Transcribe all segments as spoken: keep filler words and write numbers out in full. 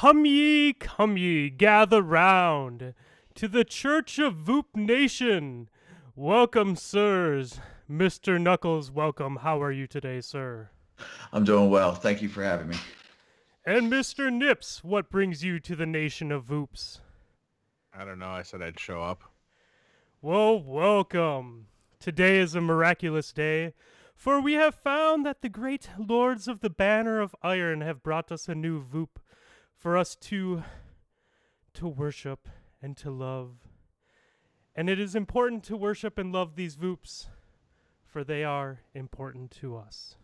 Come ye, come ye, gather round to the Church of Voop Nation. Welcome, sirs. Mister Knuckles, welcome. How are you today, sir? I'm doing well. Thank you for having me. And Mister Nips, what brings you to the Nation of Voops? I don't know. I said I'd show up. Well, welcome. Today is a miraculous day, for we have found that the great lords of the Banner of Iron have brought us a new Voop for us to to worship and to love. And it is important to worship and love these Voops, for they are important to us.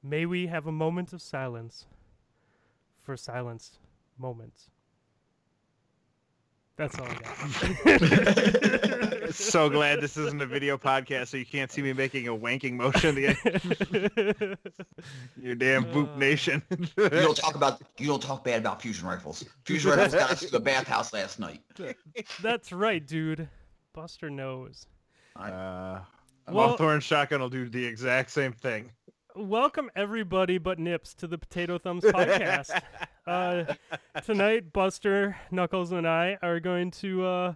May we have a moment of silence for silenced moments. That's all I got. So glad this isn't a video podcast, so you can't see me making a wanking motion. Your damn Voop Nation. you don't talk about. You don't talk bad about fusion rifles. Fusion rifles got us to the bathhouse last night. That's right, dude. Buster knows. Uh, well, Thorn Shotgun will do the exact same thing. Welcome everybody but Nips to the Potato Thumbs podcast. Uh, tonight, Buster, Knuckles, and I are going to uh,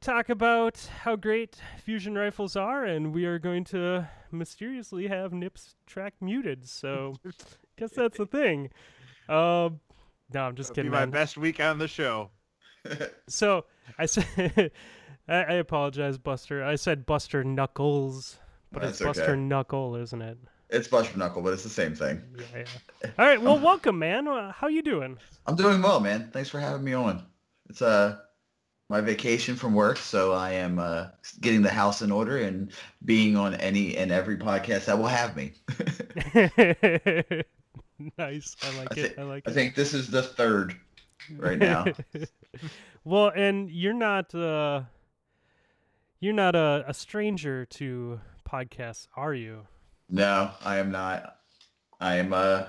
talk about how great fusion rifles are, and we are going to mysteriously have Nips' track muted, so I guess that's the thing. Uh, no, I'm just It'll kidding. Be my man. Best week on the show. So, I, said, I, I apologize, Buster. I said Buster Knuckles, but that's it's okay. Buster Knuckle, isn't it? It's Buster Knuckle, but it's the same thing. Yeah, yeah. All right. Well, welcome, man. Uh, how you doing? I'm doing well, man. Thanks for having me on. It's uh my vacation from work, so I am uh, getting the house in order and being on any and every podcast that will have me. Nice. I like I think, it. I like I it. I think this is the third right now. Well, and you're not uh, you're not a, a stranger to podcasts, are you? No, I am not. I am uh,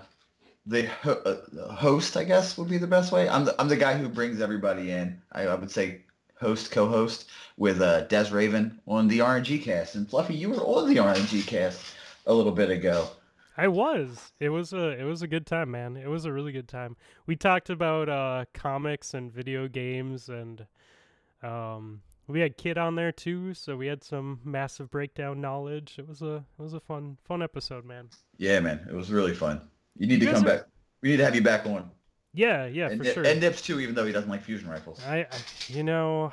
the ho- uh, host, I guess, would be the best way. I'm the, I'm the guy who brings everybody in. I, I would say host, co-host with uh, Dez Raven on the R N G cast. And Fluffy, you were on the R N G cast a little bit ago. I was. It was a it was a good time, man. It was a really good time. We talked about uh, comics and video games, and um, we had Kid on there too, so we had some massive breakdown knowledge. It was a it was a fun fun episode, man. Yeah, man, it was really fun. You need you to come are... back. We need to have you back on. Yeah, yeah, and, for and, sure. And Nips too, even though he doesn't like fusion rifles. I, I you know,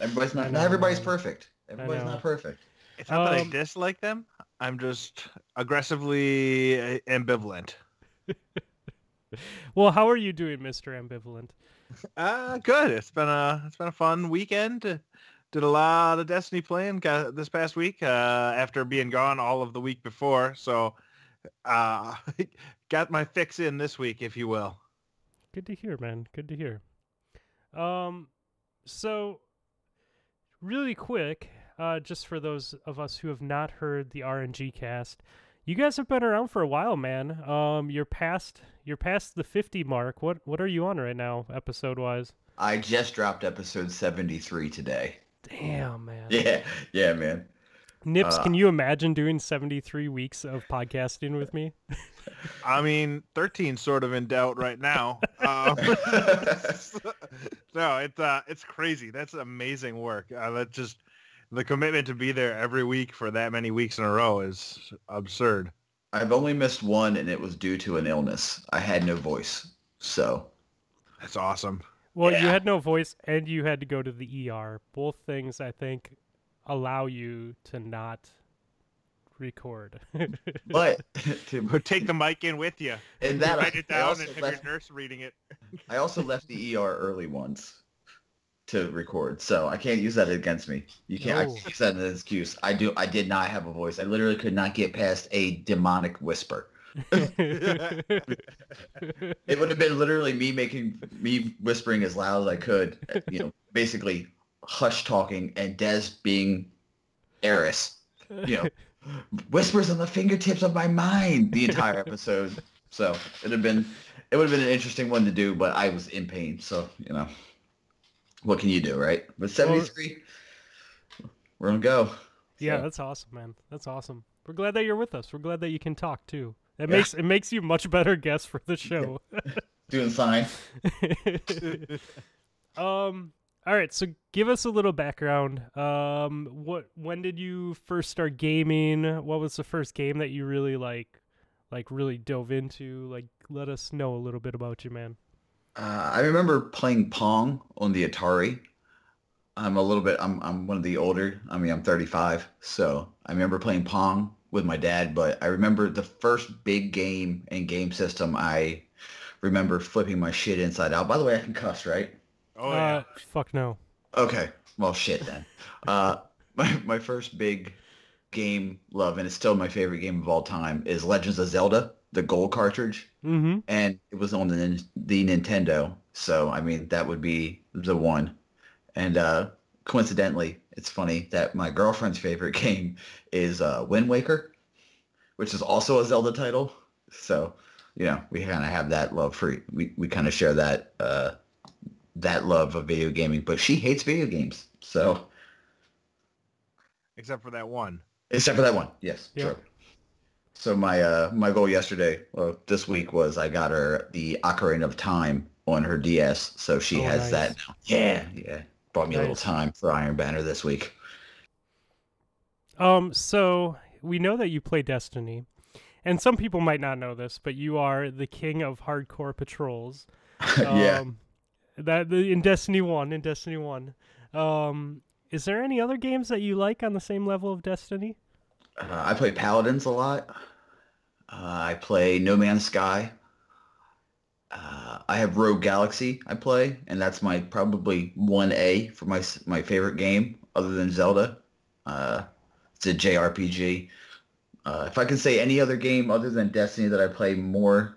everybody's not, know, not everybody's man. perfect. Everybody's not perfect. It's not um, that I dislike them. I'm just aggressively ambivalent. Well, how are you doing, Mister Ambivalent? Uh, good. It's been a it's been a fun weekend. Did a lot of Destiny playing this past week uh, after being gone all of the week before. So, uh, got my fix in this week, if you will. Good to hear, man. Good to hear. Um, so really quick, uh, just for those of us who have not heard the R N G cast, you guys have been around for a while, man. Um, you're past. You're past the fifty mark. What what are you on right now, episode-wise? I just dropped episode seventy-three today. Damn, man. Yeah, yeah, man. Nips, uh, can you imagine doing seventy-three weeks of podcasting with me? I mean, thirteen sort of in doubt right now. um, no, it's uh, it's crazy. That's amazing work. Uh, that just the commitment to be there every week for that many weeks in a row is absurd. I've only missed one, and it was due to an illness. I had no voice, so. That's awesome. Well, yeah. You had no voice, and you had to go to the E R. Both things, I think, allow you to not record. But to take the mic in with you. And that write I, it down and have left, your nurse reading it. I also left the E R early once to record, so I can't use that against me. You can't, I can't use that as an excuse. I do. I did not have a voice. I literally could not get past a demonic whisper. It would have been literally me making me whispering as loud as I could, you know, basically hush talking, and Dez being Eris, you know, whispers on the fingertips of my mind the entire episode. So it'd have been, it would have been an interesting one to do, but I was in pain, so you know. What can you do, right? But seventy-three, well, we're going to go. Yeah, so. That's awesome, man. That's awesome. We're glad that you're with us. We're glad that you can talk, too. It yeah. makes it makes you much better guest for the show. Doing fine. um. All right. So give us a little background. Um. What? When did you first start gaming? What was the first game that you really like, like really dove into? Like, let us know a little bit about you, man. Uh, I remember playing Pong on the Atari. I'm a little bit. I'm. I'm one of the older. I mean, I'm thirty-five. So I remember playing Pong with my dad, but I remember the first big game and game system. I remember flipping my shit inside out. By the way, I can cuss, right? Oh uh, yeah. Fuck no. Okay. Well, shit then. uh, my my first big game love, and it's still my favorite game of all time, is Legends of Zelda, the gold cartridge, mm-hmm. and it was on the the Nintendo. So I mean, that would be the one. And uh, coincidentally, it's funny that my girlfriend's favorite game is uh, Wind Waker, which is also a Zelda title. So, you know, we kind of have that love for we we kind of share that uh, that love of video gaming. But she hates video games, so except for that one. Except for that one, yes, yeah. True. So my uh, my goal yesterday, well, this week was I got her the Ocarina of Time on her D S, so she oh, has nice. That now. Yeah, yeah. Bought me nice. A little time for Iron Banner this week. Um, so we know that you play Destiny, and some people might not know this, but you are the king of hardcore patrols. Um, yeah. That in Destiny One, in Destiny One, um, is there any other games that you like on the same level of Destiny? Uh, I play Paladins a lot. Uh, I play No Man's Sky. Uh, I have Rogue Galaxy I play, and that's my probably one A for my my favorite game other than Zelda. Uh, it's a J R P G. Uh, if I can say any other game other than Destiny that I play more,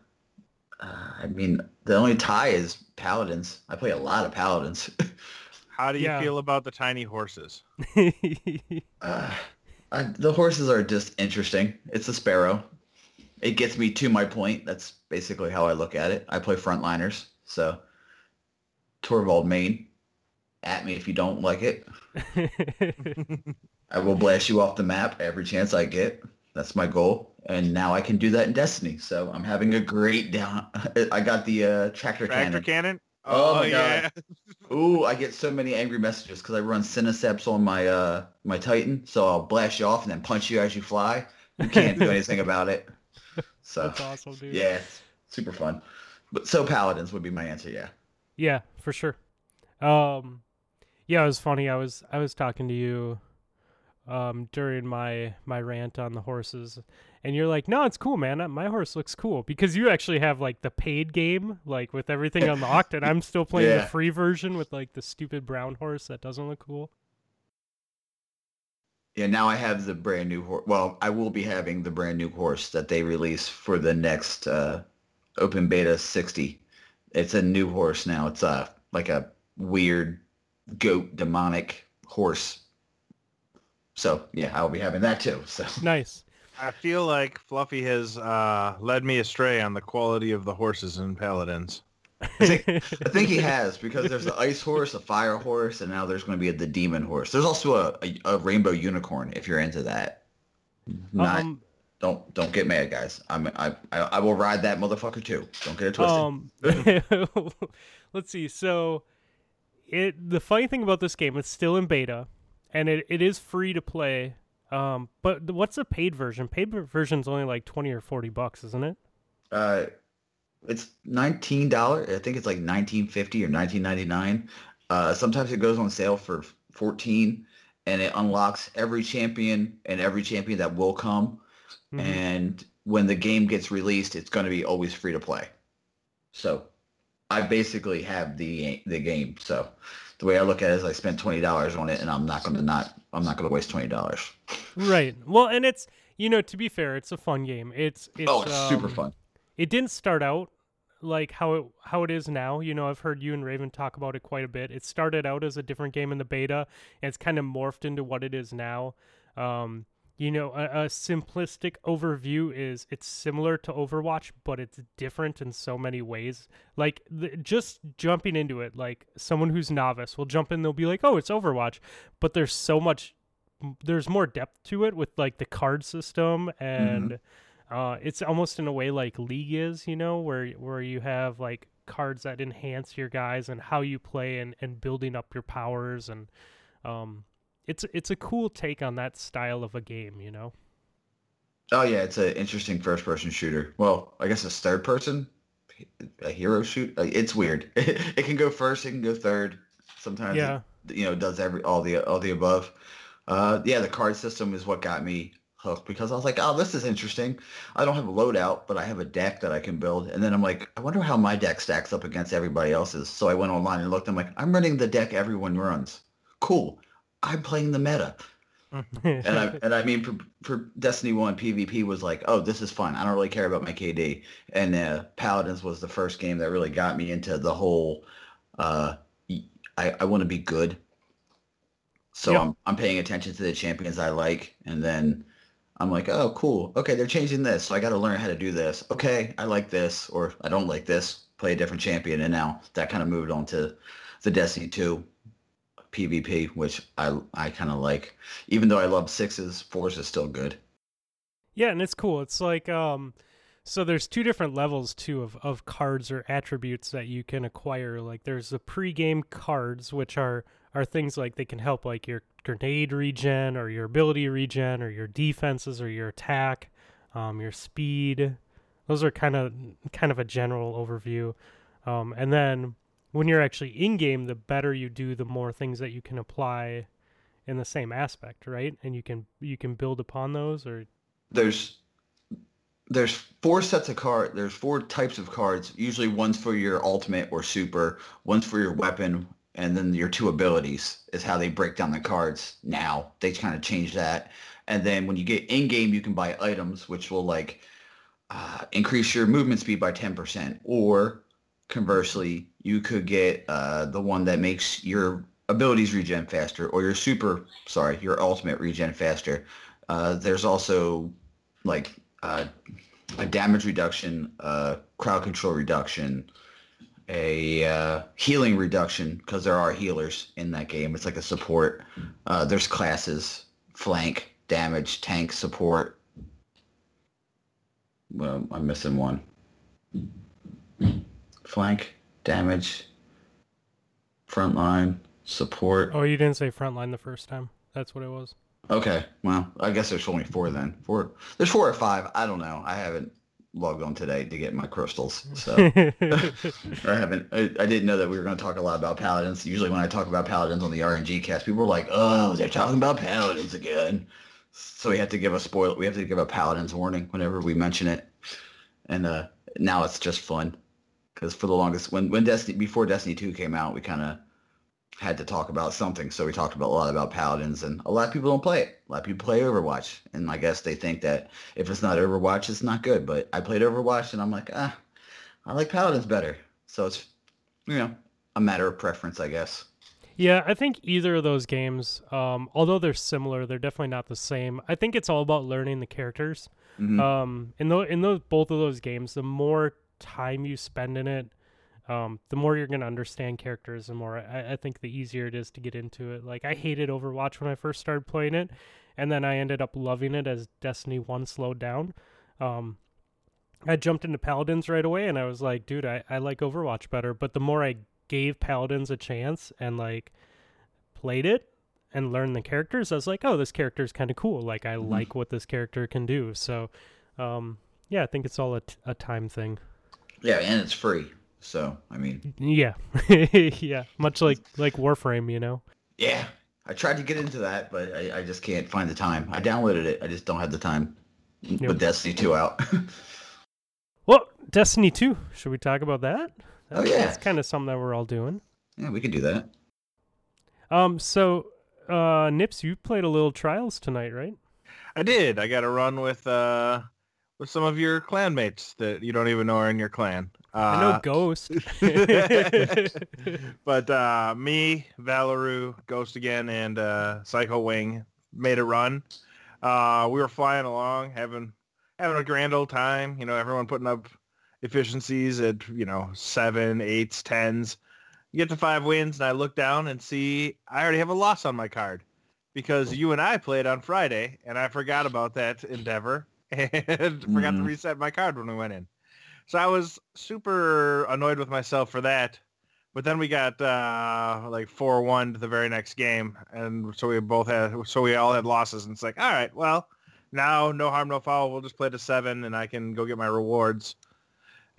uh, I mean, the only tie is Paladins. I play a lot of Paladins. How do you yeah. feel about the tiny horses? uh, I, the horses are just interesting. It's a sparrow. It gets me to my point. That's basically how I look at it. I play frontliners, so Torvald main. At me if you don't like it. I will blast you off the map every chance I get. That's my goal, and now I can do that in Destiny. So I'm having a great down. I got the uh, tractor, tractor cannon. Tractor cannon. Oh, oh my yeah. god. Ooh, I get so many angry messages because I run Cineseps on my uh, my Titan. So I'll blast you off and then punch you as you fly. You can't do anything about it. So, that's awesome, dude. Yeah, it's super fun. But so Paladins would be my answer, yeah. Yeah, for sure. Um, yeah, it was funny. I was I was talking to you um, during my, my rant on the horses, and you're like, "No, it's cool, man. My horse looks cool," because you actually have like the paid game, like with everything unlocked, and I'm still playing yeah. the free version with like the stupid brown horse that doesn't look cool. Yeah, now I have the brand new horse. Well, I will be having the brand new horse that they release for the next uh, Open Beta sixty. It's a new horse now. It's a, like a weird goat demonic horse. So, yeah, I'll be having that too. So nice. I feel like Fluffy has uh, led me astray on the quality of the horses in Paladins. I think, I think he has, because there's the ice horse, a fire horse, and now there's going to be a, the demon horse. There's also a, a, a rainbow unicorn if you're into that. Not, um, don't don't get mad, guys. I'm I I will ride that motherfucker too. Don't get it twisted. Um, let's see. So, it the funny thing about this game, it's still in beta, and it, it is free to play. Um, but what's the paid version? Paid version's only like twenty or forty bucks, isn't it? Uh. It's nineteen dollars. I think it's like nineteen fifty or nineteen ninety nine. Uh, sometimes it goes on sale for fourteen, and it unlocks every champion and every champion that will come. Mm-hmm. And when the game gets released, it's going to be always free to play. So, I basically have the the game. So, the way I look at it is, I spent twenty dollars on it, and I'm not going to not I'm not going to waste twenty dollars. Right. Well, and it's you know to be fair, it's a fun game. It's, it's oh, it's um... super fun. It didn't start out like how it, how it is now. You know, I've heard you and Raven talk about it quite a bit. It started out as a different game in the beta, and it's kind of morphed into what it is now. Um, you know, a, a simplistic overview is it's similar to Overwatch, but it's different in so many ways. Like, the, just jumping into it, like, someone who's novice will jump in, they'll be like, "Oh, it's Overwatch." But there's so much, there's more depth to it with, like, the card system and... Mm-hmm. Uh, it's almost in a way like League is, you know, where where you have like cards that enhance your guys and how you play and, and building up your powers. And um, it's it's a cool take on that style of a game, you know? Oh, yeah, it's an interesting first-person shooter. Well, I guess it's third-person, a hero shoot. It's weird. It can go first, it can go third. Sometimes, yeah. It, you know, does every all the all the above. Uh, yeah, the card system is what got me hooked because I was like, oh, this is interesting. I don't have a loadout, but I have a deck that I can build. And then I'm like, I wonder how my deck stacks up against everybody else's. So I went online and looked. I'm like, I'm running the deck everyone runs. Cool. I'm playing the meta. and I and I mean, for, for Destiny one, PvP was like, oh, this is fun. I don't really care about my K D. And uh, Paladins was the first game that really got me into the whole, uh, I, I want to be good. So yeah. I'm I'm paying attention to the champions I like, and then I'm like, oh, cool. Okay, they're changing this, so I got to learn how to do this. Okay, I like this, or I don't like this. Play a different champion, and now that kind of moved on to the Destiny two PvP, which I I kind of like. Even though I love sixes, fours is still good. Yeah, and it's cool. It's like um, so there's two different levels too of of cards or attributes that you can acquire. Like there's the pre-game cards, which are are things like they can help like your grenade regen or your ability regen or your defenses or your attack, um, your speed. Those are kind of kind of a general overview. Um, and then when you're actually in game, the better you do, the more things that you can apply in the same aspect, right? And you can you can build upon those. Or there's there's four sets of cards. There's four types of cards. Usually, one's for your ultimate or super, one's for your weapon. And then your two abilities is how they break down the cards now. They kind of change that. And then when you get in-game, you can buy items, which will, like, uh, increase your movement speed by ten percent. Or, conversely, you could get uh, the one that makes your abilities regen faster or your super, sorry, your ultimate regen faster. Uh, there's also, like, uh, a damage reduction, uh, crowd control reduction, a uh, healing reduction, because there are healers in that game. It's like a support. Uh, there's classes, flank, damage, tank, support. Well, I'm missing one. Flank, damage, frontline, support. Oh, you didn't say frontline the first time. That's what it was. Okay, well, I guess there's only four then. Four. There's four or five. I don't know. I haven't logged on today to get my crystals, so I haven't I, I didn't know that we were going to talk a lot about Paladins. Usually when I talk about Paladins on the R N G cast, people are like, oh, they're talking about Paladins again, so we have to give a spoiler we have to give a Paladins warning whenever we mention it. And uh now it's just fun, because for the longest, when when Destiny before Destiny two came out, we kind of had to talk about something, so we talked about a lot about Paladins, and a lot of people don't play it. A lot of people play Overwatch, and I guess they think that if it's not Overwatch, it's not good. But I played Overwatch, and I'm like, ah, I like Paladins better. So it's, you know, a matter of preference, I guess. Yeah, I think either of those games, um, although they're similar, they're definitely not the same. I think it's all about learning the characters. Mm-hmm. Um, in those, in those, both of those games, the more time you spend in it, Um, the more you're going to understand characters, the more I, I think the easier it is to get into it. Like, I hated Overwatch when I first started playing it, and then I ended up loving it as Destiny one slowed down. Um, I jumped into Paladins right away, and I was like, dude, I, I like Overwatch better. But the more I gave Paladins a chance and, like, played it and learned the characters, I was like, oh, this character's kind of cool. Like, I mm-hmm. like what this character can do. So, um, yeah, I think it's all a, t- a time thing. Yeah, and it's free. So, I mean... Yeah. yeah. Much like, like Warframe, you know? Yeah. I tried to get into that, but I, I just can't find the time. I downloaded it. I just don't have the time. Yep. With Destiny two out. Well, Destiny two. Should we talk about that? That's, oh, yeah. That's kind of something that we're all doing. Yeah, we can do that. Um. So, uh, Nips, you played a little Trials tonight, right? I did. I got a run with, uh, with some of your clan mates that you don't even know are in your clan. I know Ghost. But uh, me, Valeru, Ghost again, and uh, Psycho Wing made a run. Uh, we were flying along, having having a grand old time. You know, everyone putting up efficiencies at, you know, seven, eights, tens. You get to five wins, and I look down and see I already have a loss on my card because you and I played on Friday, and I forgot about that endeavor. and mm. forgot to reset my card when we went in. So I was super annoyed with myself for that. But then we got uh, like four one to the very next game, and so we both had, so we all had losses. And it's like, all right, well, now no harm, no foul. We'll just play to seven, and I can go get my rewards.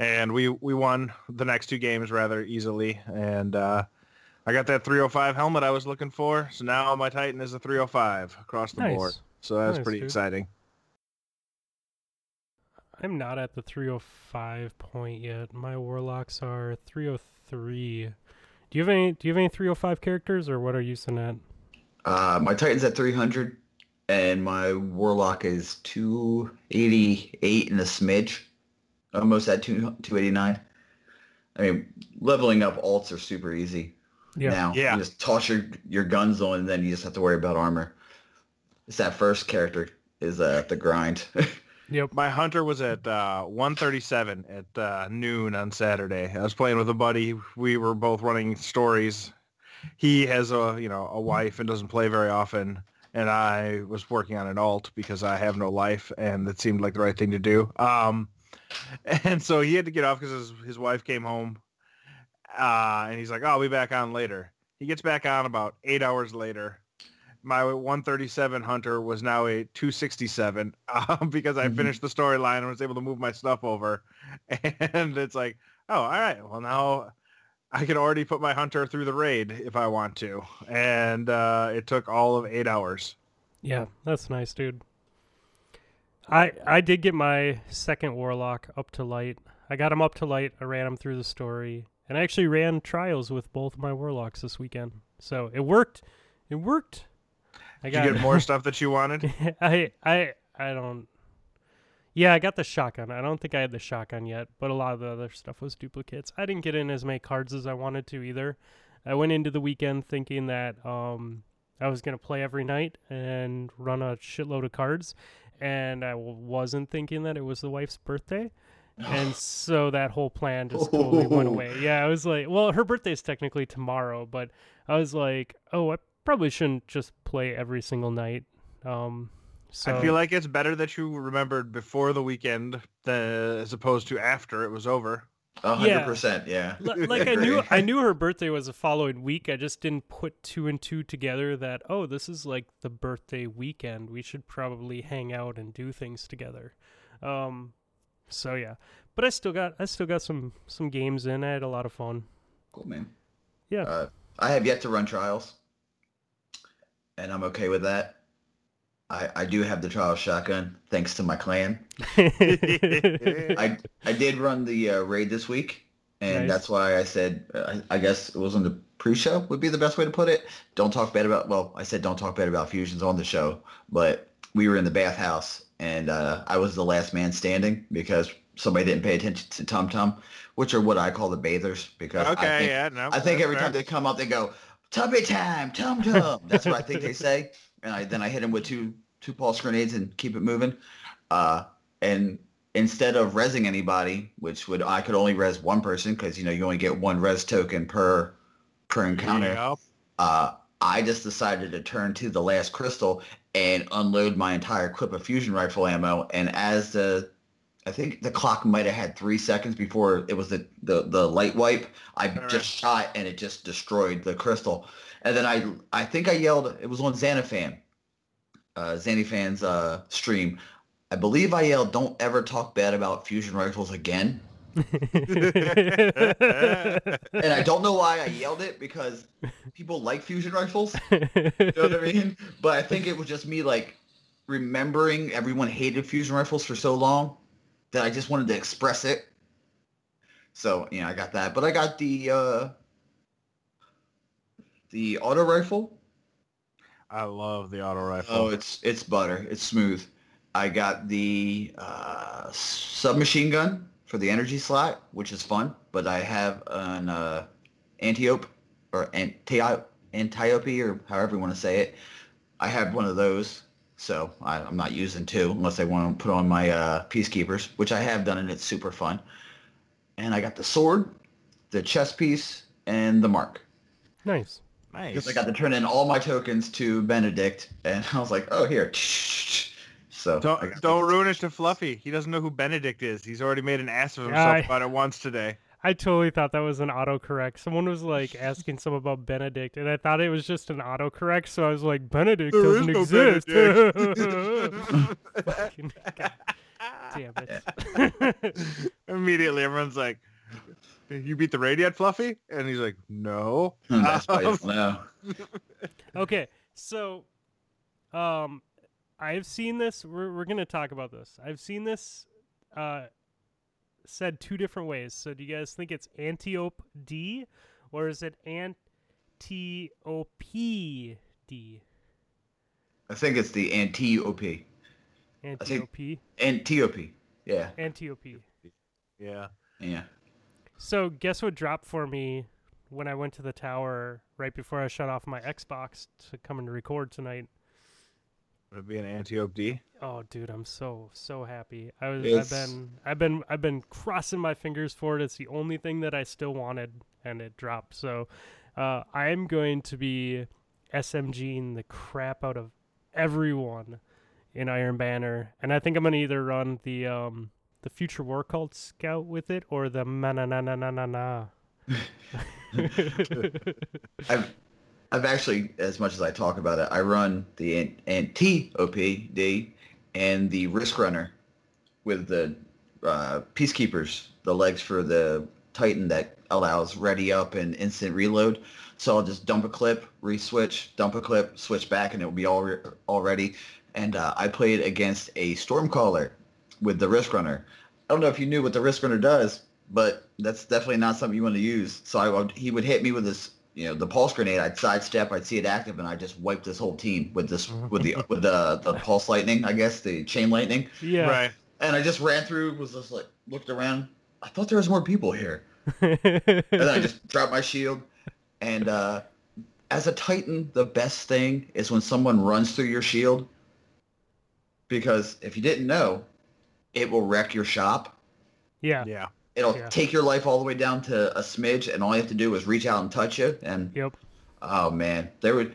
And we, we won the next two games rather easily, and uh, I got that three oh five helmet I was looking for. So now my Titan is a three oh five across the nice. board. So that's nice, pretty dude. exciting. I'm not at the three oh five point yet. My Warlocks are three oh three. Do you have any? Do you have any three oh five characters, or what are you using at? Uh, my Titan's at three hundred, and my Warlock is two eighty-eight and a smidge. Almost at two eighty-nine. I mean, leveling up alts are super easy yeah. now. Yeah. You just toss your, your guns on, and then you just have to worry about armor. It's that first character is uh, the grind. Yep. My hunter was at uh, one thirty-seven at uh, noon on Saturday. I was playing with a buddy. We were both running stories. He has a you know a wife and doesn't play very often. And I was working on an alt because I have no life, and that seemed like the right thing to do. Um. And so he had to get off because his, his wife came home, uh, and he's like, oh, I'll be back on later. He gets back on about eight hours later. My one thirty-seven hunter was now a two sixty-seven uh, because I mm-hmm. finished the storyline and was able to move my stuff over. And it's like, oh, all right, well, now I can already put my hunter through the raid if I want to. And uh, it took all of eight hours. Yeah, that's nice, dude. I, I did get my second Warlock up to light. I got him up to light. I ran him through the story. And I actually ran Trials with both my Warlocks this weekend. So it worked. It worked. I did got, you get more stuff that you wanted? I, I I don't... Yeah, I got the shotgun. I don't think I had the shotgun yet, but a lot of the other stuff was duplicates. I didn't get in as many cards as I wanted to either. I went into the weekend thinking that um I was going to play every night and run a shitload of cards. And I wasn't thinking that it was the wife's birthday. And so that whole plan just oh. totally went away. Yeah, I was like, well, her birthday is technically tomorrow, but I was like, oh, I probably shouldn't just play every single night. Um, so I feel like it's better that you remembered before the weekend than, as opposed to after it was over. one hundred percent, yeah. yeah. L- like I knew I knew her birthday was the following week. I just didn't put two and two together that, oh, this is like the birthday weekend. We should probably hang out and do things together. Um, so yeah. But I still got I still got some, some games in. I had a lot of fun. Cool, man. Yeah. Uh, I have yet to run Trials. And I'm okay with that. I, I do have the trial shotgun, thanks to my clan. I I did run the uh, raid this week, and nice. That's why I said, uh, I, I guess it was on the pre-show would be the best way to put it. Don't talk bad about, well, I said don't talk bad about fusions on the show, but we were in the bathhouse, and uh, I was the last man standing because somebody didn't pay attention to Tum Tum, which are what I call the bathers, because okay, I think, yeah, no, I think every fair. time they come up, they go, tummy time, Tum Tum. That's what I think they say. And I, then I hit him with two two pulse grenades and keep it moving. Uh, and instead of rezzing anybody, which would I could only res one person because, you know, you only get one res token per per encounter. Yeah. Uh, I just decided to turn to the last crystal and unload my entire clip of fusion rifle ammo. And as the, I think the clock might have had three seconds before it was the, the, the light wipe, I All just right. shot and it just destroyed the crystal. And then I I think I yelled, it was on Xanafan, uh, Xanafan's uh, stream. I believe I yelled, don't ever talk bad about fusion rifles again. And I don't know why I yelled it, because people like fusion rifles. You know what I mean? But I think it was just me, like, remembering everyone hated fusion rifles for so long that I just wanted to express it. So, you know, I got that. But I got the... Uh, The auto rifle? I love the auto rifle. Oh, it's it's butter. It's smooth. I got the uh, submachine gun for the energy slot, which is fun. But I have an uh, Antiope or Antiope, Antiope or however you want to say it. I have one of those, so I, I'm not using two unless I want to put on my uh, Peacekeepers, which I have done, and it's super fun. And I got the sword, the chest piece, and the mark. Nice. Nice. Because I got to turn in all my tokens to Benedict, and I was like, oh, here. So don't, don't ruin it to Fluffy. He doesn't know who Benedict is. He's already made an ass of himself I, about it once today. I totally thought that was an autocorrect. Someone was like asking some about Benedict, and I thought it was just an autocorrect. So I was like, Benedict there doesn't no exist. Benedict. Fucking God. Damn it! Immediately, everyone's like, "You beat the raid yet, Fluffy?" And he's like, "No." That's um, no. Okay, so, um, I've seen this. We're we're gonna talk about this. I've seen this, uh, said two different ways. So, do you guys think it's Antiope-D or is it Antiope-D? I think it's the Antiope. Antiope. Antiope. Yeah. Antiope. Yeah. Yeah. So guess what dropped for me when I went to the tower right before I shut off my Xbox to come and record tonight? Would it be an Antiope-D? Oh, dude, I'm so so happy. I was. It's... I've been. I've been. I've been crossing my fingers for it. It's the only thing that I still wanted, and it dropped. So uh, I'm going to be SMGing the crap out of everyone in Iron Banner, and I think I'm gonna either run the um the Future War Cult Scout with it or the na na na na na na. I've I've actually, as much as I talk about it, I run the Antiope-D and the Risk Runner with the uh, Peacekeepers, the legs for the Titan that allows ready up and instant reload. So I'll just dump a clip, re-switch, dump a clip, switch back, and it will be all re- all ready. And uh, I played against a Stormcaller with the Risk Runner. I don't know if you knew what the Risk Runner does, but that's definitely not something you want to use. So I would, he would hit me with this, you know, the pulse grenade. I'd sidestep, I'd see it active, and I just wiped this whole team with this, with the with the, the pulse lightning, I guess, the chain lightning. Yeah. Right. And I just ran through, was just like looked around. I thought there was more people here, and then I just dropped my shield, and uh, as a Titan, the best thing is when someone runs through your shield. Because if you didn't know, it will wreck your shop. Yeah. Yeah. It'll yeah. take your life all the way down to a smidge, and all you have to do is reach out and touch it. And yep. Oh, man. There would,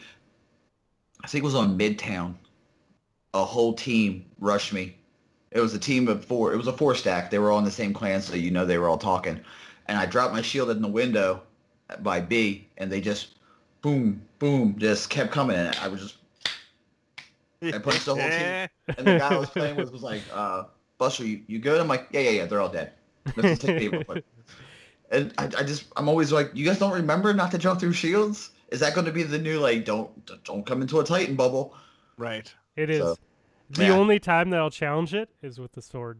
I think it was on Midtown. A whole team rushed me. It was a team of four. It was a four-stack. They were all in the same clan, so you know they were all talking. And I dropped my shield in the window by B, and they just, boom, boom, just kept coming. And I was just... I punched the whole team, and the guy I was playing with was like, uh, Buster, you, you good? I'm like, yeah, yeah, yeah, they're all dead. Let's just take the table. And I, I just, I'm always like, you guys don't remember not to jump through shields? Is that going to be the new, like, don't don't come into a Titan bubble? Right. It is. So, the yeah. only time that I'll challenge it is with the sword.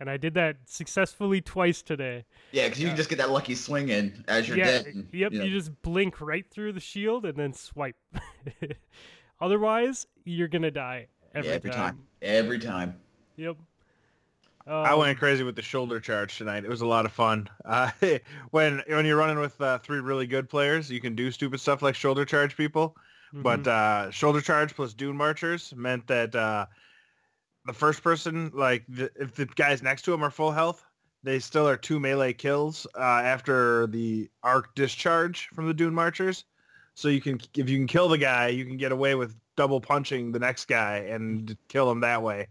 And I did that successfully twice today. Yeah, because you yeah. can just get that lucky swing in as you're yeah, dead. And, yep, you, know. you just blink right through the shield and then swipe. Otherwise, you're going to die every, yeah, every time. time. Every time. Yep. Um, I went crazy with the shoulder charge tonight. It was a lot of fun. Uh, when when you're running with uh, three really good players, you can do stupid stuff like shoulder charge people. Mm-hmm. But uh, shoulder charge plus Dune Marchers meant that uh, the first person, like the, if the guys next to them are full health, they still are two melee kills uh, after the arc discharge from the Dune Marchers. So you can, if you can kill the guy, you can get away with double punching the next guy and kill him that way.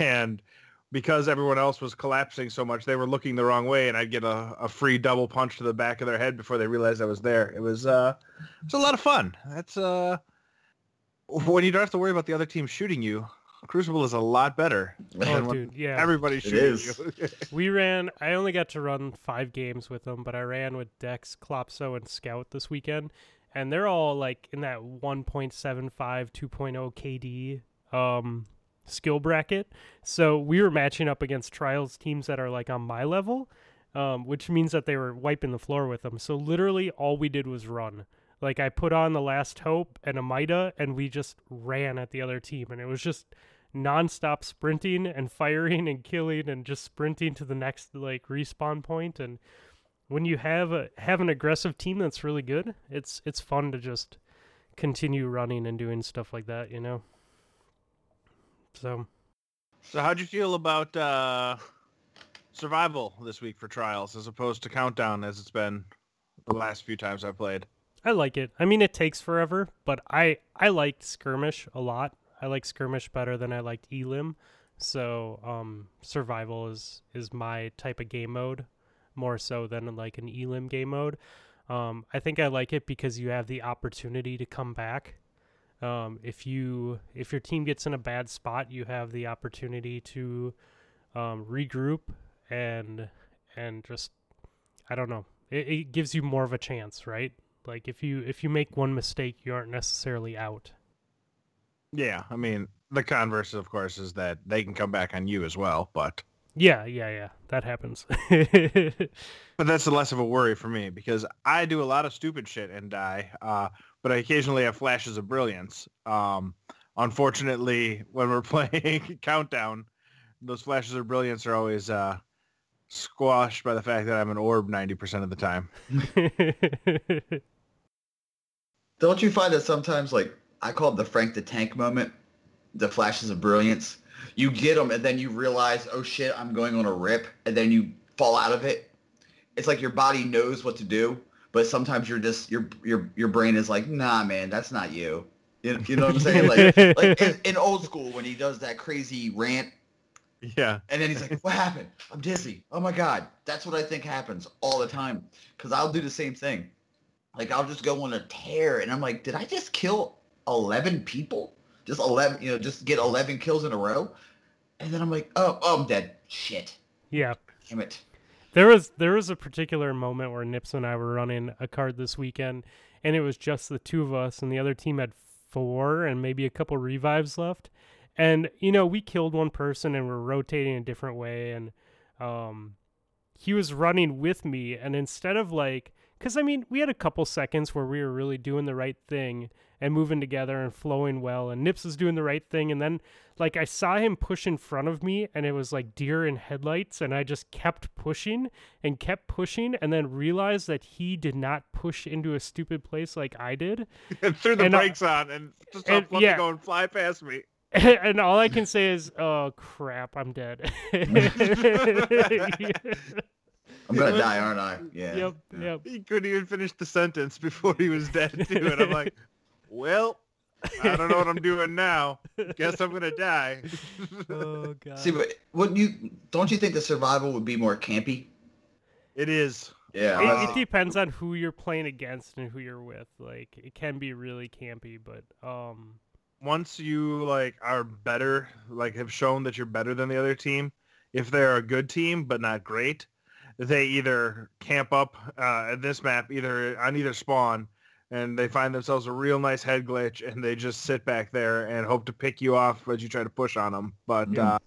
And because everyone else was collapsing so much, they were looking the wrong way, and I'd get a, a free double punch to the back of their head before they realized I was there. It was uh, it was a lot of fun. That's uh, when you don't have to worry about the other team shooting you. Crucible is a lot better. Oh, dude, yeah. Everybody shoots you. We ran, I only got to run five games with them, but I ran with Dex, Klopso, and Scout this weekend. And they're all like in that one point seven five, two point oh K D um, skill bracket. So we were matching up against Trials teams that are like on my level, um, which means that they were wiping the floor with them. So literally all we did was run. Like I put on the Last Hope and a Mida, and we just ran at the other team. And it was just nonstop sprinting and firing and killing and just sprinting to the next like respawn point. And when you have a, have an aggressive team that's really good, it's it's fun to just continue running and doing stuff like that, you know. So, so how'd you feel about uh, survival this week for Trials as opposed to Countdown, as it's been the last few times I've played? I like it. I mean, it takes forever, but I I liked Skirmish a lot. I like skirmish better than I liked elim. So um, survival is, is my type of game mode, more so than like an elim game mode. Um, I think I like it because you have the opportunity to come back. Um, if you if your team gets in a bad spot, you have the opportunity to um, regroup and and just, I don't know. It, it gives you more of a chance, right? Like if you if you make one mistake, you aren't necessarily out. Yeah, I mean, the converse, of course, is that they can come back on you as well, but... Yeah, yeah, yeah, that happens. But that's less of a worry for me, because I do a lot of stupid shit and die, uh, but I occasionally have flashes of brilliance. Um, unfortunately, when we're playing Countdown, those flashes of brilliance are always uh, squashed by the fact that I'm an orb ninety percent of the time. Don't you find that sometimes, like, I call it the Frank the Tank moment, the flashes of brilliance? You get them, and then you realize, oh, shit, I'm going on a rip, and then you fall out of it. It's like your body knows what to do, but sometimes you're just, your your your brain is like, nah, man, that's not you. You, you know what I'm saying? Like, like in, in old school when he does that crazy rant. Yeah. And then he's like, what happened? I'm dizzy. Oh, my God. That's what I think happens all the time, because I'll do the same thing. Like, I'll just go on a tear, and I'm like, did I just kill eleven people? Just eleven, you know, just get eleven kills in a row, and then I'm like, oh, oh, I'm dead. Shit. Yeah. Damn it. There was there was a particular moment where Nips and I were running a card this weekend, and it was just the two of us, and the other team had four and maybe a couple revives left, and you know we killed one person and we're rotating a different way, and um, he was running with me, and instead of like, because I mean we had a couple seconds where we were really doing the right thing and moving together and flowing well, and Nips is doing the right thing, and then like I saw him push in front of me, and it was like deer in headlights, and I just kept pushing and kept pushing, and then realized that he did not push into a stupid place like I did, and threw the and brakes I, on and just let me yeah. go and fly past me. And all I can say is, oh crap, I'm dead. Yeah. I'm gonna die, aren't I? Yeah. Yep. Yep. He couldn't even finish the sentence before he was dead too, and I'm like, well, I don't know what I'm doing now. Guess I'm gonna die. Oh God. See, but wouldn't you? Don't you think the survival would be more campy? It is. Yeah. It, uh, it depends on who you're playing against and who you're with. Like, it can be really campy, but um, once you like are better, like have shown that you're better than the other team, if they're a good team but not great, they either camp up uh, at this map, either on either spawn. And they find themselves a real nice head glitch, and they just sit back there and hope to pick you off as you try to push on them. But yeah. uh,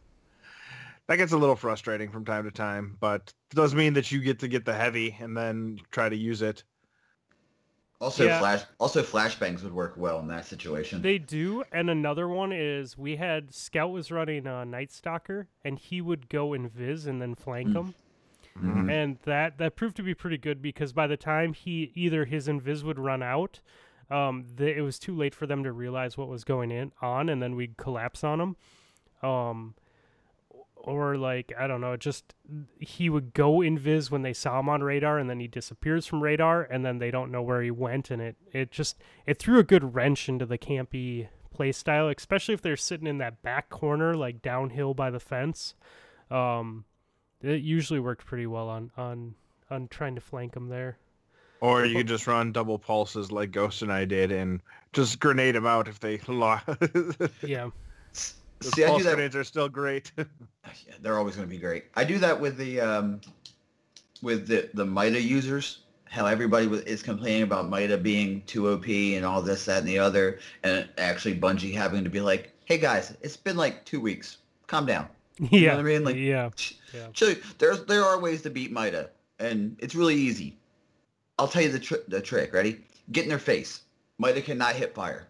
that gets a little frustrating from time to time. But it does mean that you get to get the heavy and then try to use it. Also, yeah. flash. Also, flashbangs would work well in that situation. They do. And another one is we had Scout was running a Night Stalker, and he would go invis and then flank mm. them. Mm-hmm. And that, that proved to be pretty good, because by the time he either his invis would run out, um, the, it was too late for them to realize what was going in, on, and then we'd collapse on him. Um, or like, I don't know, just he would go invis when they saw him on radar, and then he disappears from radar, and then they don't know where he went, and it, it just it threw a good wrench into the campy play style, especially if they're sitting in that back corner, like downhill by the fence. Um, It usually worked pretty well on, on, on trying to flank them there. Or you could just run double pulses like Ghost and I did and just grenade them out if they lost. Yeah. Those See, pulse grenades are still great. Yeah, they're always going to be great. I do that with the um, with the, the Mida users, how everybody is complaining about Mida being too O P and all this, that, and the other, and actually Bungie having to be like, hey, guys, it's been like two weeks. Calm down. Yeah. You know what I mean? Like, yeah. yeah. So there's, there are ways to beat Mida, and it's really easy. I'll tell you the, tr- the trick. Ready? Get in their face. Mida cannot hip fire.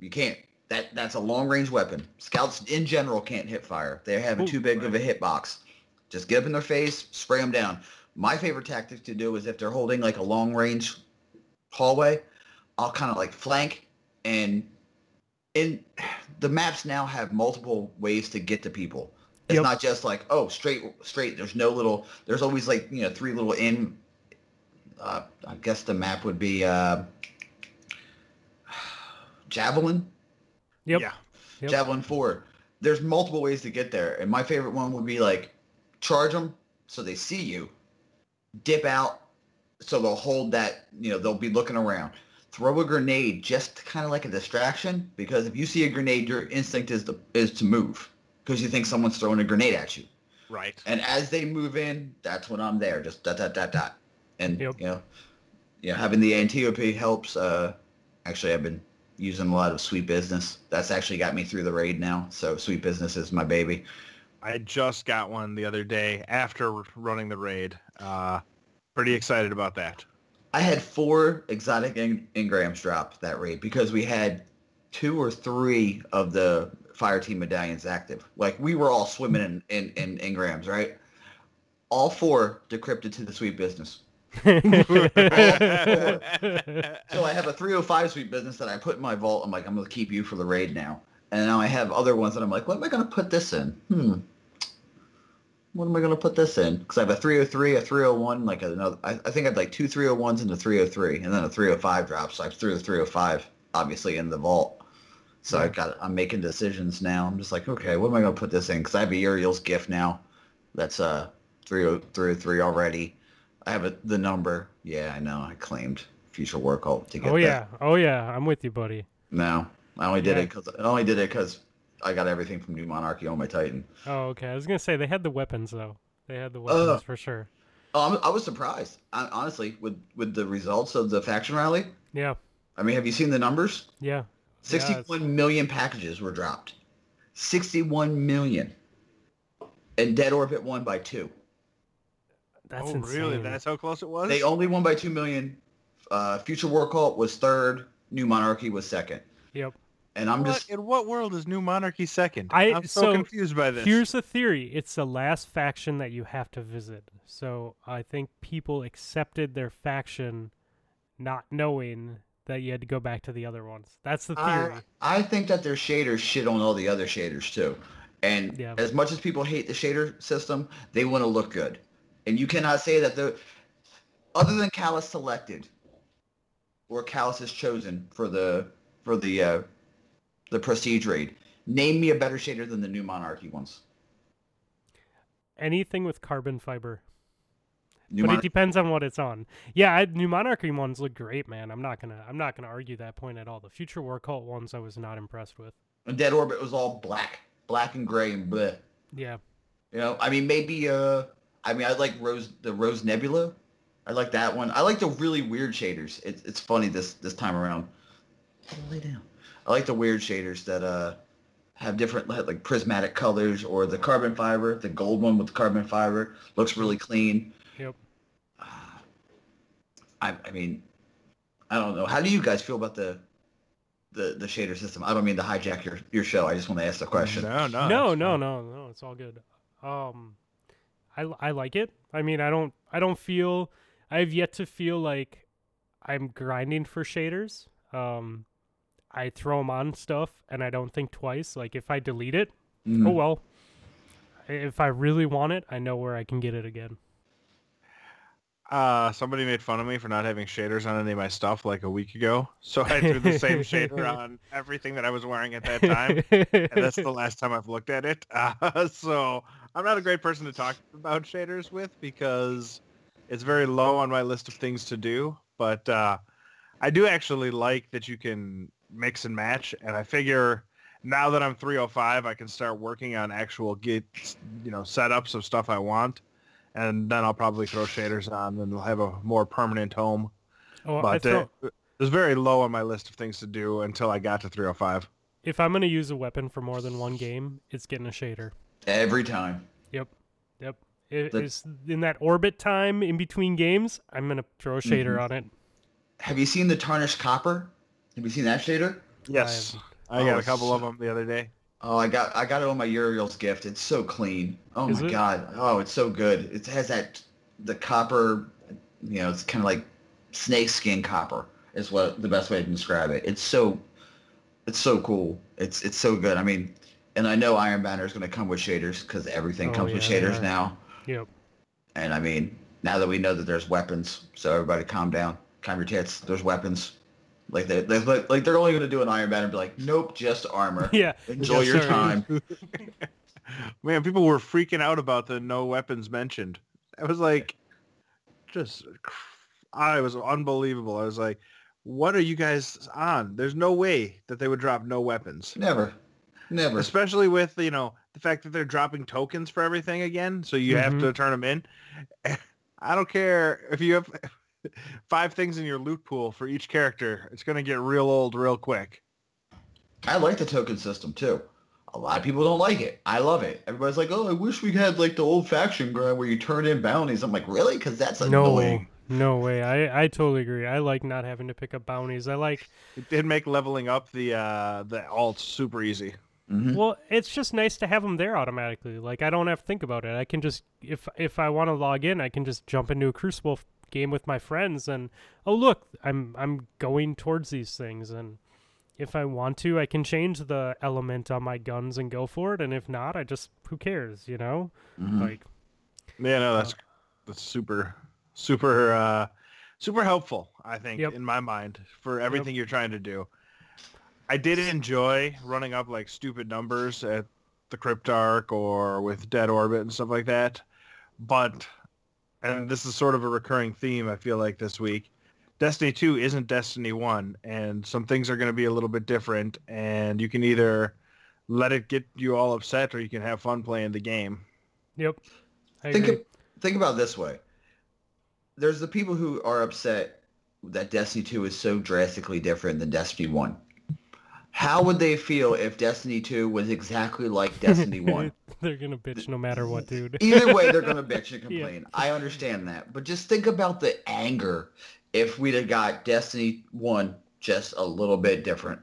You can't. That That's a long-range weapon. Scouts in general can't hip fire. They have Ooh, too big right. of a hitbox. Just get up in their face, spray them down. My favorite tactic to do is if they're holding like a long-range hallway, I'll kind of like flank and... And the maps now have multiple ways to get to people. It's yep. not just like, oh, straight, straight. There's no little, there's always like, you know, three little in, uh, I guess the map would be uh, Javelin. Yep. Yeah. Yep. Javelin four. There's multiple ways to get there. And my favorite one would be like charge them so they see you, dip out so they'll hold that, you know, they'll be looking around. Throw a grenade just kind of like a distraction, because if you see a grenade, your instinct is to, is to move because you think someone's throwing a grenade at you. Right. And as they move in, that's when I'm there. Just dot, dot, dot, dot. And, yep. you know, you know, having the Antiope helps. Uh, actually, I've been using a lot of Sweet Business. That's actually got me through the raid now. So Sweet Business is my baby. I just got one the other day after running the raid. Uh, pretty excited about that. I had four exotic in- Ingrams drop that raid because we had two or three of the Fireteam medallions active. Like, we were all swimming in, in, in Ingrams, right? All four decrypted to the Sweet Business. So I have a three oh five Sweet Business that I put in my vault. I'm like, I'm going to keep you for the raid now. And now I have other ones that I'm like, what am I going to put this in? Hmm. What am I going to put this in? Because I have a three oh three, a three oh one, like another. I, I think I have like two three oh ones and a three oh three, and then a three oh five drops. So I threw the three oh five, obviously, in the vault. So I got, I'm making decisions now. I'm just like, okay, what am I going to put this in? Because I have a Uriel's gift now. That's a three oh three already. I have a, the number. Yeah, I know. I claimed Future War Cult to get Oh, yeah. That. Oh, yeah. I'm with you, buddy. No. I only did yeah. it because I only did it because I got everything from New Monarchy on my Titan. Oh, okay. I was going to say, they had the weapons, though. They had the weapons uh, for sure. Oh, I was surprised, I, honestly, with, with the results of the faction rally. Yeah. I mean, have you seen the numbers? Yeah. sixty-one yeah, million packages were dropped. sixty-one million. And Dead Orbit won by two. That's oh, insane. Really? That's how close it was? They only won by two million. Uh, Future War Cult was third. New Monarchy was second. Yep. And I'm what, just... In what world is New Monarchy second? I, I'm so, so confused by this. Here's the theory. It's the last faction that you have to visit. So I think people accepted their faction not knowing that you had to go back to the other ones. That's the theory. I, I think that their shaders shit on all the other shaders, too. And yeah. as much as people hate the shader system, they want to look good. And you cannot say that the, other than Calus selected, or Calus is chosen for the for the uh, the prestige raid. Name me a better shader than the New Monarchy ones. Anything with carbon fiber, New but Monarchy. It depends on what it's on. Yeah, I, New Monarchy ones look great, man. I'm not gonna I'm not gonna argue that point at all. The Future War Cult ones I was not impressed with. And Dead Orbit was all black, black and gray and bleh. Yeah. You know, I mean, maybe uh. I mean, I like Rose, the Rose Nebula. I like that one. I like the really weird shaders. It's it's funny this this time around. Lay down. I like the weird shaders that uh have different like prismatic colors, or the carbon fiber. The gold one with the carbon fiber looks really clean. Yep. Uh, I I mean, I don't know. How do you guys feel about the the the shader system? I don't mean to hijack your your show. I just want to ask the question. No, no, no, no, no, no. It's all good. Um. I, I like it. I mean, I don't I don't feel I've yet to feel like I'm grinding for shaders. Um, I throw them on stuff and I don't think twice. Like, if I delete it, mm. oh well. If I really want it, I know where I can get it again. Uh, somebody made fun of me for not having shaders on any of my stuff like a week ago. So I threw the same shader on everything that I was wearing at that time. And that's the last time I've looked at it. Uh, so I'm not a great person to talk about shaders with because it's very low on my list of things to do. But uh, I do actually like that you can mix and match. And I figure now that I'm three oh five, I can start working on actual get, you know, setups of stuff I want. And then I'll probably throw shaders on and have a more permanent home. Oh, but throw... it was very low on my list of things to do until I got to three oh five. If I'm going to use a weapon for more than one game, it's getting a shader. Every time. Yep. Yep. It, the... it's in that orbit time in between games, I'm going to throw a shader mm-hmm. on it. Have you seen the Tarnished Copper? Have you seen that shader? Yes. I, I got oh, a couple so... of them the other day. Oh, I got I got it on my Uriel's gift. It's so clean. Oh, Is my it? God. Oh, it's so good. It has that, the copper, you know, it's kind of like snake skin copper is what the best way to describe it. It's so, it's so cool. It's it's so good. I mean, and I know Iron Banner is going to come with shaders because everything oh, comes yeah, with shaders yeah. now. Yep. And I mean, now that we know that there's weapons, so everybody calm down. Calm your tits. There's weapons. Like they, they like, like they're only going to do an Iron Banner and be like, nope, just armor. Yeah, enjoy yes, your sir. time. Man, people were freaking out about the no weapons mentioned. I was like, just, I was unbelievable. I was like, what are you guys on? There's no way that they would drop no weapons. Never, never. Especially with, you know, the fact that they're dropping tokens for everything again, so you mm-hmm. have to turn them in. I don't care if you have five things in your loot pool for each character. It's going to get real old real quick. I like the token system, too. A lot of people don't like it. I love it. Everybody's like, oh, I wish we had like the old faction grind where you turn in bounties. I'm like, really? Because that's annoying. No, no way. I, I totally agree. I like not having to pick up bounties. I like... It did make leveling up the, uh, the alts super easy. Mm-hmm. Well, it's just nice to have them there automatically. Like, I don't have to think about it. I can just... If, if I want to log in, I can just jump into a Crucible game with my friends and, oh, look, I'm I'm going towards these things, and... If I want to, I can change the element on my guns and go for it. And if not, I just, who cares, you know? Mm-hmm. Like, yeah, no, that's, uh, that's super, super, uh, super helpful, I think, yep. in my mind, for everything yep. you're trying to do. I did enjoy running up, like, stupid numbers at the Cryptarch or with Dead Orbit and stuff like that. But, and this is sort of a recurring theme, I feel like, this week. Destiny two isn't Destiny one, and some things are going to be a little bit different, and you can either let it get you all upset or you can have fun playing the game. Yep. I think agree. Think about it this way. There's the people who are upset that Destiny two is so drastically different than Destiny one. How would they feel if Destiny two was exactly like Destiny one? They're going to bitch no matter what, dude. Either way, they're going to bitch and complain. Yeah. I understand that, but just think about the anger if we'd have got Destiny one just a little bit different.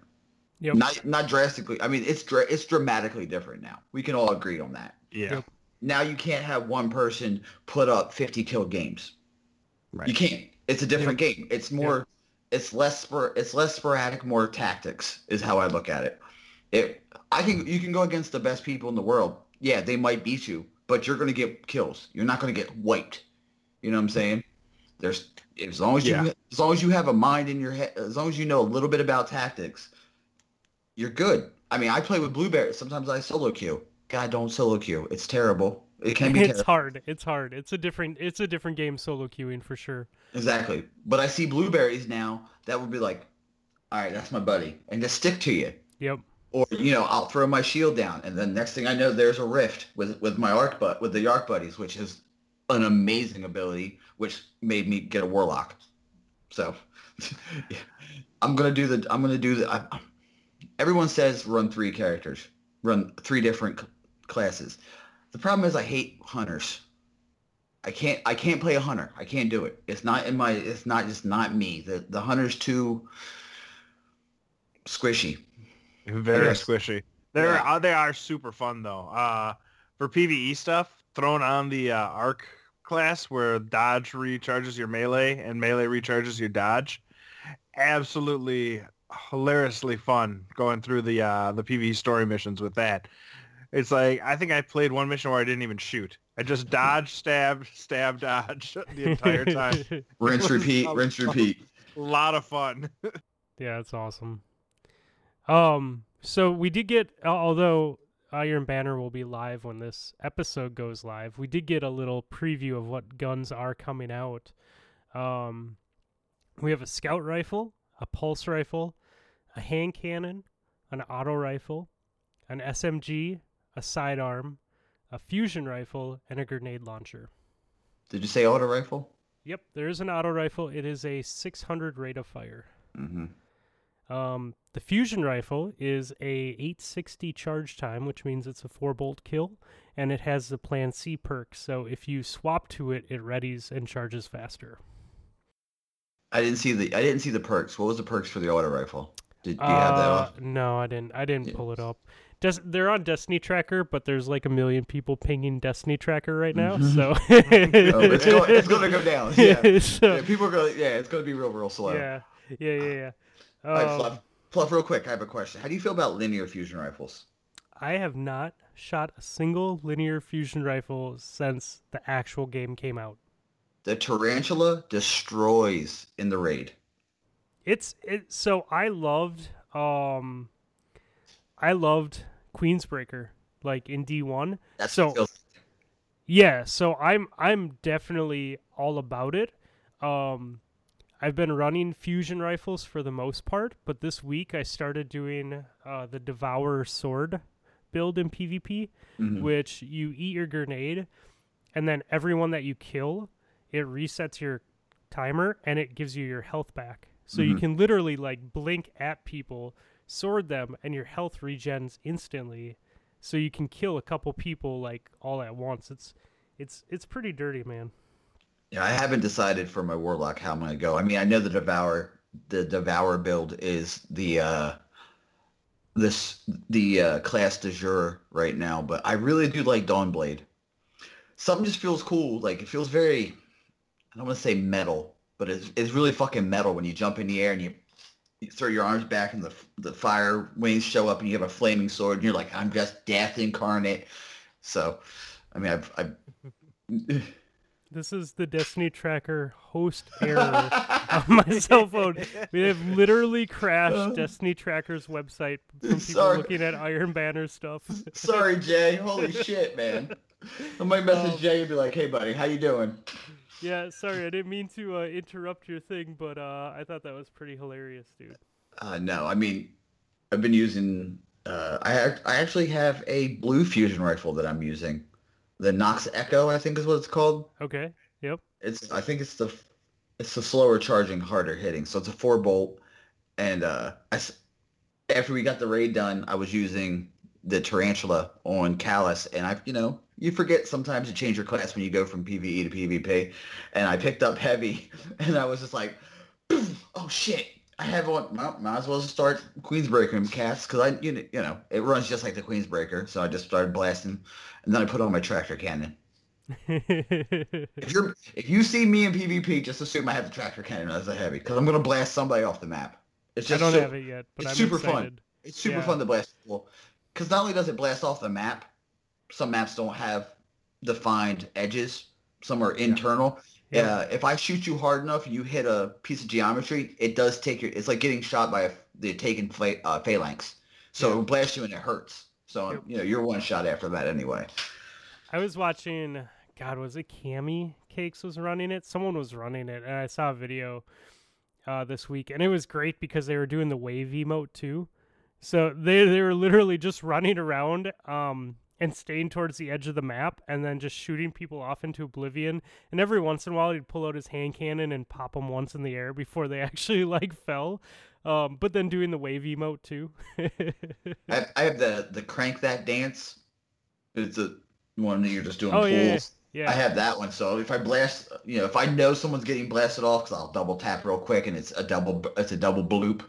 Yep. Not not drastically. I mean, it's dra- it's dramatically different now. We can all agree on that. Yeah. Yep. Now you can't have one person put up fifty kill games. Right. You can't. It's a different yep. game. It's more yep. it's less spor- it's less sporadic, more tactics is how I look at it. It I can you can go against the best people in the world. Yeah, they might beat you, but you're going to get kills. You're not going to get wiped. You know what I'm saying? There's as long as you yeah. as long as you have a mind in your head, as long as you know a little bit about tactics, you're good. I mean, I play with Blueberry. Sometimes I solo queue. God, don't solo queue. It's terrible. It can be. It's terrible. hard. It's hard. It's a different. It's a different game solo queuing for sure. Exactly. But I see Blueberries now that would be like, all right, that's my buddy, and just stick to you. Yep. Or you know, I'll throw my shield down, and then next thing I know, there's a rift with with my arc but with the arc buddies, which is an amazing ability, which made me get a warlock. So yeah. I'm gonna do the. I'm gonna do the. I, everyone says run three characters, run three different c- classes. The problem is I hate hunters. I can't. I can't play a hunter. I can't do it. It's not in my. It's not just not me. The the hunter's too squishy. Very squishy. They're yeah. they are super fun though. Uh, for PvE stuff, thrown on the uh, arc class where dodge recharges your melee and melee recharges your dodge. Absolutely hilariously fun going through the uh, the PvE story missions with that. It's like, I think I played one mission where I didn't even shoot. I just dodge, stab, stab, dodge the entire time. Rinse, repeat, a, rinse, repeat. A lot of fun. Yeah, it's awesome. Um, so we did get, although Iron Banner will be live when this episode goes live, we did get a little preview of what guns are coming out. Um, we have a scout rifle, a pulse rifle, a hand cannon, an auto rifle, an S M G, a sidearm, a fusion rifle, and a grenade launcher. Did you say auto rifle? Yep, there is an auto rifle. It is a six hundred rate of fire. Mm-hmm. Um, the fusion rifle is a eight sixty charge time, which means it's a four bolt kill, and it has the Plan C perk. So if you swap to it, it readies and charges faster. I didn't see the I didn't see the perks. What was the perks for the auto rifle? Did you uh, have that off? No, I didn't. I didn't yeah. pull it up. Des- they're on Destiny Tracker, but there's like a million people pinging Destiny Tracker right now, mm-hmm. so oh, it's, going, it's going to go down. Yeah, so, yeah people are going. Yeah, it's going to be real, real slow. Yeah, yeah, yeah, yeah. Um, All right, Fluff. Fluff, real quick, I have a question. How do you feel about linear fusion rifles? I have not shot a single linear fusion rifle since the actual game came out. The Tarantula destroys in the raid. it's it. So I loved, um, I loved Queensbreaker, like in D one. That's so. Cool. Yeah, so I'm I'm definitely all about it. Um, I've been running fusion rifles for the most part, but this week I started doing uh, the Devour sword build in PvP, mm-hmm. which you eat your grenade, and then everyone that you kill, it resets your timer and it gives you your health back. So mm-hmm. you can literally like blink at people, sword them, and your health regens instantly. So you can kill a couple people like all at once. It's it's it's pretty dirty, man. Yeah, I haven't decided for my warlock how I'm gonna go. I mean, I know the devour the devour build is the uh, this the uh, class du jour right now, but I really do like Dawnblade. Something just feels cool. Like it feels very, I don't want to say metal, but it's it's really fucking metal when you jump in the air and you. You throw your arms back and the the fire wings show up and you have a flaming sword and you're like, I'm just death incarnate. So, I mean, I've... I've... This is the Destiny Tracker host error on my cell phone. We have literally crashed um, Destiny Tracker's website from people sorry. looking at Iron Banner stuff. Sorry, Jay. Holy shit, man. I might message um, Jay and be like, hey, buddy, how you doing? Yeah, sorry, I didn't mean to uh, interrupt your thing, but uh, I thought that was pretty hilarious, dude. Uh, no, I mean, I've been using... Uh, I I actually have a blue fusion rifle that I'm using. The Nox Echo, I think is what it's called. Okay, yep. It's I think it's the it's the slower charging, harder hitting. So it's a four bolt, and uh, I, after we got the raid done, I was using the Tarantula on Calus, and I, you know... You forget sometimes to change your class when you go from PvE to PvP. And I picked up Heavy, and I was just like, oh, shit. I have one. Might as well start Queensbreaker and cast, because I, you know, it runs just like the Queensbreaker. So I just started blasting, and then I put on my Tractor Cannon. if you're, if you see me in PvP, just assume I have the Tractor Cannon as a Heavy, because I'm going to blast somebody off the map. It's just I don't so, have it yet, but it's I'm super excited. fun. It's super yeah. fun to blast people, because not only does it blast off the map, some maps don't have defined edges. Some are internal. Yeah. Yeah. Uh, if I shoot you hard enough and you hit a piece of geometry, it does take your... It's like getting shot by a, the taken ph- uh, phalanx. So yeah. It blasts you and it hurts. So, yep. You know, you're one shot after that anyway. I was watching... God, was it Cammy Cakes was running it? Someone was running it, and I saw a video uh, this week. And it was great because they were doing the wave emote too. So they, they were literally just running around... Um, and staying towards the edge of the map, and then just shooting people off into oblivion. And every once in a while, he'd pull out his hand cannon and pop them once in the air before they actually, like, fell. Um, but then doing the wave emote, too. I, I have the, the crank that dance. It's the one that you're just doing oh, pools. Yeah, yeah. I have that one. So if I blast, you know, if I know someone's getting blasted off, because I'll double tap real quick, and it's a double it's a double bloop.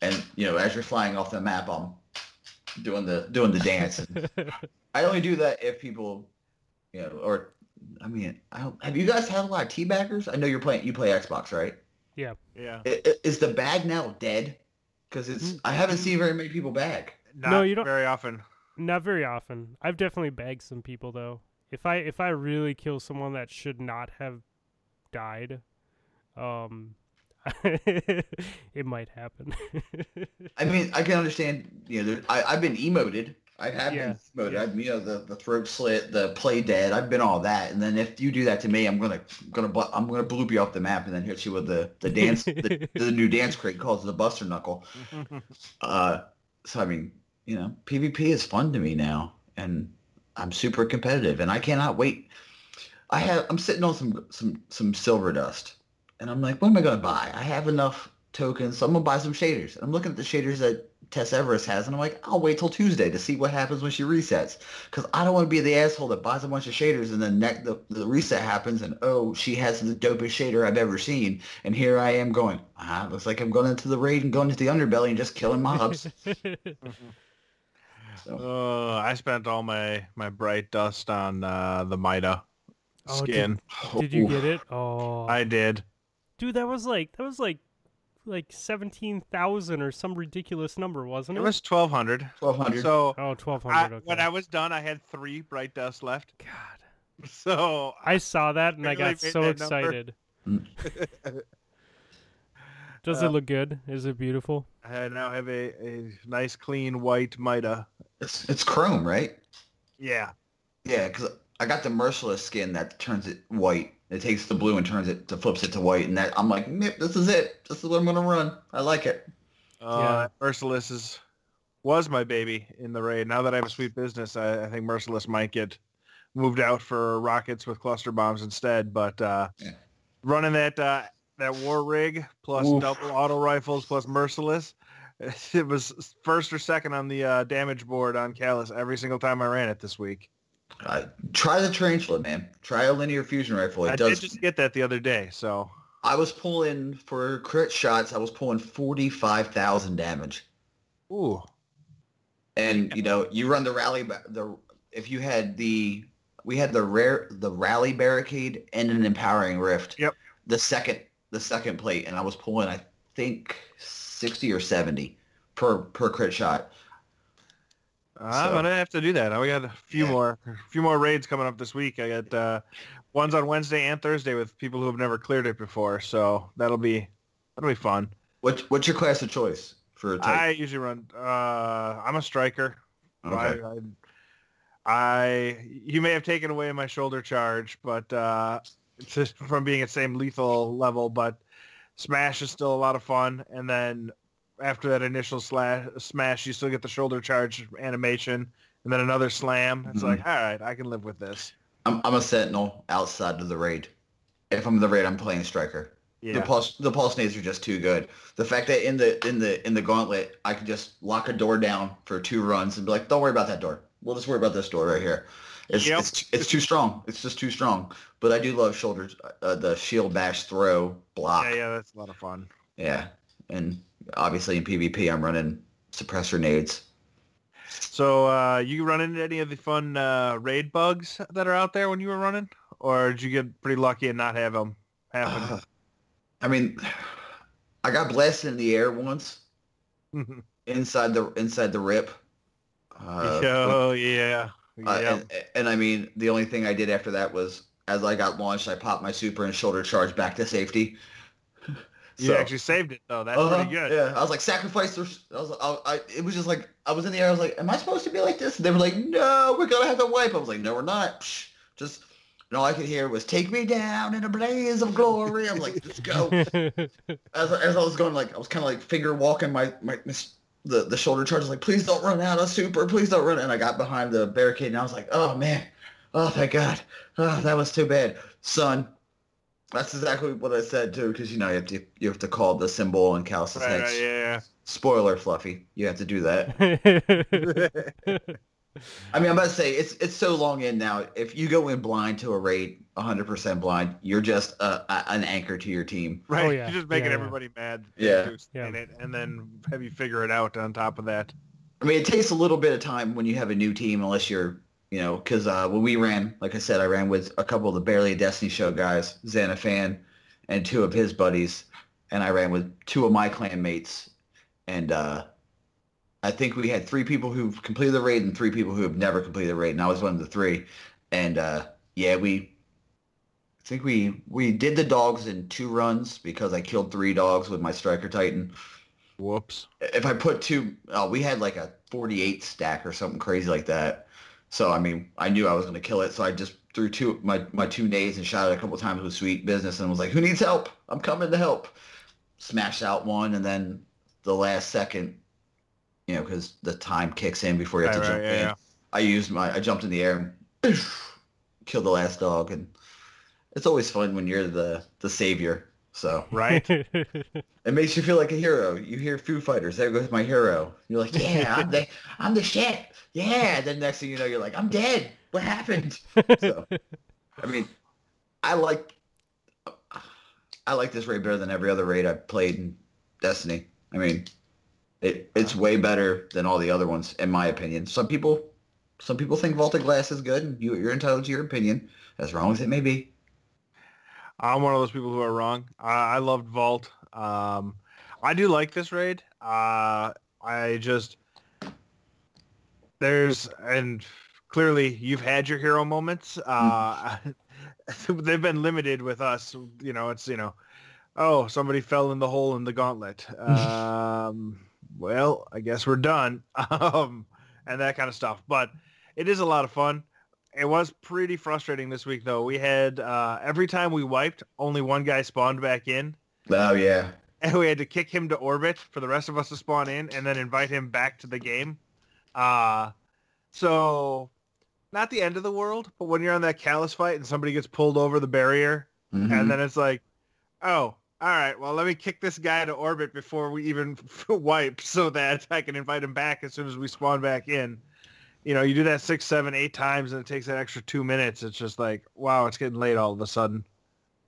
And, you know, as you're flying off the map, I'm... doing the doing the dance. I only do that if people, you know, or I mean, I don't, have you guys had a lot of teabaggers? I know you're playing. You play Xbox, right? Yeah, yeah. It, it, is the bag now dead? Because it's I haven't seen very many people bag. Not no, you don't very often. Not very often. I've definitely bagged some people though. If I if I really kill someone that should not have died, um. it might happen. I mean, I can understand. You know, I, I've been emoted. I have yeah, been emoted. Yeah. I've, you know, the, the throat slit, the play dead. I've been all that. And then if you do that to me, I'm gonna gonna I'm gonna bloop you off the map and then hit you with the the dance, the, the new dance crate called the Buster Knuckle. uh, so I mean, you know, PvP is fun to me now, and I'm super competitive, and I cannot wait. I have I'm sitting on some some some silver dust. And I'm like, what am I going to buy? I have enough tokens, so I'm going to buy some shaders. And I'm looking at the shaders that Tess Everest has, and I'm like, I'll wait till Tuesday to see what happens when she resets. Because I don't want to be the asshole that buys a bunch of shaders, and then ne- the, the reset happens, and oh, she has the dopest shader I've ever seen. And here I am going, ah, looks like I'm going into the raid and going into the underbelly and just killing mobs. so. uh, I spent all my, my bright dust on uh, the Mida oh, skin. Did, did you get it? Oh, I did. Dude, that was like that was like like seventeen thousand or some ridiculous number, wasn't it? It was twelve hundred. Twelve hundred. So oh, twelve hundred. Okay. When I was done, I had three bright dust left. God. So I saw that and I got so excited. Does uh, it look good? Is it beautiful? I now have a, a nice, clean, white Mida. It's, it's chrome, right? Yeah. Yeah, because I got the Merciless skin that turns it white. It takes the blue and turns it, to flips it to white. And that I'm like, nip, this is it. This is what I'm going to run. I like it. Uh, yeah. Merciless is, was my baby in the raid. Now that I have a Sweet Business, I, I think Merciless might get moved out for rockets with cluster bombs instead. But uh, yeah. running that... Uh, That war rig plus Oof. double auto rifles plus Merciless. It was first or second on the uh, damage board on Calus every single time I ran it this week. Uh, try the Tarantula, man. Try a linear fusion rifle. It I does... did just get that the other day, so. I was pulling, for crit shots, I was pulling forty-five thousand damage. Ooh. And, you know, you run the rally, the if you had the, we had the rare, the rally barricade and an empowering rift. Yep. The second. The second plate, and I was pulling, I think, sixty or seventy per per crit shot. Uh, so. I'm gonna have to do that. I got a few yeah. more, a few more raids coming up this week. I got uh, ones on Wednesday and Thursday with people who have never cleared it before, so that'll be that'll be fun. What what's your class of choice for? A type? I usually run. Uh, I'm a striker. Okay. I, I, I you may have taken away my shoulder charge, but. Uh, Just from being at the same lethal level, but smash is still a lot of fun. And then after that initial slash, smash, you still get the shoulder charge animation, and then another slam. It's mm-hmm. like, all right, I can live with this. I'm I'm a sentinel outside of the raid. If I'm the raid, I'm playing striker. Yeah. The pulse the pulse nades are just too good. The fact that in the in the in the gauntlet, I can just lock a door down for two runs and be like, don't worry about that door. We'll just worry about this door right here. It's, yep. it's it's too strong. It's just too strong. But I do love shoulders, uh, the shield bash, throw, block. Yeah, yeah, that's a lot of fun. Yeah, and obviously in PvP, I'm running suppressor nades. So uh, you run into any of the fun uh, raid bugs that are out there when you were running, or did you get pretty lucky and not have them happen? Uh, I mean, I got blasted in the air once inside the inside the rip. Uh, oh but, yeah. Uh, yep. and, and I mean, the only thing I did after that was, as I got launched, I popped my super and shoulder charge back to safety. So, you actually saved it, though. That's uh-huh, pretty good. Yeah, I was like, sacrifice. I was, I, I, it was just like, I was in the air. I was like, am I supposed to be like this? And they were like, no, we're going to have to wipe. I was like, no, we're not. Psh, just, and all I could hear was, take me down in a blaze of glory. I was like, let's go. as, as I was going, like, I was kind of like finger walking my, my, my The, the shoulder charge was like, please don't run out of super, please don't run. And I got behind the barricade, and I was like, oh, man. Oh, thank God. Oh, that was too bad. Son, that's exactly what I said, too, because, you know, you have to you have to call the symbol on Calus' right, head. Right, yeah. Spoiler, Fluffy. You have to do that. I mean, I'm about to say, it's it's so long in now. If you go in blind to a raid, one hundred percent blind, you're just a, a, an anchor to your team. Right. Oh, yeah. You're just making yeah, everybody yeah. mad. Yeah. yeah. In it, and then have you figure it out on top of that. I mean, it takes a little bit of time when you have a new team, unless you're, you know, because uh, when we ran, like I said, I ran with a couple of the Barely a Destiny show guys, Xanafan, and two of his buddies, and I ran with two of my clan mates, and, uh, I think we had three people who've completed the raid and three people who have never completed the raid, and I was one of the three. And, uh, yeah, we – I think we, we did the dogs in two runs because I killed three dogs with my Striker Titan. Whoops. If I put two uh, – we had like a forty-eight stack or something crazy like that. So, I mean, I knew I was going to kill it, so I just threw two my, my two nades and shot it a couple of times with Sweet Business and was like, who needs help? I'm coming to help. Smashed out one, and then the last second – you know, because the time kicks in before you have right, to jump right, yeah, in. Yeah. I used my, I jumped in the air and killed the last dog, and it's always fun when you're the, the savior. So right, it makes you feel like a hero. You hear Foo Fighters, there goes my hero. You're like, yeah, I'm the, I'm the shit. Yeah. Then next thing you know, you're like, I'm dead. What happened? So, I mean, I like, I like this raid better than every other raid I've played in Destiny. I mean. It it's way better than all the other ones, in my opinion. Some people, some people think Vaulted Glass is good, and you, you're entitled to your opinion, as wrong as it may be. I'm one of those people who are wrong. I, I loved Vault. Um, I do like this raid. Uh, I just there's and clearly you've had your hero moments. Uh, they've been limited with us. You know, it's you know. Oh, somebody fell in the hole in the gauntlet. Um, well, I guess we're done. Um, and that kind of stuff. But it is a lot of fun. It was pretty frustrating this week, though. We had, uh, every time we wiped, only one guy spawned back in. Oh, yeah. And we had to kick him to orbit for the rest of us to spawn in and then invite him back to the game. Uh, so, not the end of the world, but when you're on that Calus fight and somebody gets pulled over the barrier, mm-hmm. and then it's like, oh, all right, well, let me kick this guy to orbit before we even wipe so that I can invite him back as soon as we spawn back in. You know, you do that six, seven, eight times, and it takes that extra two minutes. It's just like, wow, it's getting late all of a sudden.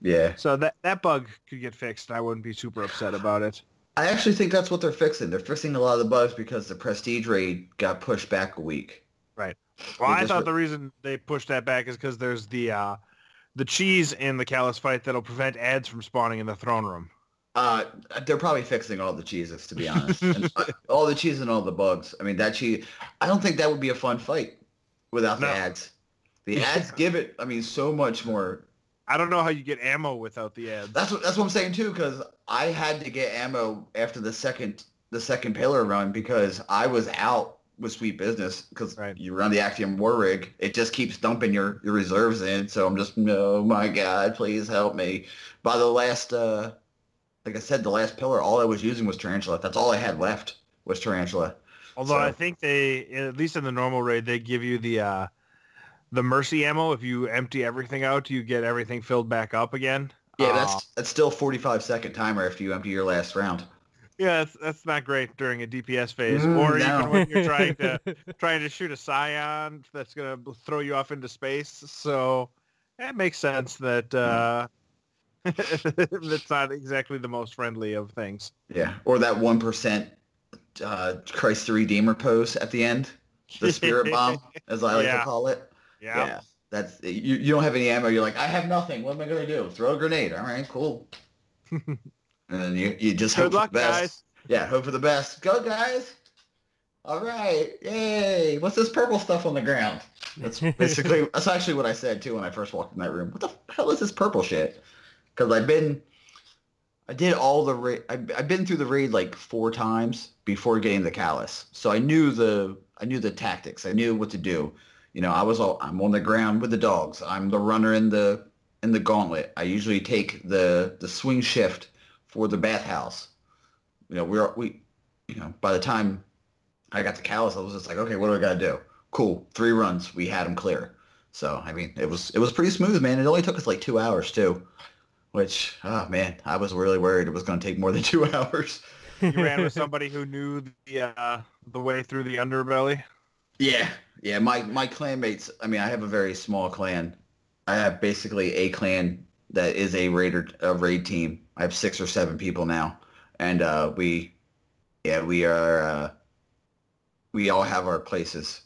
Yeah. So that that bug could get fixed. I wouldn't be super upset about it. I actually think that's what they're fixing. They're fixing a lot of the bugs because the Prestige raid got pushed back a week. Right. Well, they I thought were... the reason they pushed that back is because there's the uh, the cheese in the Calus fight that'll prevent ads from spawning in the throne room. Uh, they're probably fixing all the cheeses, to be honest. And, uh, all the cheese and all the bugs. I mean, that cheese... I don't think that would be a fun fight without no. the ads. The yeah. ads give it, I mean, so much more... I don't know how you get ammo without the ads. That's what that's what I'm saying too, because I had to get ammo after the second the second pillar run because I was out with Sweet Business because right. you run the Axiom War Rig, it just keeps dumping your, your reserves in. So I'm just, oh my god, please help me. By the last, uh, like I said, the last pillar, all I was using was Tarantula. That's all I had left was Tarantula. Although so. I think they, at least in the normal raid, they give you the. Uh... The Mercy ammo, if you empty everything out, you get everything filled back up again. Yeah, that's uh, that's still forty-five second timer after you empty your last round. Yeah, that's, that's not great during a D P S phase. Mm, or no. even when you're trying to trying to shoot a Scion that's going to throw you off into space. So it makes sense that uh, that's not exactly the most friendly of things. Yeah, or that one percent uh, Christ the Redeemer pose at the end. The Spirit Bomb, as I like yeah. to call it. Yeah. yeah, that's you. You don't have any ammo. You're like, I have nothing. What am I gonna do? Throw a grenade. All right, cool. And then you you just Good hope luck, for the best. Guys. Yeah, hope for the best. Go guys. All right, yay! What's this purple stuff on the ground? That's basically that's actually what I said too when I first walked in that room. What the hell is this purple shit? Because I've been, I did all the raid. I've, I've been through the raid like four times before getting the Calus, so I knew the I knew the tactics. I knew what to do. You know, I was all, I'm on the ground with the dogs. I'm the runner in the in the gauntlet. I usually take the, the swing shift for the bathhouse. You know, we're we, you know, by the time I got to Calus, I was just like, okay, what do I got to do? Cool, three runs, we had them clear. So I mean, it was it was pretty smooth, man. It only took us like two hours too, which oh man, I was really worried it was going to take more than two hours. You ran with somebody who knew the uh, the way through the underbelly. Yeah, yeah. My my clanmates. I mean, I have a very small clan. I have basically a clan that is a raider, a raid team. I have six or seven people now, and uh, we, yeah, we are. Uh, we all have our places.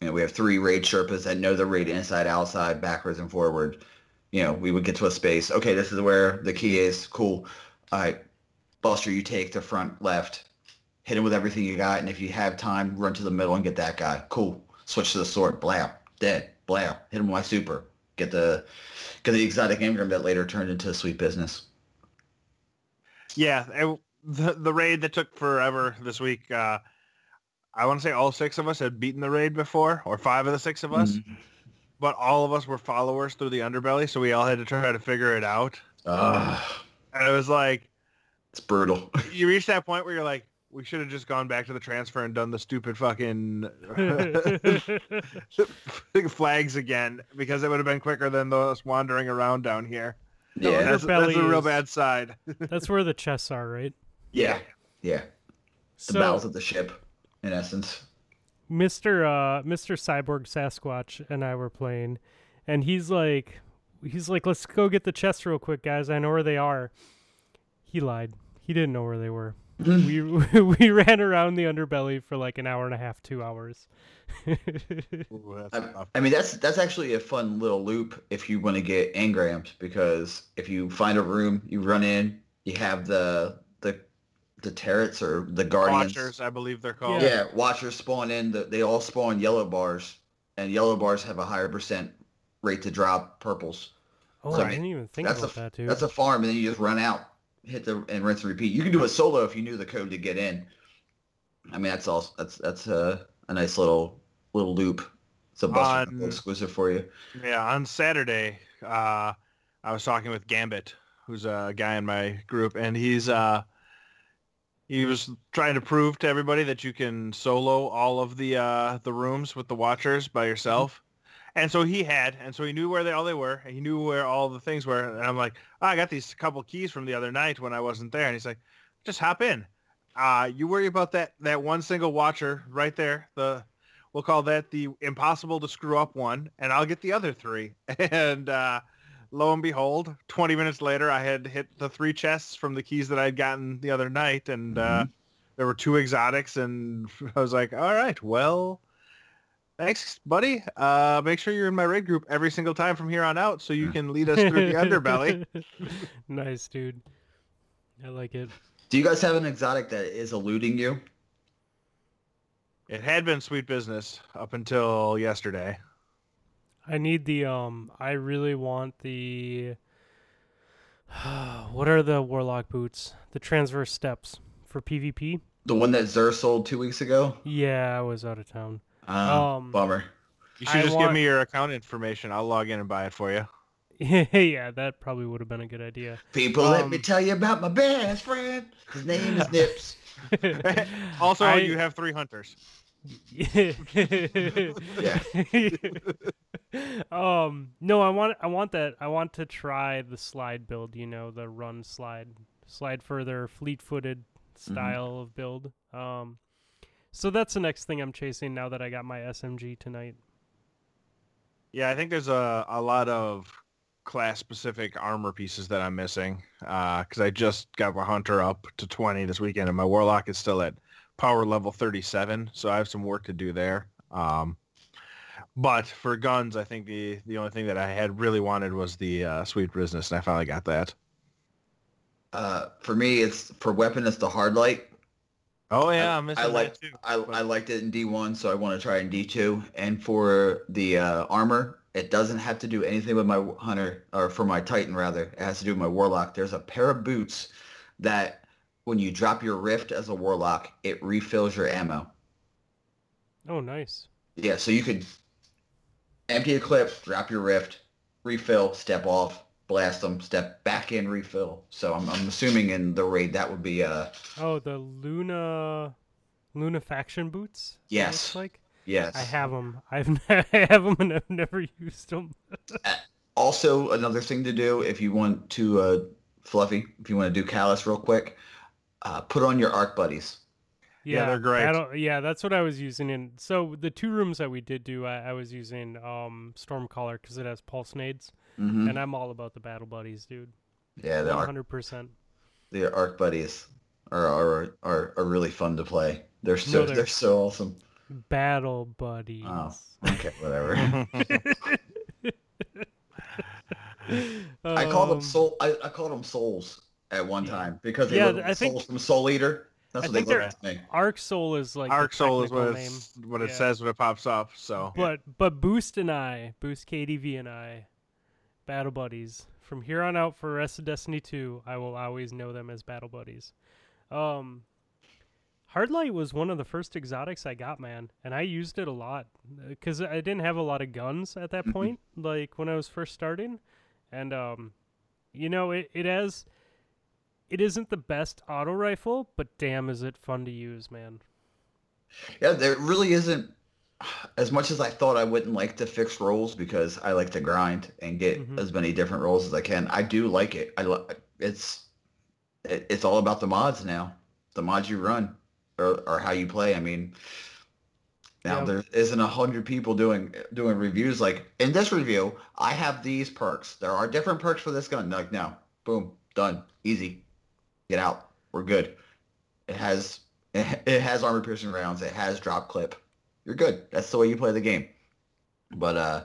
You know, we have three raid Sherpas that know the raid inside, outside, backwards, and forward. You know, we would get to a space. Okay, this is where the key is. Cool. All right, Buster, you take the front left. Hit him with everything you got, and if you have time, run to the middle and get that guy. Cool. Switch to the sword. Blam. Dead. Blam. Hit him with my super. Get the get the exotic engram that later turned into Sweet Business. Yeah, it, the the raid that took forever this week. Uh, I want to say all six of us had beaten the raid before, or five of the six of us, mm-hmm. but all of us were followers through the underbelly, so we all had to try to figure it out. Uh, and it was like, it's brutal. You reach that point where you're like, we should have just gone back to the transfer and done the stupid fucking flags again, because it would have been quicker than those wandering around down here. Yeah, that's, that's a real bad side. That's where the chests are, right? Yeah, yeah. The so, bowels of the ship, in essence. Mister Uh, Mister Cyborg Sasquatch and I were playing, and he's like, he's like, let's go get the chests real quick, guys. I know where they are. He lied. He didn't know where they were. We we ran around the underbelly for like an hour and a half, two hours. Ooh, I, I mean, that's that's actually a fun little loop if you want to get engrams, because if you find a room, you run in, you have the the the turrets or the guardians. Watchers, I believe they're called. Yeah, watchers spawn in. The, they all spawn yellow bars, and yellow bars have a higher percent rate to drop purples. Oh, so, I, I mean, didn't even think about a, that, too. That's a farm, and then you just run out. hit the and rinse and repeat. You can do a solo if you knew the code to get in. I mean, that's all. That's that's a, a nice little little loop. It's a Buster on, exclusive for you. Yeah, on Saturday, uh, I was talking with Gambit, who's a guy in my group, and he's uh, he was trying to prove to everybody that you can solo all of the uh, the rooms with the Watchers by yourself. Mm-hmm. And so he had, and so he knew where they all they were, and he knew where all the things were. And I'm like, oh, I got these couple keys from the other night when I wasn't there. And he's like, just hop in. Uh, you worry about that, that one single Watcher right there. The we'll call that the impossible to screw up one, and I'll get the other three. And uh, lo and behold, twenty minutes later, I had hit the three chests from the keys that I'd gotten the other night, and mm-hmm. uh, there were two exotics, and I was like, all right, well... Thanks, buddy. Uh, make sure you're in my raid group every single time from here on out so you can lead us through the underbelly. Nice, dude. I like it. Do you guys have an exotic that is eluding you? It had been Sweet Business up until yesterday. I need the... um. I really want the... what are the Warlock boots? The Transverse Steps for PvP. The one that Xur sold two weeks ago? Yeah, I was out of town. Uh, um, bummer. You should I just want... give me your account information. I'll log in and buy it for you. Yeah, that probably would have been a good idea. People, um, let me tell you about my best friend. His name is Nips. Also, I... you have three hunters. Yeah. um. No, I want. I want that. I want to try the slide build. You know, the run slide, slide further, fleet-footed style mm-hmm. of build. Um. So that's the next thing I'm chasing now that I got my S M G tonight. Yeah, I think there's a, a lot of class-specific armor pieces that I'm missing. Because uh, I just got my Hunter up to twenty this weekend, and my Warlock is still at power level thirty-seven. So I have some work to do there. Um, but for guns, I think the, the only thing that I had really wanted was the uh, Sweet Business, and I finally got that. Uh, for me, it's for weapon, it's the Hard Light. Oh yeah, I, I'm missing I liked, that too. I, I liked it in D one, so I want to try it in D two. And for the uh, armor, it doesn't have to do anything with my hunter, or for my Titan rather. It has to do with my Warlock. There's a pair of boots that, when you drop your Rift as a Warlock, it refills your ammo. Oh, nice. Yeah, so you could empty a clip, drop your Rift, refill, step off. Blast them, step back in, refill. So I'm I'm assuming in the raid that would be uh oh the Luna Luna faction boots. Yes, like yes, I have them. I've ne- I have them and I've never used them. Also, another thing to do if you want to uh, Fluffy, if you want to do Calus real quick, uh, put on your arc buddies. Yeah, yeah they're great. I don't, yeah, that's what I was using. In so the two rooms that we did do, I, I was using um Stormcaller because it has pulse nades. Mm-hmm. And I'm all about the battle buddies, dude. Yeah, they're one hundred percent. The arc buddies are are are, are really fun to play. They're so no, they're, they're so awesome. Battle buddies. Oh, okay, whatever. um, I called them soul. I, I called them souls at one time because they yeah, were souls from Soul Eater. That's I what think they look like. Arc Soul is like Arc Soul is what, it's, what it yeah. says when it pops up. So, but but Boost and I, Boost K D V and I. Battle buddies. From here on out, for the rest of Destiny two, I will always know them as battle buddies. Um, Hardlight was one of the first exotics I got, man, and I used it a lot because I didn't have a lot of guns at that point, like when I was first starting. And um, you know, it it has, it isn't the best auto rifle, but damn, is it fun to use, man. Yeah, there really isn't. As much as I thought I wouldn't like to fix roles because I like to grind and get mm-hmm. as many different roles as I can, I do like it. I lo- it's it, it's all about the mods now, the mods you run or, or how you play. I mean, now yeah. there isn't a hundred people doing doing reviews like in this review. I have these perks. There are different perks for this gun. Like no, boom, done, easy, get out. We're good. It has it, it has armor piercing rounds. It has drop clip. You're good. That's the way you play the game. But uh,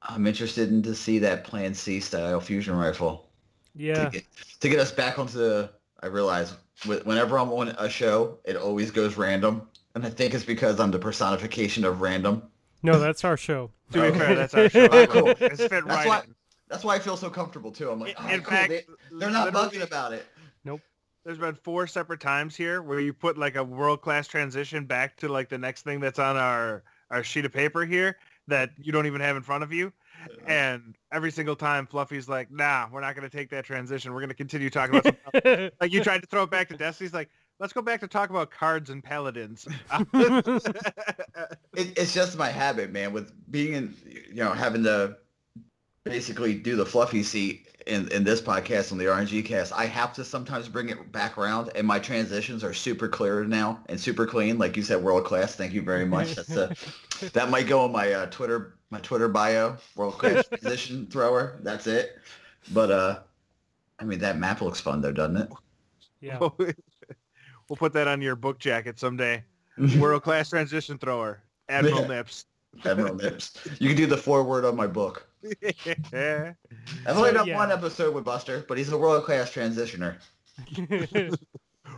I'm interested in to see that Plan C style fusion rifle. Yeah. To get, to get us back onto the... I realize whenever I'm on a show, it always goes random. And I think it's because I'm the personification of random. No, that's our show. To be fair, that's our show. Cool. It's fit that's right why, That's why I feel so comfortable too. I'm like, oh, in cool. fact, they, they're not bugging about it. Nope. There's been four separate times here where you put like a world-class transition back to like the next thing that's on our, our sheet of paper here that you don't even have in front of you. And every single time Fluffy's like, nah, we're not going to take that transition. We're going to continue talking about something else. Like you tried to throw it back to Destiny's like, let's go back to talk about cards and paladins. it, it's just my habit, man, with being in, you know, having to basically do the Fluffy seat in, in this podcast on the R N G cast. I have to sometimes bring it back around, and my transitions are super clear now and super clean. Like you said, world class. Thank you very much. That's a, that might go on my uh, Twitter my Twitter bio, world class transition thrower. That's it. But, uh, I mean, that map looks fun, though, doesn't it? Yeah. We'll put that on your book jacket someday. World class transition thrower, Admiral yeah. Nips. Admiral Nips. You can do the foreword on my book. Yeah. I've only done yeah. one episode with Buster, but he's a world class transitioner.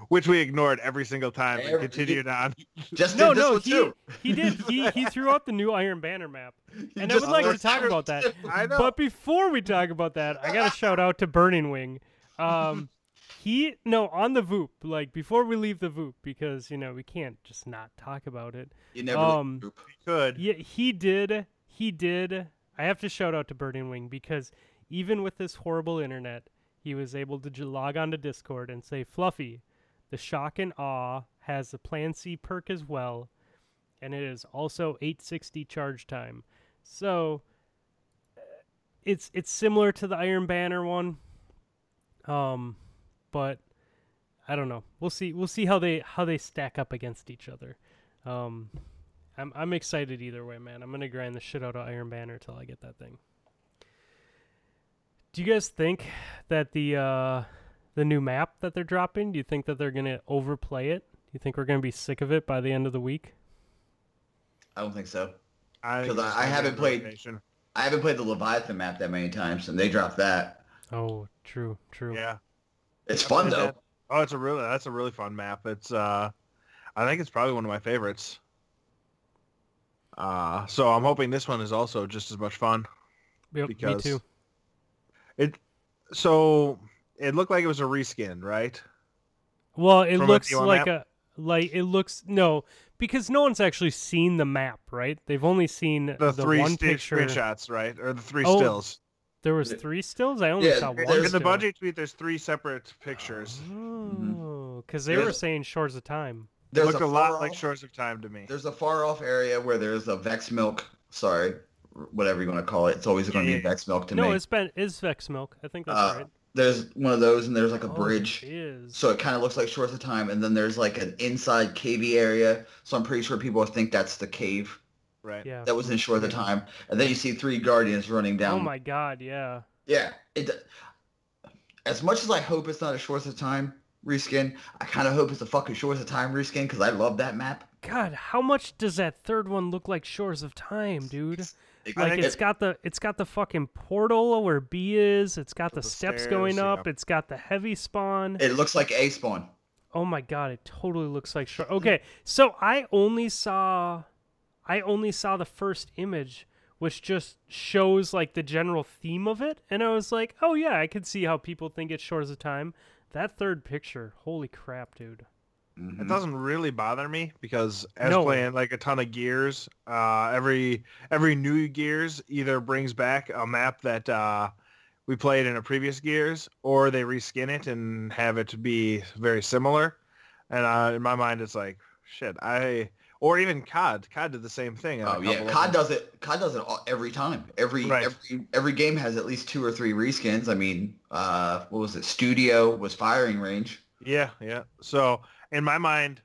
Which we ignored every single time and continued on. Just no, no, he, too. he did. He he threw out the new Iron Banner map, and I would like to talk about that. I know. But before we talk about that, I got to shout out to Burning Wing. Um, he no on the Voop. Like before we leave the Voop, because you know we can't just not talk about it. You never um, leave the Voop. Could. Yeah, he did. He did. I have to shout out to Burning Wing because even with this horrible internet, he was able to log on to Discord and say, "Fluffy, the Shock and Awe has the Plan C perk as well, and it is also eight sixty charge time." So uh, it's it's similar to the Iron Banner one, um, but I don't know. We'll see. We'll see how they how they stack up against each other. Um, I'm I'm excited either way, man. I'm gonna grind the shit out of Iron Banner till I get that thing. Do you guys think that the uh, the new map that they're dropping, do you think that they're going to overplay it? Do you think we're going to be sick of it by the end of the week? I don't think so. I, think I, I haven't played I haven't played the Leviathan map that many times, and they dropped that. Oh, true, true. Yeah. It's I fun, though. That. Oh, it's a really, that's a really fun map. It's uh, I think it's probably one of my favorites. Uh, so I'm hoping this one is also just as much fun. Yep, because me too. It, so... It looked like it was a reskin, right? Well, it From looks a like map? a like it looks no, because no one's actually seen the map, right? They've only seen the, the three one st- picture screenshots, right? Or the three oh, stills. There was three stills? I only yeah, saw one. In still. The budget tweet there's three separate pictures. Oh, cuz they there's, were saying Shores of Time. It looked a, a lot off, like Shores of Time to me. There's a far off area where there's a Vex Milk, sorry, whatever you want to call it. It's always going to yeah, be Vex Milk to no, me. No, it's been is Vex Milk. I think that's uh, right. There's one of those, and there's like a oh, bridge, it so it kind of looks like Shores of Time, and then there's like an inside cavey area, so I'm pretty sure people think that's the cave right. Yeah. that was in Shores of Time, and then you see three guardians running down. Oh my god, yeah. Yeah. It, as much as I hope it's not a Shores of Time reskin, I kind of hope it's a fucking Shores of Time reskin, because I love that map. God, how much does that third one look like Shores of Time, dude? Like it's it, got the it's got the fucking portal where B is. It's got the, the steps stairs, going up. Yeah. It's got the heavy spawn. It looks like A spawn. Oh my god! It totally looks like Shore. Okay, so I only saw, I only saw the first image, which just shows like the general theme of it, and I was like, oh yeah, I can see how people think it's Shores of Time. That third picture, holy crap, dude. It doesn't really bother me because as no. playing like a ton of Gears, uh, every every new Gears either brings back a map that uh, we played in a previous Gears, or they reskin it and have it be very similar. And uh, in my mind, it's like shit. I or even C O D. C O D did the same thing. Oh yeah, C O D does it. C O D does it all, every time. Every right. every every game has at least two or three reskins. I mean, uh, what was it? Studio was Firing Range. Yeah, yeah. So. In my mind,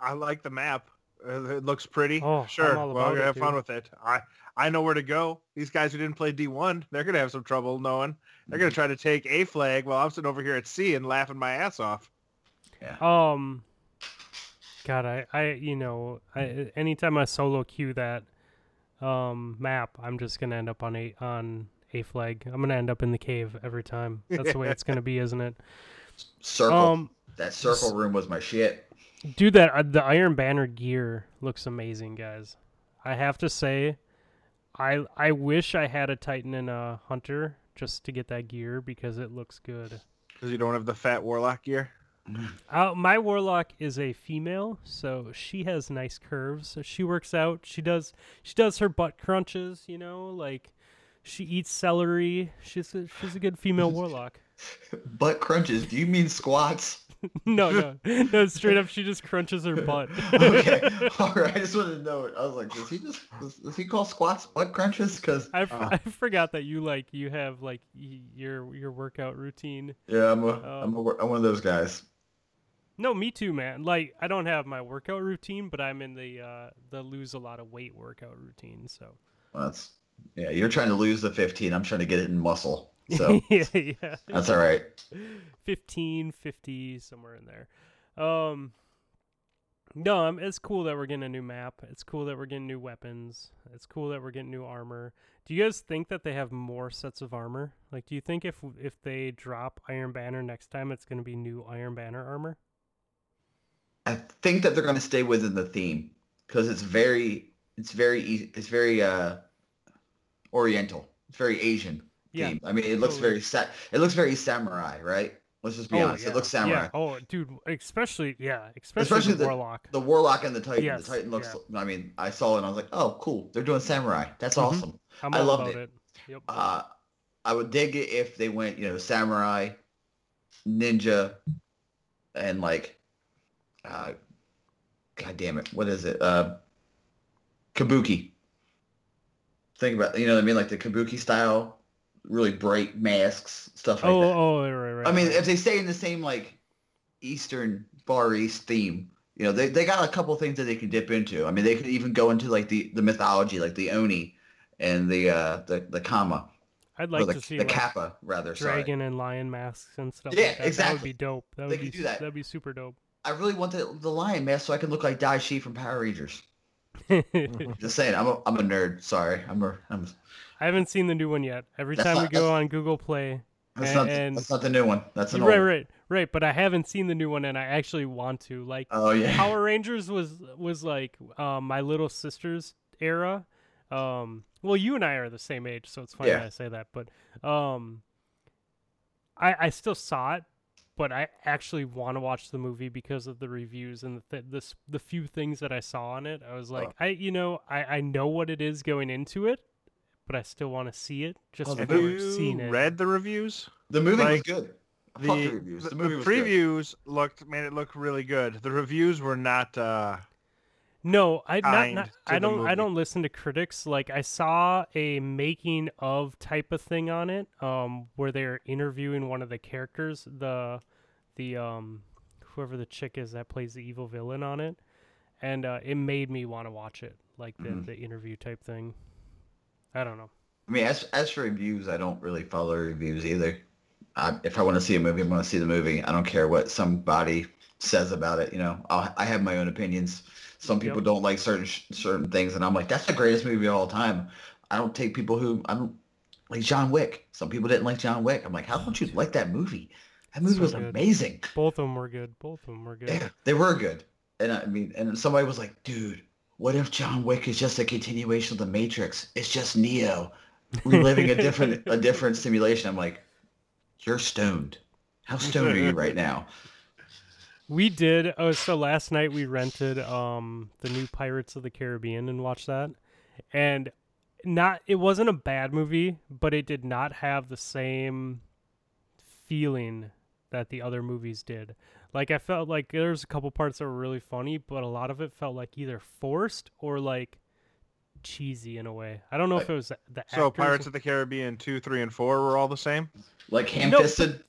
I like the map. It looks pretty. Oh, sure. Well, we're going to have fun with it. I, I know where to go. These guys who didn't play D one, they're going to have some trouble knowing. They're going to try to take A flag while I'm sitting over here at C and laughing my ass off. Yeah. Um, God, I, I you know, I, anytime I solo queue that um, map, I'm just going to end up on a, on A flag. I'm going to end up in the cave every time. That's the way it's going to be, isn't it? Circle. Um, That circle room was my shit. Dude, that uh, the Iron Banner gear looks amazing, guys. I have to say, I I wish I had a Titan and a Hunter just to get that gear because it looks good. Because you don't have the fat Warlock gear? Uh, my Warlock is a female, so she has nice curves. So she works out. She does she does her butt crunches, you know, like she eats celery. She's a, she's a good female Warlock. Butt crunches? Do you mean squats? No, no, no. Straight up, she just crunches her butt. Okay, all right. I just wanted to know. I was like, does he just does, does he call squats butt crunches? Because I, uh, I forgot that you like you have like your your workout routine. Yeah, I'm a, um, I'm, a, I'm one of those guys. No, me too, man. Like I don't have my workout routine, but I'm in the uh, the lose a lot of weight workout routine. So well, that's yeah. You're trying to lose the fifteen. I'm trying to get it in muscle. So yeah, yeah, that's all right. fifteen, fifty, somewhere in there. Um, no, I'm, it's cool that we're getting a new map. It's cool that we're getting new weapons. It's cool that we're getting new armor. Do you guys think that they have more sets of armor? Like, do you think if if they drop Iron Banner next time, it's going to be new Iron Banner armor? I think that they're going to stay within the theme because it's very, it's very, it's very uh, Oriental. It's very Asian. Game. Yeah, I mean, it looks totally. very sa- it looks very samurai, right? Let's just be oh, honest. Yeah. It looks samurai. Yeah. Oh, dude, especially yeah, especially, especially the, the warlock, the warlock and the titan. Yes. The titan looks. Yeah. I mean, I saw it and I was like, oh, cool. They're doing samurai. That's mm-hmm. awesome. I'm I loved about it. it. Yep. Uh, I would dig it if they went, you know, samurai, ninja, and like, uh, god damn it, what is it? Uh, kabuki. Think about, you know what I mean, like the kabuki style. Really bright masks, stuff like oh, that. Oh, right, right. I mean, if they stay in the same, like, Eastern, Far East theme, you know, they they got a couple things that they can dip into. I mean, they could even go into, like, the, the mythology, like the Oni and the uh, the, the Kama. I'd like the, to see, the like, Kappa, rather, dragon sorry. and lion masks and stuff yeah, like that. Exactly. That would be dope. That would they be, could do that. That'd be super dope. I really want the, the lion mask so I can look like Daishi from Power Rangers. Just saying, I'm a, I'm a nerd. Sorry, I'm a... I'm... I haven't seen the new one yet. Every that's time not, we go on Google Play, that's, and, not, and... that's not the new one. That's an right, old one. right, right. But I haven't seen the new one, and I actually want to. Like, oh, yeah. Power Rangers was was like um, my little sister's era. Um, well, you and I are the same age, so it's funny yeah. that I say that. But um, I I still saw it, but I actually want to watch the movie because of the reviews and the the, the, the few things that I saw on it. I was like, oh. I you know I, I know what it is going into it. But I still want to see it. Just oh, have you seen it. Read the reviews? The movie like, was good. The, the reviews. The, the movie the was previews good. looked made it look really good. The reviews were not. Uh, no, I not, not I don't movie. I don't listen to critics. Like I saw a making of type of thing on it, um, where they're interviewing one of the characters, the the um, whoever the chick is that plays the evil villain on it, and uh, it made me want to watch it, like the mm-hmm. the interview type thing. I don't know. I mean, as as for reviews, I don't really follow reviews either. I, if I want to see a movie, I want to see the movie. I don't care what somebody says about it. You know, I'll, I have my own opinions. Some people yep. don't like certain certain things, and I'm like, that's the greatest movie of all time. I don't take people who I don't like John Wick. Some people didn't like John Wick. I'm like, how don't you like that movie? That movie so was good. amazing. Both of them were good. Both of them were good. Yeah, they were good. And I mean, and somebody was like, dude. What if John Wick is just a continuation of The Matrix? It's just Neo reliving a different a different simulation. I'm like, you're stoned. How stoned are you right now? We did. Oh, so last night we rented um, the new Pirates of the Caribbean and watched that. And not it wasn't a bad movie, but it did not have the same feeling that the other movies did. Like, I felt like there's a couple parts that were really funny, but a lot of it felt like either forced or, like, cheesy in a way. I don't know like, if it was the actors. So Pirates of the Caribbean two, three, and four were all the same? Like ham-fisted?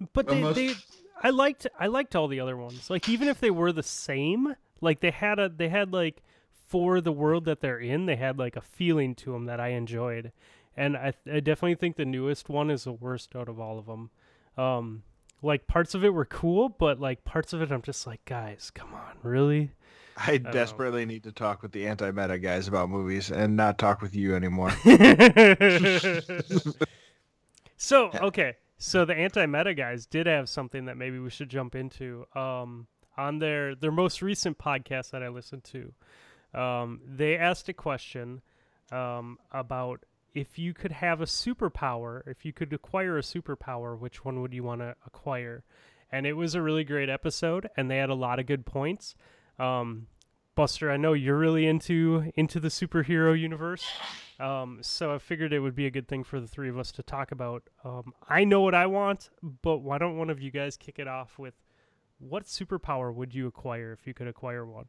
No, but they, they, I liked I liked all the other ones. Like, even if they were the same, like, they had, a, they had like, for the world that they're in, they had, like, a feeling to them that I enjoyed. And I, I definitely think the newest one is the worst out of all of them. Um... Like, parts of it were cool, but, like, parts of it I'm just like, guys, come on, really? I, I desperately know. need to talk with the anti-meta guys about movies and not talk with you anymore. So, okay, so the anti-meta guys did have something that maybe we should jump into. Um, on their, their most recent podcast that I listened to, um, they asked a question um, about if you could have a superpower, if you could acquire a superpower, which one would you want to acquire? And it was a really great episode, and they had a lot of good points. Um, Buster, I know you're really into into the superhero universe, um, so I figured it would be a good thing for the three of us to talk about. Um, I know what I want, but why don't one of you guys kick it off with what superpower would you acquire if you could acquire one?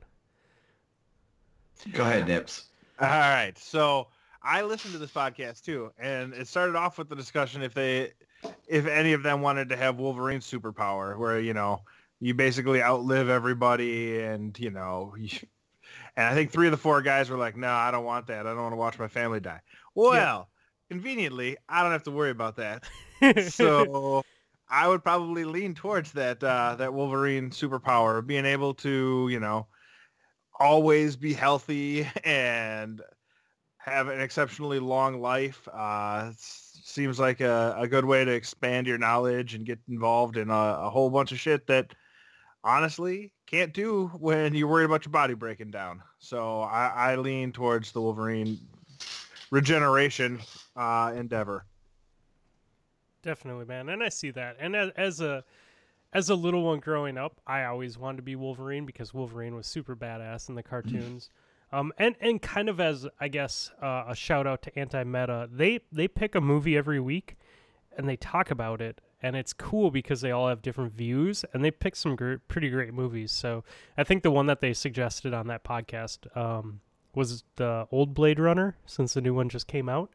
Go ahead, Nips. All right, so I listened to this podcast too, and it started off with the discussion if they, if any of them wanted to have Wolverine's superpower, where, you know, you basically outlive everybody, and, you know, you, and I think three of the four guys were like, no, nah, I don't want that. I don't want to watch my family die. Well, yeah. Conveniently, I don't have to worry about that. So I would probably lean towards that, uh, that Wolverine superpower, being able to, you know, always be healthy and have an exceptionally long life. Uh, seems like a, a good way to expand your knowledge and get involved in a, a whole bunch of shit that honestly can't do when you're worried about your body breaking down. So I, I lean towards the Wolverine regeneration uh, endeavor. Definitely, man. And I see that. And as, as a as a little one growing up, I always wanted to be Wolverine because Wolverine was super badass in the cartoons. Um, and, and kind of as, I guess, uh, a shout-out to Anti-Meta, they, they pick a movie every week, and they talk about it, and it's cool because they all have different views, and they pick some gr- pretty great movies. So I think the one that they suggested on that podcast um, was the old Blade Runner, since the new one just came out.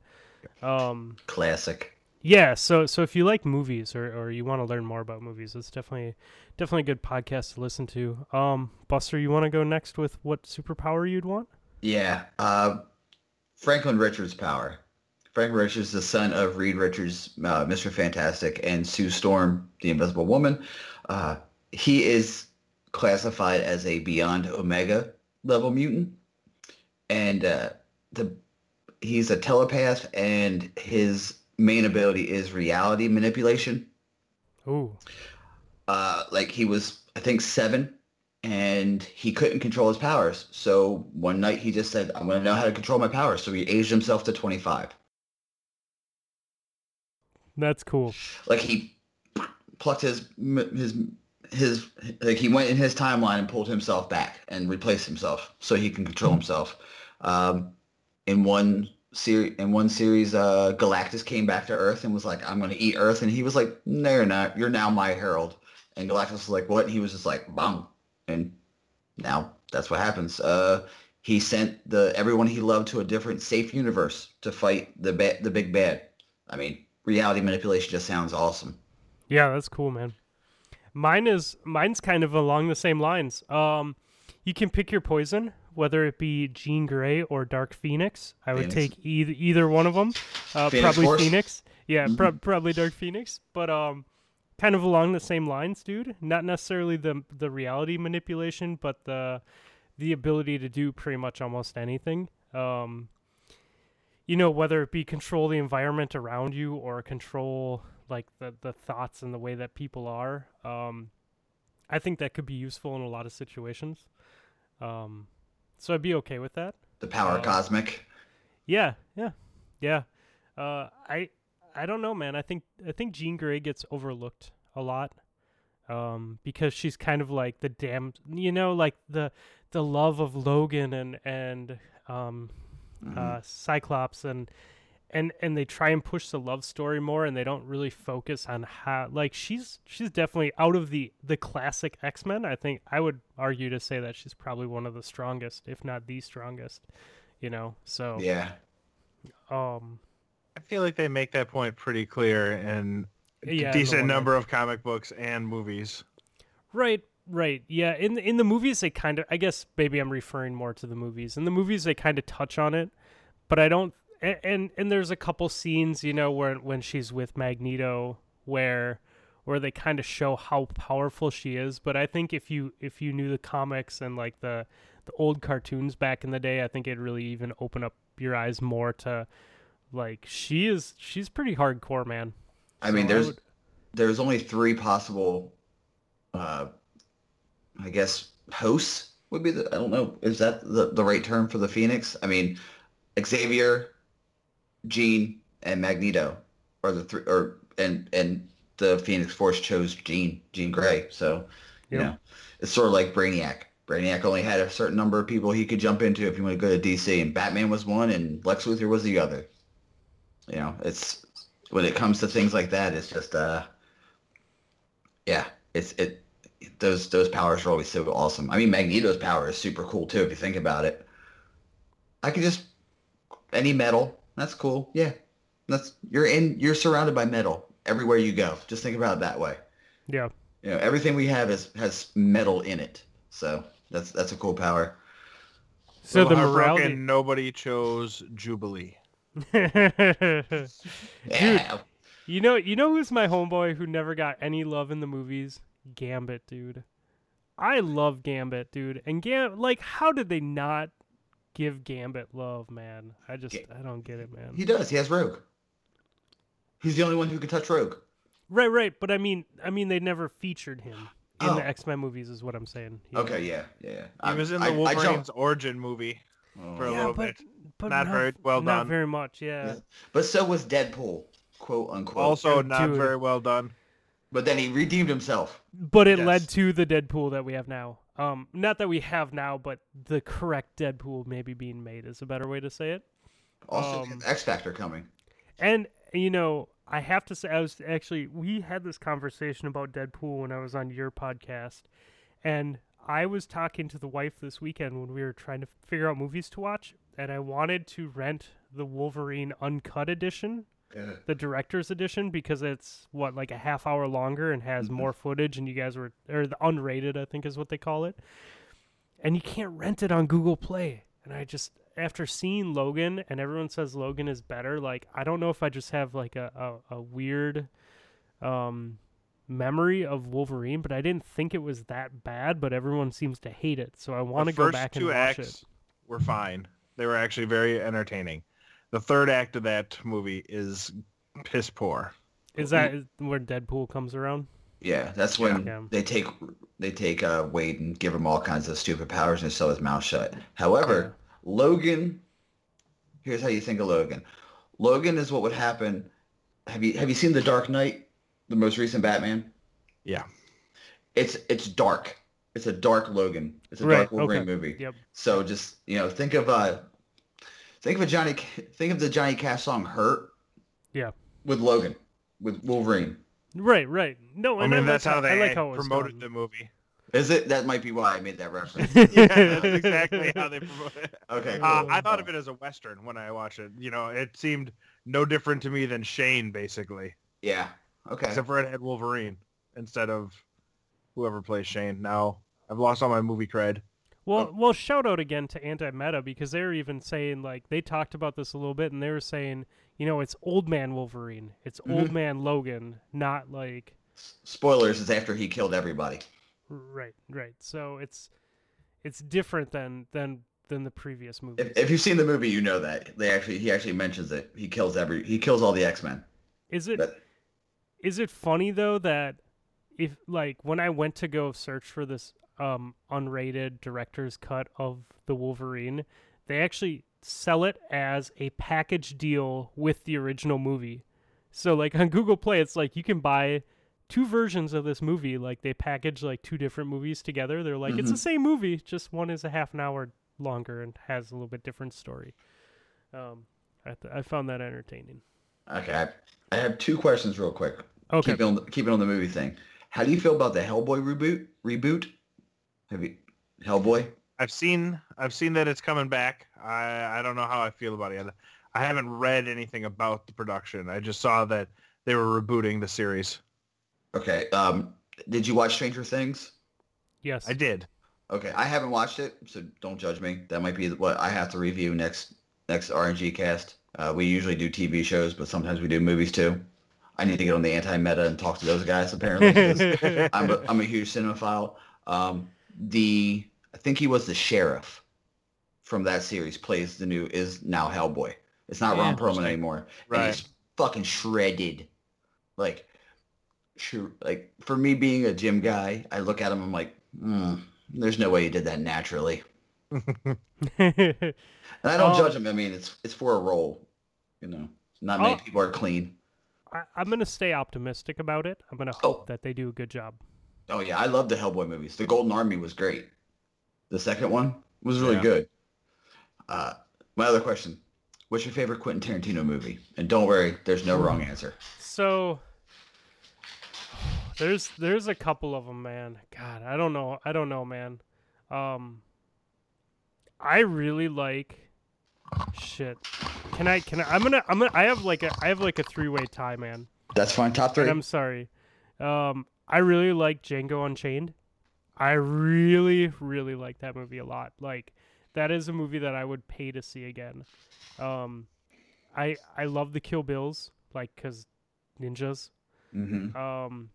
Um, Classic. Yeah, so so if you like movies or, or you want to learn more about movies, it's definitely definitely a good podcast to listen to. Um, Buster, you want to go next with what superpower you'd want? Yeah, uh, Franklin Richards' power. Franklin Richards, the son of Reed Richards, uh, Mister Fantastic, and Sue Storm, the Invisible Woman. Uh, he is classified as a Beyond Omega level mutant, and uh, the he's a telepath, and his main ability is reality manipulation. Ooh. Uh, like he was, I think, seven, and he couldn't control his powers. So one night he just said, I'm going to know how to control my powers. So he aged himself to twenty-five. That's cool. Like he plucked his, his, his, like he went in his timeline and pulled himself back and replaced himself so he can control himself. Um, in one In one series, uh, Galactus came back to Earth and was like, I'm going to eat Earth. And he was like, no, you're not. You're now my herald. And Galactus was like, what? And he was just like, bang. And now that's what happens. Uh, he sent the everyone he loved to a different safe universe to fight the ba- the big bad. I mean, reality manipulation just sounds awesome. Yeah, that's cool, man. Mine is mine's kind of along the same lines. Um, you can pick your poison, whether it be Jean Grey or Dark Phoenix. I would Phoenix. take either either one of them. Uh, Phoenix probably Force? Phoenix. Yeah, mm-hmm. pro- probably Dark Phoenix. But um, kind of along the same lines, dude. Not necessarily the the reality manipulation, but the the ability to do pretty much almost anything. Um, you know, whether it be control the environment around you or control like the the thoughts and the way that people are. Um, I think that could be useful in a lot of situations. Um. So I'd be okay with that. The power uh, cosmic. Yeah, yeah, yeah. Uh, I I don't know, man. I think I think Jean Grey gets overlooked a lot um, because she's kind of like the damn, you know, like the the love of Logan and and um, mm-hmm. uh, Cyclops and and and they try and push the love story more and they don't really focus on how like she's she's definitely out of the the classic X-Men. I think I would argue to say that she's probably one of the strongest, if not the strongest, you know. So yeah, um I feel like they make that point pretty clear in yeah, a decent number of comic books and movies. Right, right. Yeah, in in the movies they kind of, I guess maybe I'm referring more to the movies. In the movies they kind of touch on it, but I don't And, and and there's a couple scenes, you know, where when she's with Magneto, where where they kind of show how powerful she is. But I think if you if you knew the comics and like the the old cartoons back in the day, I think it'd really even open up your eyes more to like she is she's pretty hardcore, man. I so mean, there's I would... there's only three possible, uh, I guess hosts would be the I don't know is that the the right term for the Phoenix? I mean. Xavier, Jean, and Magneto are the three, or and and the Phoenix Force chose Jean, Jean Grey. So, you yep. know, it's sort of like Brainiac. Brainiac only had a certain number of people he could jump into if you want to go to D C, and Batman was one, and Lex Luthor was the other. You know, it's when it comes to things like that, it's just uh, yeah, it's it. Those those powers are always so awesome. I mean, Magneto's power is super cool too if you think about it. I could just any metal. That's cool. Yeah, that's you're in. You're surrounded by metal everywhere you go. Just think about it that way. Yeah. You know, everything we have is has metal in it. So. That's that's a cool power. So the morality. Nobody chose Jubilee. Dude, yeah. you know, you know who's my homeboy who never got any love in the movies? Gambit, dude. I love Gambit, dude. And Gambit, like, how did they not give Gambit love, man? I just, I don't get it, man. He does. He has Rogue. He's the only one who can touch Rogue. Right, right. But I mean, I mean, they never featured him. In oh. the X-Men movies is what I'm saying. Yeah. Okay, yeah, yeah, yeah. He was in the I, Wolverine's I origin movie oh. for a yeah, little but, bit. But not, not very well not done. Not very much, yeah. yeah. But so was Deadpool, quote unquote. Also not Dude. very well done. But then he redeemed himself. But it yes. led to the Deadpool that we have now. Um, not that we have now, but the correct Deadpool maybe being made is a better way to say it. Also, um, X-Factor coming. And, you know... I have to say, I was actually, we had this conversation about Deadpool when I was on your podcast, and I was talking to the wife this weekend when we were trying to figure out movies to watch, and I wanted to rent the Wolverine Uncut Edition, yeah. the director's edition, because it's, what, like a half hour longer and has mm-hmm. more footage, and you guys were, or the unrated, I think is what they call it, and you can't rent it on Google Play, and I just... After seeing Logan, and everyone says Logan is better, like, I don't know if I just have, like, a, a, a weird um, memory of Wolverine, but I didn't think it was that bad, but everyone seems to hate it, so I want to go back and watch it. The first two acts were fine. They were actually very entertaining. The third act of that movie is piss poor. Is that where Deadpool comes around? Yeah, that's when yeah. they take they take uh, Wade and give him all kinds of stupid powers and sell his mouth shut. However... Yeah. Logan, here's how you think of Logan. Logan is what would happen. Have you have you seen The Dark Knight, the most recent Batman? Yeah. It's it's dark. It's a dark Logan. It's a right, dark Wolverine okay. movie. Yep. So just, you know, think of uh think of a Johnny think of the Johnny Cash song Hurt. Yeah. With Logan, with Wolverine. Right, right. No, I, I mean that's how they like how promoted done. the movie. Is it? That might be why I made that reference. Yeah, that's exactly how they promote it. Okay. Cool. Uh, I thought of it as a Western when I watched it. You know, it seemed no different to me than Shane, basically. Yeah. Okay. Except for it had Wolverine instead of whoever plays Shane. Now I've lost all my movie cred. Well, oh. well, shout out again to Anti-Meta because they were even saying, like, they talked about this a little bit and they were saying, you know, it's old man Wolverine. It's mm-hmm. old man Logan, not like... Spoilers, it's after he killed everybody. Right, right. So it's it's different than than, than the previous movie. If, if you've seen the movie, you know that they actually he actually mentions it. He kills every he kills all the X-Men. Is it but, is it funny though that if like when I went to go search for this um, unrated director's cut of the Wolverine, they actually sell it as a package deal with the original movie. So like on Google Play, it's like you can buy. Two versions of this movie, like they package like two different movies together. They're like, mm-hmm. it's the same movie, just one is a half an hour longer and has a little bit different story. Um, I, th- I found that entertaining. Okay, I have two questions real quick. Okay, keep it, on the, keep it on the movie thing. How do you feel about the Hellboy reboot? Reboot? Have you Hellboy? I've seen I've seen that it's coming back. I I don't know how I feel about it. I haven't read anything about the production. I just saw that they were rebooting the series. Okay. Um, did you watch Stranger Things? Yes, I did. Okay, I haven't watched it, so don't judge me. That might be what I have to review next next R N G cast. Uh, we usually do T V shows, but sometimes we do movies too. I need to get on the Anti-Meta and talk to those guys. Apparently, because I'm a, I'm a huge cinephile. Um, the I think he was the sheriff from that series. Plays the new is now Hellboy. It's not yeah, Ron Perlman anymore. Right. And he's fucking shredded, like. Sure, like for me being a gym guy, I look at him, I'm like, mm, there's no way you did that naturally. And I don't um, judge them. I mean, it's it's for a role, you know. Not many I'll, people are clean. I, I'm gonna stay optimistic about it. I'm gonna hope oh. that they do a good job. Oh yeah, I love the Hellboy movies. The Golden Army was great. The second one was really yeah. good. Uh, my other question: what's your favorite Quentin Tarantino movie? And don't worry, there's no wrong answer. So there's there's a couple of them, man. God, I don't know. I don't know, man. Um, I really like shit. Can I? Can I? I'm gonna. I'm gonna. I have like a. I have like a three-way tie, man. That's fine. Top three. And I'm sorry. Um, I really like Django Unchained. I really, really like that movie a lot. Like, that is a movie that I would pay to see again. Um, I I love the Kill Bills, like, cause ninjas. Mm-hmm. Um,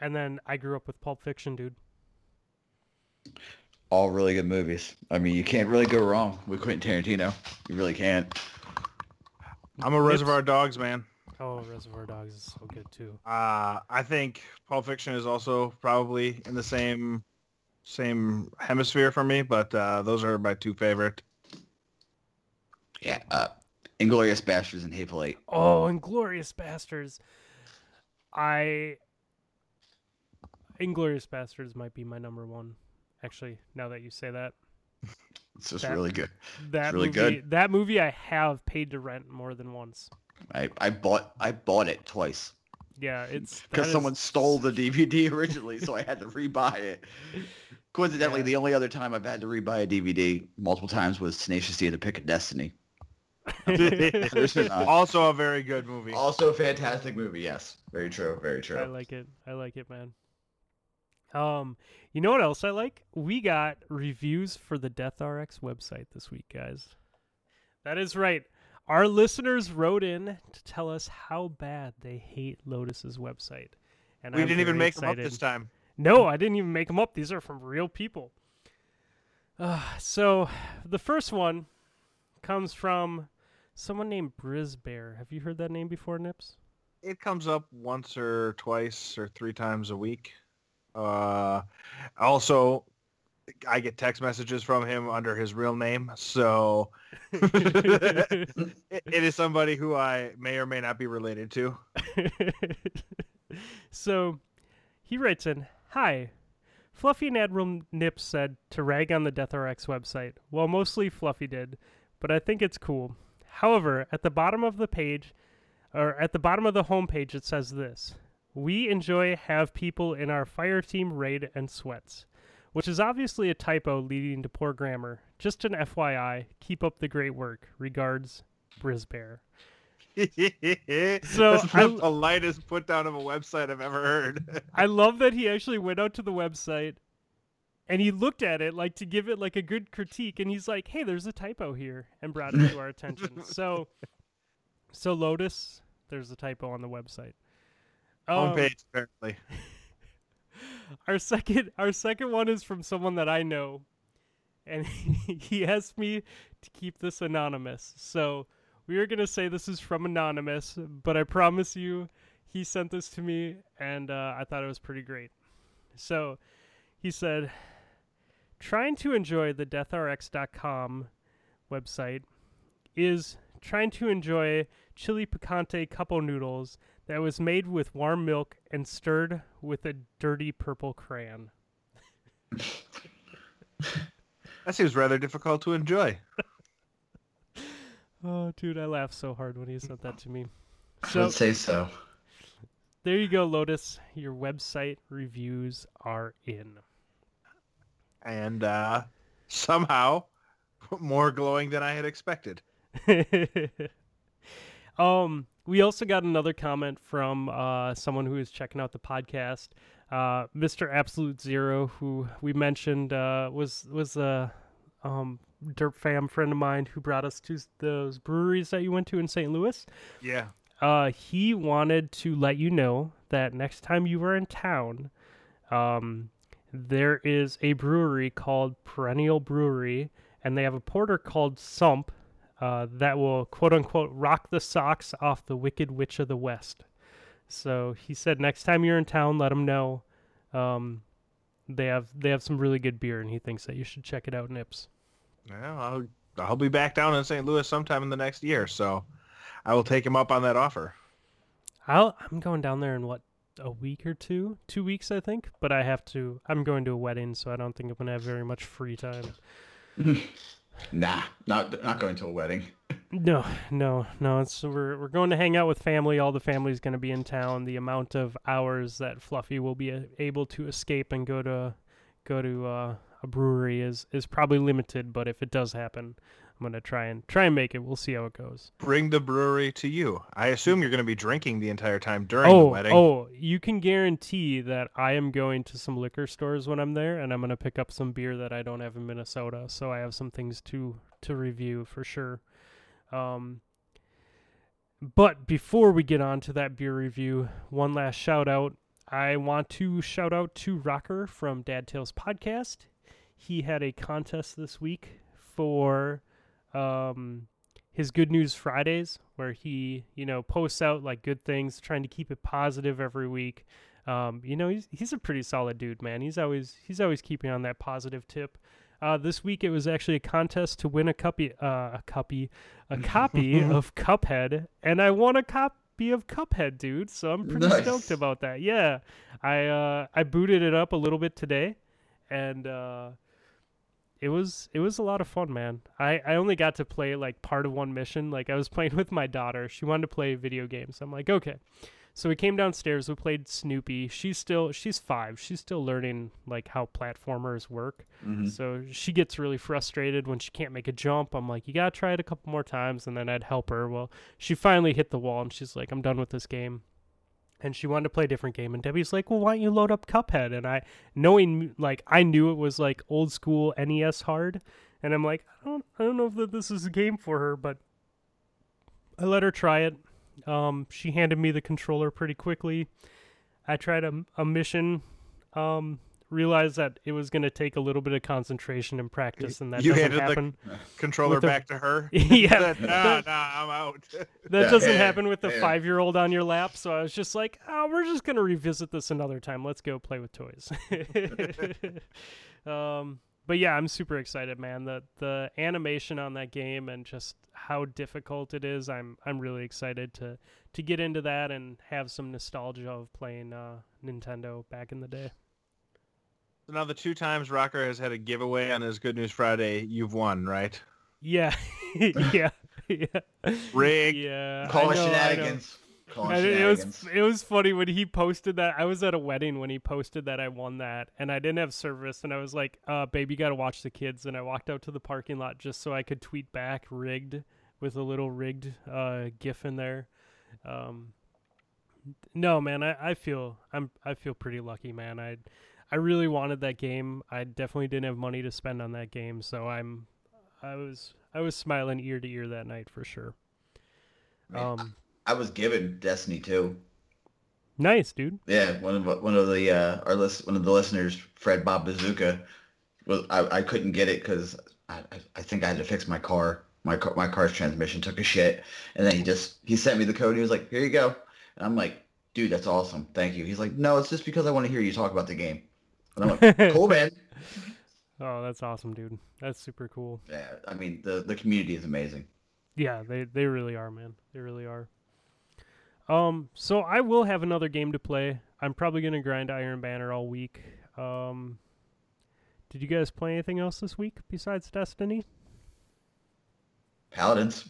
and then I grew up with Pulp Fiction, dude. All really good movies. I mean, you can't really go wrong with Quentin Tarantino. You really can't. I'm a Reservoir it's... Dogs man. Oh, Reservoir Dogs is so good too. Uh, I think Pulp Fiction is also probably in the same same hemisphere for me, but uh, those are my two favorite. Yeah, uh, Inglourious Basterds and Hateful Eight. Oh, Inglourious Basterds. I Inglourious Basterds might be my number one. Actually, now that you say that, it's just that, really good. That it's really movie, good. That movie I have paid to rent more than once. I, I bought I bought it twice. Yeah, it's because someone is... stole the D V D originally, so I had to rebuy it. Coincidentally, yeah. the only other time I've had to rebuy a D V D multiple times was Tenacious D: The Pick of Destiny. Also a very good movie. Also a fantastic movie. Yes, very true. Very true. I like it. I like it, man. Um, you know what else I like? We got reviews for the DeathRx website this week, guys. That is right. Our listeners wrote in to tell us how bad they hate Lotus's website. And we I'm didn't even make excited. them up this time. No, I didn't even make them up. These are from real people. Uh, so the first one comes from someone named Brisbear. Have you heard that name before, Nips? It comes up once or twice or three times a week. Uh, also, I get text messages from him under his real name, so it, it is somebody who I may or may not be related to. So, he writes in, "Hi, Fluffy and Admiral Nip said to rag on the DeathRx website. Well, mostly Fluffy did, but I think it's cool. However, at the bottom of the page, or at the bottom of the homepage, it says this. We enjoy have people in our fire team raid and sweats, which is obviously a typo leading to poor grammar. Just an F Y I, keep up the great work. Regards, Brisbear." So that's I, the lightest put down of a website I've ever heard. I love that he actually went out to the website and he looked at it like to give it like a good critique, and he's like, "Hey, there's a typo here," and brought it to our attention. So, so Lotus, there's a typo on the website. Um, Homepage, apparently. Our second, our second one is from someone that I know, and he, he asked me to keep this anonymous. So we are gonna say this is from anonymous, but I promise you, he sent this to me, and uh, I thought it was pretty great. So he said, "Trying to enjoy the death r x dot com website is trying to enjoy chili picante couple noodles that was made with warm milk and stirred with a dirty purple crayon." That seems rather difficult to enjoy. Oh, dude, I laughed so hard when he sent that to me. So, I would say so. There you go, Lotus. Your website reviews are in. And uh, somehow more glowing than I had expected. um... We also got another comment from uh, someone who is checking out the podcast, uh, Mister Absolute Zero, who we mentioned uh, was was a um, Derp Fam friend of mine who brought us to those breweries that you went to in Saint Louis. Yeah. Uh, he wanted to let you know that next time you are in town, um, there is a brewery called Perennial Brewery, and they have a porter called Sump. Uh, that will, quote-unquote, rock the socks off the Wicked Witch of the West. So he said next time you're in town, let him know. Um, they have they have some really good beer, and he thinks that you should check it out, Nips. Well, I'll, I'll be back down in Saint Louis sometime in the next year, so I will take him up on that offer. I'll, I'm going down there in, what, a week or two? Two weeks, I think. But I have to... I'm going to a wedding, so I don't think I'm going to have very much free time. Nah, not not going to a wedding. No, no, no. It's, we're we're going to hang out with family. All the family's going to be in town. The amount of hours that Fluffy will be able to escape and go to go to uh, a brewery is, is probably limited. But if it does happen, I'm going to try and try and make it. We'll see how it goes. Bring the brewery to you. I assume you're going to be drinking the entire time during oh, the wedding. Oh, you can guarantee that I am going to some liquor stores when I'm there, and I'm going to pick up some beer that I don't have in Minnesota. So I have some things to to review for sure. Um, but before we get on to that beer review, one last shout out. I want to shout out to Rocker from Dad Tales Podcast. He had a contest this week for um, his Good News Fridays, where he, you know, posts out like good things, trying to keep it positive every week. Um, you know, he's, he's a pretty solid dude, man. He's always, he's always keeping on that positive tip. Uh, this week, it was actually a contest to win a copy, uh, a copy, a copy of Cuphead, and I won a copy of Cuphead, dude. So I'm pretty nice. stoked about that. Yeah, I uh, I booted it up a little bit today, and uh, it was it was a lot of fun, man. I, I only got to play like part of one mission. Like I was playing with my daughter. She wanted to play video games. I'm like, okay. So we came downstairs. We played Snoopy. She's still, she's five. She's still learning like how platformers work. Mm-hmm. So she gets really frustrated when she can't make a jump. I'm like, you got to try it a couple more times. And then I'd help her. Well, she finally hit the wall and she's like, I'm done with this game. And she wanted to play a different game. And Debbie's like, well, why don't you load up Cuphead? And I, knowing like, I knew it was like old school N E S hard. And I'm like, I don't, I don't know if this is a game for her, but I let her try it. Um, she handed me the controller pretty quickly. I tried a, a mission, um, realized that it was going to take a little bit of concentration and practice, and that you doesn't happen. You handed the controller the, back to her? Yeah. that, nah, nah, I'm out. That doesn't yeah, happen with the yeah. five-year-old on your lap, so I was just like, oh, we're just going to revisit this another time. Let's go play with toys. um, but yeah, I'm super excited, man. The the animation on that game and just how difficult it is, I'm I'm really excited to, to get into that and have some nostalgia of playing uh, Nintendo back in the day. So now the two times Rocker has had a giveaway on his Good News Friday, you've won, right? Yeah. yeah. yeah. Rigged. Yeah. Call it shenanigans. It was it was funny when he posted that. I was at a wedding when he posted that I won that, and I didn't have service, and I was like, uh, babe, you gotta watch the kids. And I walked out to the parking lot just so I could tweet back rigged with a little rigged uh, gif in there. Um, no, man, I, I feel I'm I feel pretty lucky, man. I I really wanted that game. I definitely didn't have money to spend on that game, so I'm I was I was smiling ear to ear that night for sure. Um. Yeah. I was given Destiny two. Nice, dude. Yeah, one of one of the uh, our list, one of the listeners, Fred Bob Bazooka. Well, I, I couldn't get it because I, I think I had to fix my car. My car, my car's transmission took a shit, and then he just he sent me the code. And he was like, "Here you go," and I'm like, "Dude, that's awesome. Thank you." He's like, "No, it's just because I want to hear you talk about the game." And I'm like, "Cool, man." Oh, that's awesome, dude. That's super cool. Yeah, I mean the the community is amazing. Yeah, they they really are, man. They really are. Um, so I will have another game to play. I'm probably going to grind Iron Banner all week. Um, did you guys play anything else this week besides Destiny? Paladins.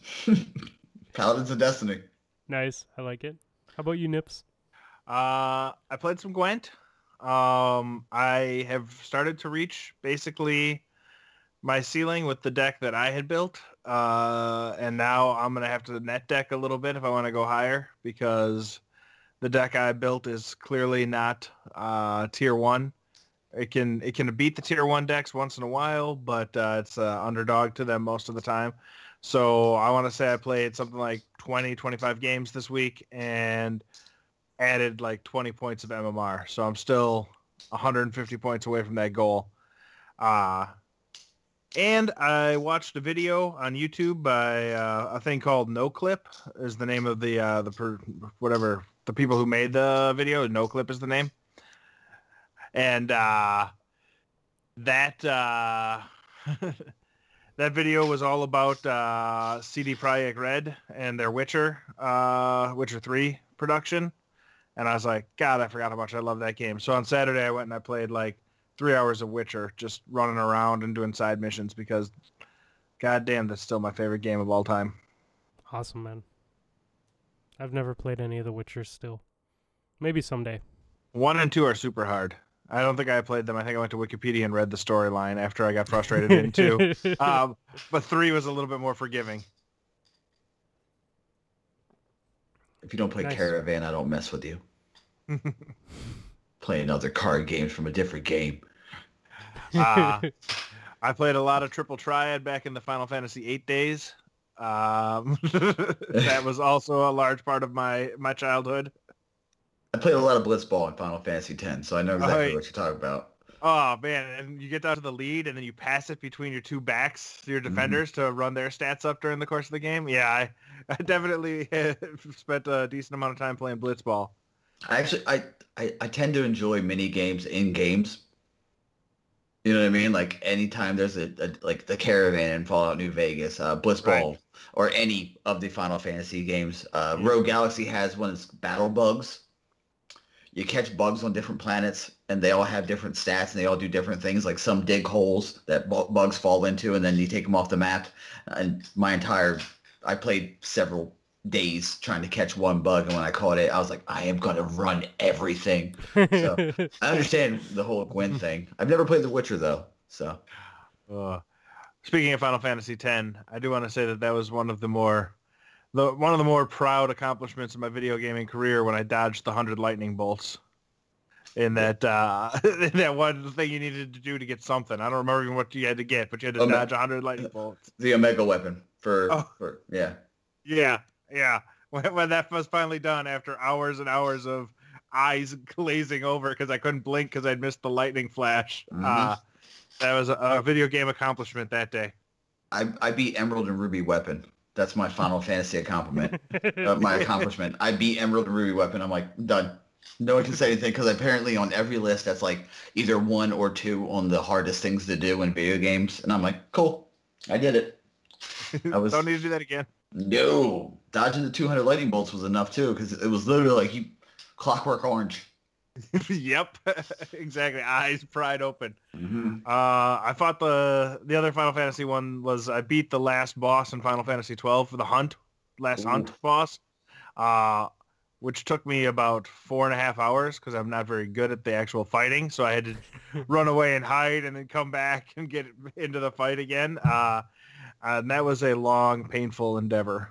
Paladins of Destiny. Nice. I like it. How about you, Nips? Uh, I played some Gwent. Um, I have started to reach basically my ceiling with the deck that I had built. Uh, and now I'm going to have to net deck a little bit if I want to go higher, because the deck I built is clearly not uh, tier one. It can it can beat the tier one decks once in a while, but uh, it's uh, underdog to them most of the time. So I want to say I played something like twenty, twenty-five games this week and added like twenty points of M M R. So I'm still one hundred fifty points away from that goal. Uh And I watched a video on YouTube by uh, a thing called NoClip is the name of the uh, the per, whatever the people who made the video. NoClip is the name, and uh, that uh, that video was all about uh, C D Projekt Red and their Witcher, uh, Witcher three production. And I was like, God, I forgot how much I love that game. So on Saturday, I went and I played like three hours of Witcher, just running around and doing side missions because, goddamn, that's still my favorite game of all time. Awesome, man. I've never played any of the Witchers still. Maybe someday. One and two are super hard. I don't think I played them. I think I went to Wikipedia and read the storyline after I got frustrated in two. Um, but three was a little bit more forgiving. If you don't play nice. Caravan, I don't mess with you. Playing other card games from a different game. Uh, I played a lot of Triple Triad back in the Final Fantasy eight days. Um, that was also a large part of my, my childhood. I played a lot of Blitzball in Final Fantasy ten, so I know exactly oh, what you're talking about. Oh, man. And you get down to the lead, and then you pass it between your two backs, your defenders, mm-hmm. to run their stats up during the course of the game. Yeah, I, I definitely spent a decent amount of time playing Blitzball. I actually, I, I, I tend to enjoy mini-games in games. You know what I mean? Like, anytime there's a, a like, the Caravan in Fallout New Vegas, uh, Blitzball, right. or any of the Final Fantasy games. Uh, mm-hmm. Rogue Galaxy has one of its battle bugs. You catch bugs on different planets, and they all have different stats, and they all do different things. Like, some dig holes that b- bugs fall into, and then you take them off the map. And my entire... I played several days trying to catch one bug, and when I caught it, I was like, I am going to run everything. So, I understand the whole Gwyn thing. I've never played The Witcher, though, so... Uh, speaking of Final Fantasy X, I do want to say that that was one of the more... The, one of the more proud accomplishments of my video gaming career when I dodged the hundred lightning bolts in that uh, in that one thing you needed to do to get something. I don't remember even what you had to get, but you had to Omega, dodge a hundred lightning bolts. The Omega weapon for, oh. for yeah. Yeah, yeah. When, when that was finally done after hours and hours of eyes glazing over because I couldn't blink because I'd missed the lightning flash. Mm-hmm. Uh, that was a, a video game accomplishment that day. I, I beat Emerald and Ruby weapon. That's my Final Fantasy accomplishment. uh, my accomplishment. I beat Emerald and Ruby Weapon. I'm like, done. No one can say anything because apparently on every list that's like either one or two on the hardest things to do in video games. And I'm like, cool. I did it. I was, don't need to do that again. No. Dodging the two hundred lightning bolts was enough too because it was literally like you, Clockwork Orange. Yep. Exactly. Eyes pried open. Mm-hmm. Uh, I fought the the other Final Fantasy one was I beat the last boss in Final Fantasy twelve for the hunt, last Ooh. hunt boss, uh, which took me about four and a half hours because I'm not very good at the actual fighting. So I had to run away and hide and then come back and get into the fight again. Uh, and that was a long, painful endeavor.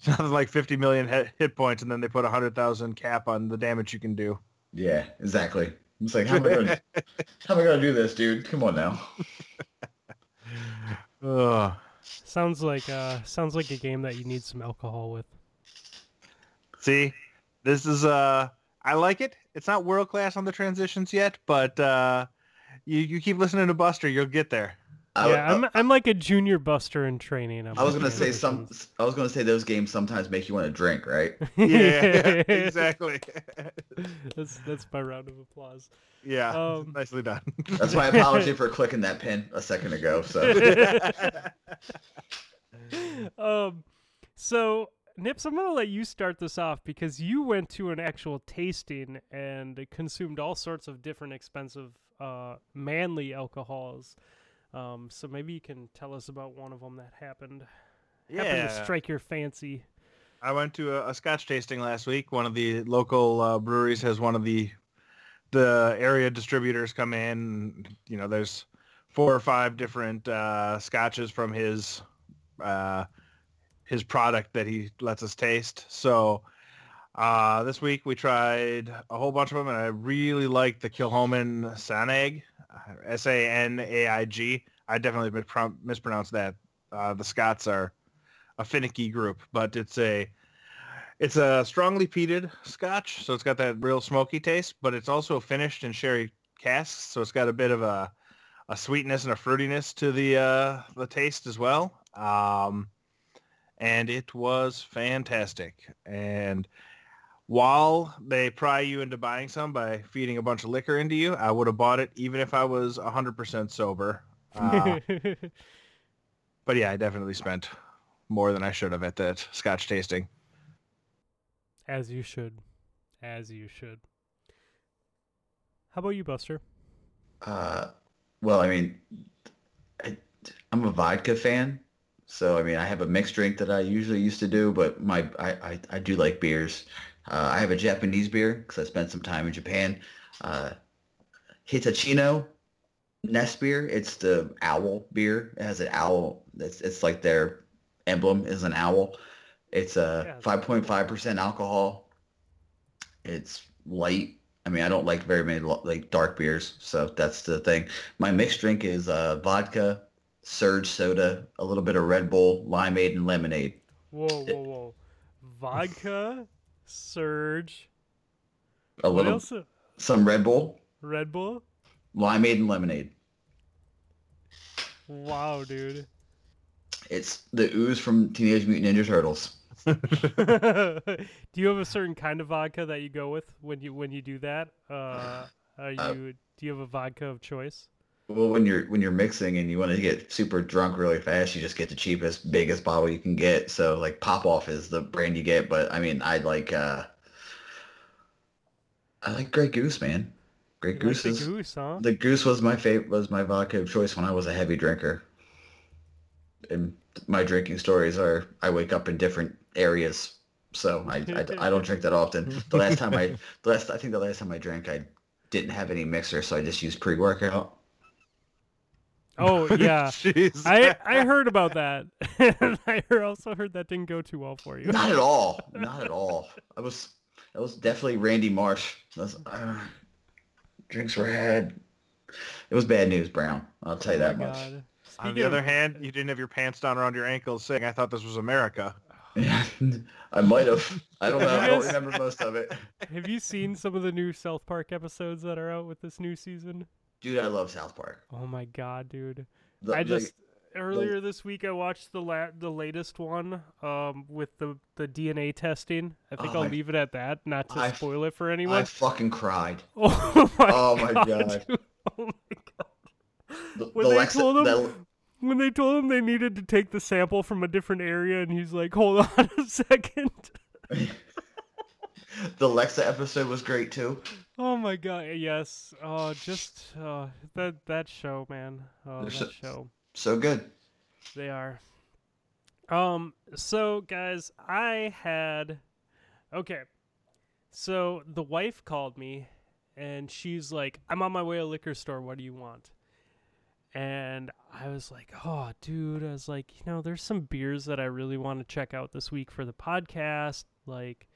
Sounds like fifty million hit points, and then they put a one hundred thousand cap on the damage you can do. Yeah, exactly. It's like, how am I going to do this, dude? Come on now. Ugh. Sounds like uh, sounds like a game that you need some alcohol with. See, this is... Uh, I like it. It's not world-class on the transitions yet, but uh, you, you keep listening to Buster, you'll get there. I, yeah, I'm I, I'm like a junior Buster in training. I'm I was gonna say some. I was gonna say those games sometimes make you want to drink, right? Yeah, exactly. That's that's my round of applause. Yeah, um, nicely done. That's my apology for clicking that pin a second ago. So, um, so Nips, I'm gonna let you start this off because you went to an actual tasting and consumed all sorts of different expensive, uh, manly alcohols. Um, so maybe you can tell us about one of them that happened. Yeah. Happened to strike your fancy. I went to a, a Scotch tasting last week. One of the local uh, breweries has one of the the area distributors come in. You know, there's four or five different uh, Scotches from his uh, his product that he lets us taste. So uh, this week we tried a whole bunch of them, and I really liked the Kilhoman Sanaig. S A N A I G. I definitely mispronounced that. Uh, the Scots are a finicky group, but it's a it's a strongly peated Scotch, so it's got that real smoky taste, but it's also finished in sherry casks, so it's got a bit of a, a sweetness and a fruitiness to the uh, the taste as well. Um, and it was fantastic. And while they pry you into buying some by feeding a bunch of liquor into you. I would have bought it even if I was one hundred percent sober. Uh, but yeah, I definitely spent more than I should have at that Scotch tasting. As you should. As you should. How about you, Buster? Uh, well, I mean, I, I'm a vodka fan. So, I mean, I have a mixed drink that I usually used to do, but my I, I, I do like beers. Uh, I have a Japanese beer because I spent some time in Japan. Uh, Hitachino Nest beer. It's the owl beer. It has an owl. It's, it's like their emblem is an owl. It's a yeah, five point five percent alcohol. It's light. I mean, I don't like very many like dark beers, so that's the thing. My mixed drink is uh, vodka, Surge soda, a little bit of Red Bull, limeade, and lemonade. Whoa, whoa, whoa! Vodka, Surge, a little, what else? Some Red Bull, Red Bull, limeade, and lemonade. Wow, dude! It's the ooze from Teenage Mutant Ninja Turtles. Do you have a certain kind of vodka that you go with when you when you do that? Uh, are you uh, do you have a vodka of choice? Well, when you're when you're mixing and you want to get super drunk really fast, you just get the cheapest, biggest bottle you can get. So, like, Pop Off is the brand you get. But I mean, I like uh, I like Grey Goose, man. Grey you Goose like is the Goose, huh? The Goose was my favorite, was my vodka of choice when I was a heavy drinker. And my drinking stories are I wake up in different areas, so I I, I don't drink that often. The last time I the last I think the last time I drank, I didn't have any mixer, so I just used pre-workout. Oh, yeah. Jeez. I, I heard about that. I also heard that didn't go too well for you. Not at all. Not at all. I was I was definitely Randy Marsh. Was, uh, drinks were had. It was bad news, Brown. I'll tell you oh that much. God. On the other hand, you didn't have your pants down around your ankles saying, I thought this was America. I might have. I don't know. I don't remember most of it. Have you seen some of the new South Park episodes that are out with this new season? Dude, I love South Park. Oh my god, dude! The, I just the, earlier the, this week I watched the la- the latest one, um, with the, the D N A testing. I think oh, I'll I, leave it at that, not to I, spoil it for anyone. I fucking cried. Oh my, oh my god! god. Oh my god! The, when, the they Lexa, told him, the... when they told him they needed to take the sample from a different area, and he's like, "Hold on a second." The Lexa episode was great too. Oh my god, yes. Uh, just uh, that that show, man. Uh, that so, show. So good. They are. Um. So, guys, I had... Okay. So, the wife called me, and she's like, I'm on my way to a liquor store. What do you want? And I was like, oh, dude. I was like, you know, there's some beers that I really want to check out this week for the podcast. Like...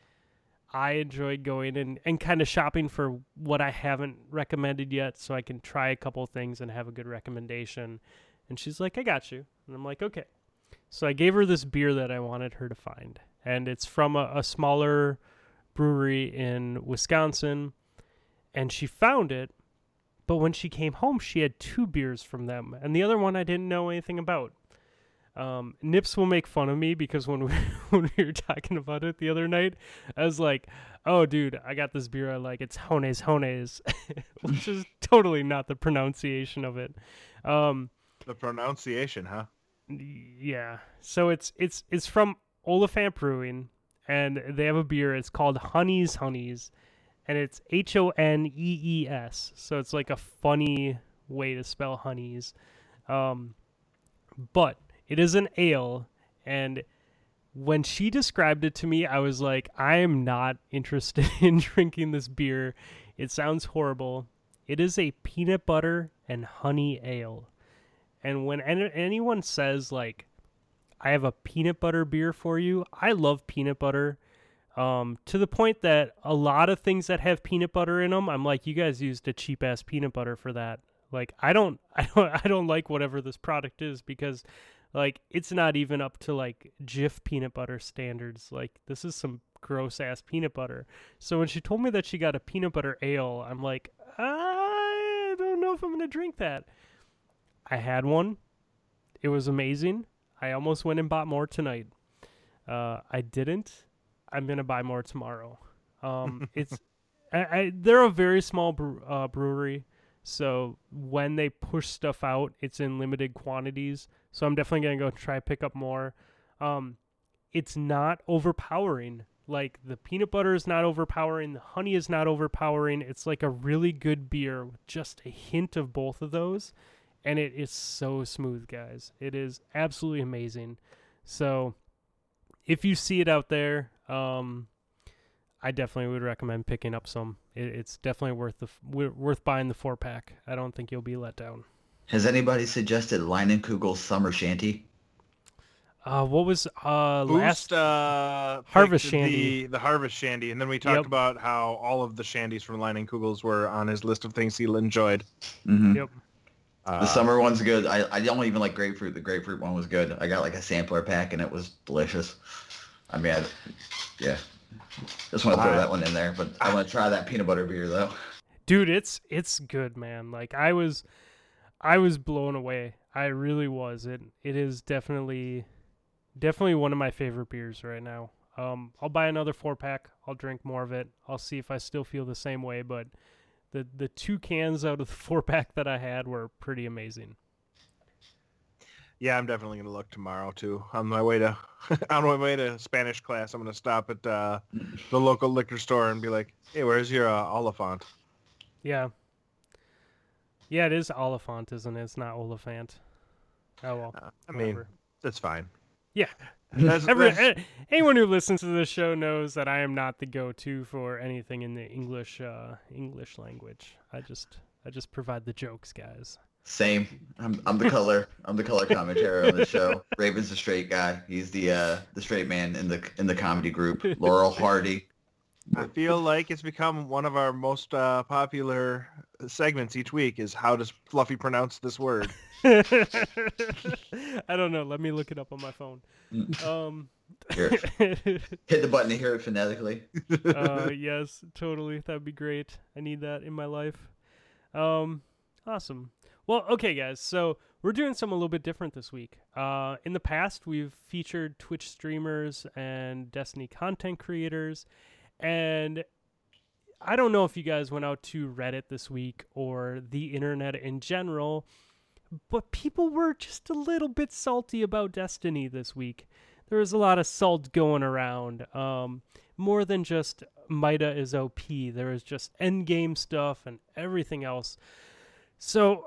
I enjoyed going and, and kind of shopping for what I haven't recommended yet so I can try a couple things and have a good recommendation. And she's like, I got you. And I'm like, okay. So I gave her this beer that I wanted her to find. And it's from a, a smaller brewery in Wisconsin. And she found it. But when she came home, she had two beers from them. And the other one I didn't know anything about. Um, Nips will make fun of me because when we, when we were talking about it the other night, I was like, oh, dude, I got this beer I like. It's Hones Hones, which is totally not the pronunciation of it. Um, the pronunciation, huh? Yeah. So it's it's it's from Oliphant Brewing, and they have a beer. It's called Honeys Honeys, and it's H O N E E S. So it's like a funny way to spell honeys. Um, but... It is an ale, and when she described it to me, I was like, I am not interested in drinking this beer. It sounds horrible. It is a peanut butter and honey ale. And when any- anyone says, like, I have a peanut butter beer for you, I love peanut butter, um, to the point that a lot of things that have peanut butter in them, I'm like, you guys used a cheap-ass peanut butter for that. Like, I don't, I don't, I don't like whatever this product is because... Like, it's not even up to, like, Jif peanut butter standards. Like, this is some gross-ass peanut butter. So when she told me that she got a peanut butter ale, I'm like, I don't know if I'm going to drink that. I had one. It was amazing. I almost went and bought more tonight. Uh, I didn't. I'm going to buy more tomorrow. Um, it's I, I, they're a very small bre- uh, brewery, so when they push stuff out, it's in limited quantities. So I'm definitely gonna go try pick up more. Um, it's not overpowering. Like, the peanut butter is not overpowering. The honey is not overpowering. It's like a really good beer with just a hint of both of those. And it is so smooth, guys. It is absolutely amazing. So if you see it out there, um, I definitely would recommend picking up some. It, it's definitely worth the w- worth buying the four pack. I don't think you'll be let down. Has anybody suggested Leinenkugel's Summer Shanty? Uh, what was uh, Boost, last uh, Harvest Shandy? The, the Harvest Shandy, and then we talked yep. about how all of the shandies from Leinenkugel's were on his list of things he enjoyed. Mm-hmm. Yep. The uh, summer one's good. I, I don't even like grapefruit. The grapefruit one was good. I got like a sampler pack, and it was delicious. I mean, I, yeah. Just want to throw I, that one in there, but I want to try that peanut butter beer though. Dude, it's it's good, man. Like I was, I was blown away. I really was. It it is definitely. Definitely one of my favorite beers right now. Um, I'll buy another four pack. I'll drink more of it. I'll see if I still feel the same way. But the the two cans out of the four pack that I had were pretty amazing. Yeah, I'm definitely gonna look tomorrow too. On my way to on my way to Spanish class, I'm gonna stop at uh, the local liquor store and be like, "Hey, where's your uh, Oliphant?" Yeah. Yeah, it is Oliphant, isn't it? It's not Oliphant. Oh well. Uh, I whatever. mean, that's fine. Yeah. That's, Every, that's... Anyone who listens to this show knows that I am not the go-to for anything in the English uh, English language. I just I just provide the jokes, guys. Same. I'm I'm the color. I'm the color commentator on the show. Raven's the straight guy. He's the uh, the straight man in the in the comedy group. Laurel Hardy. I feel like it's become one of our most uh, popular segments each week is how does Fluffy pronounce this word? I don't know. Let me look it up on my phone. Um, Hit the button to hear it phonetically. uh, yes, totally. That'd be great. I need that in my life. Um, awesome. Well, okay, guys. So we're doing something a little bit different this week. Uh, in the past, we've featured Twitch streamers and Destiny content creators. And I don't know if you guys went out to Reddit this week or the internet in general, but people were just a little bit salty about Destiny this week. There was a lot of salt going around. Um, more than just Mida is O P. There was just endgame stuff and everything else. So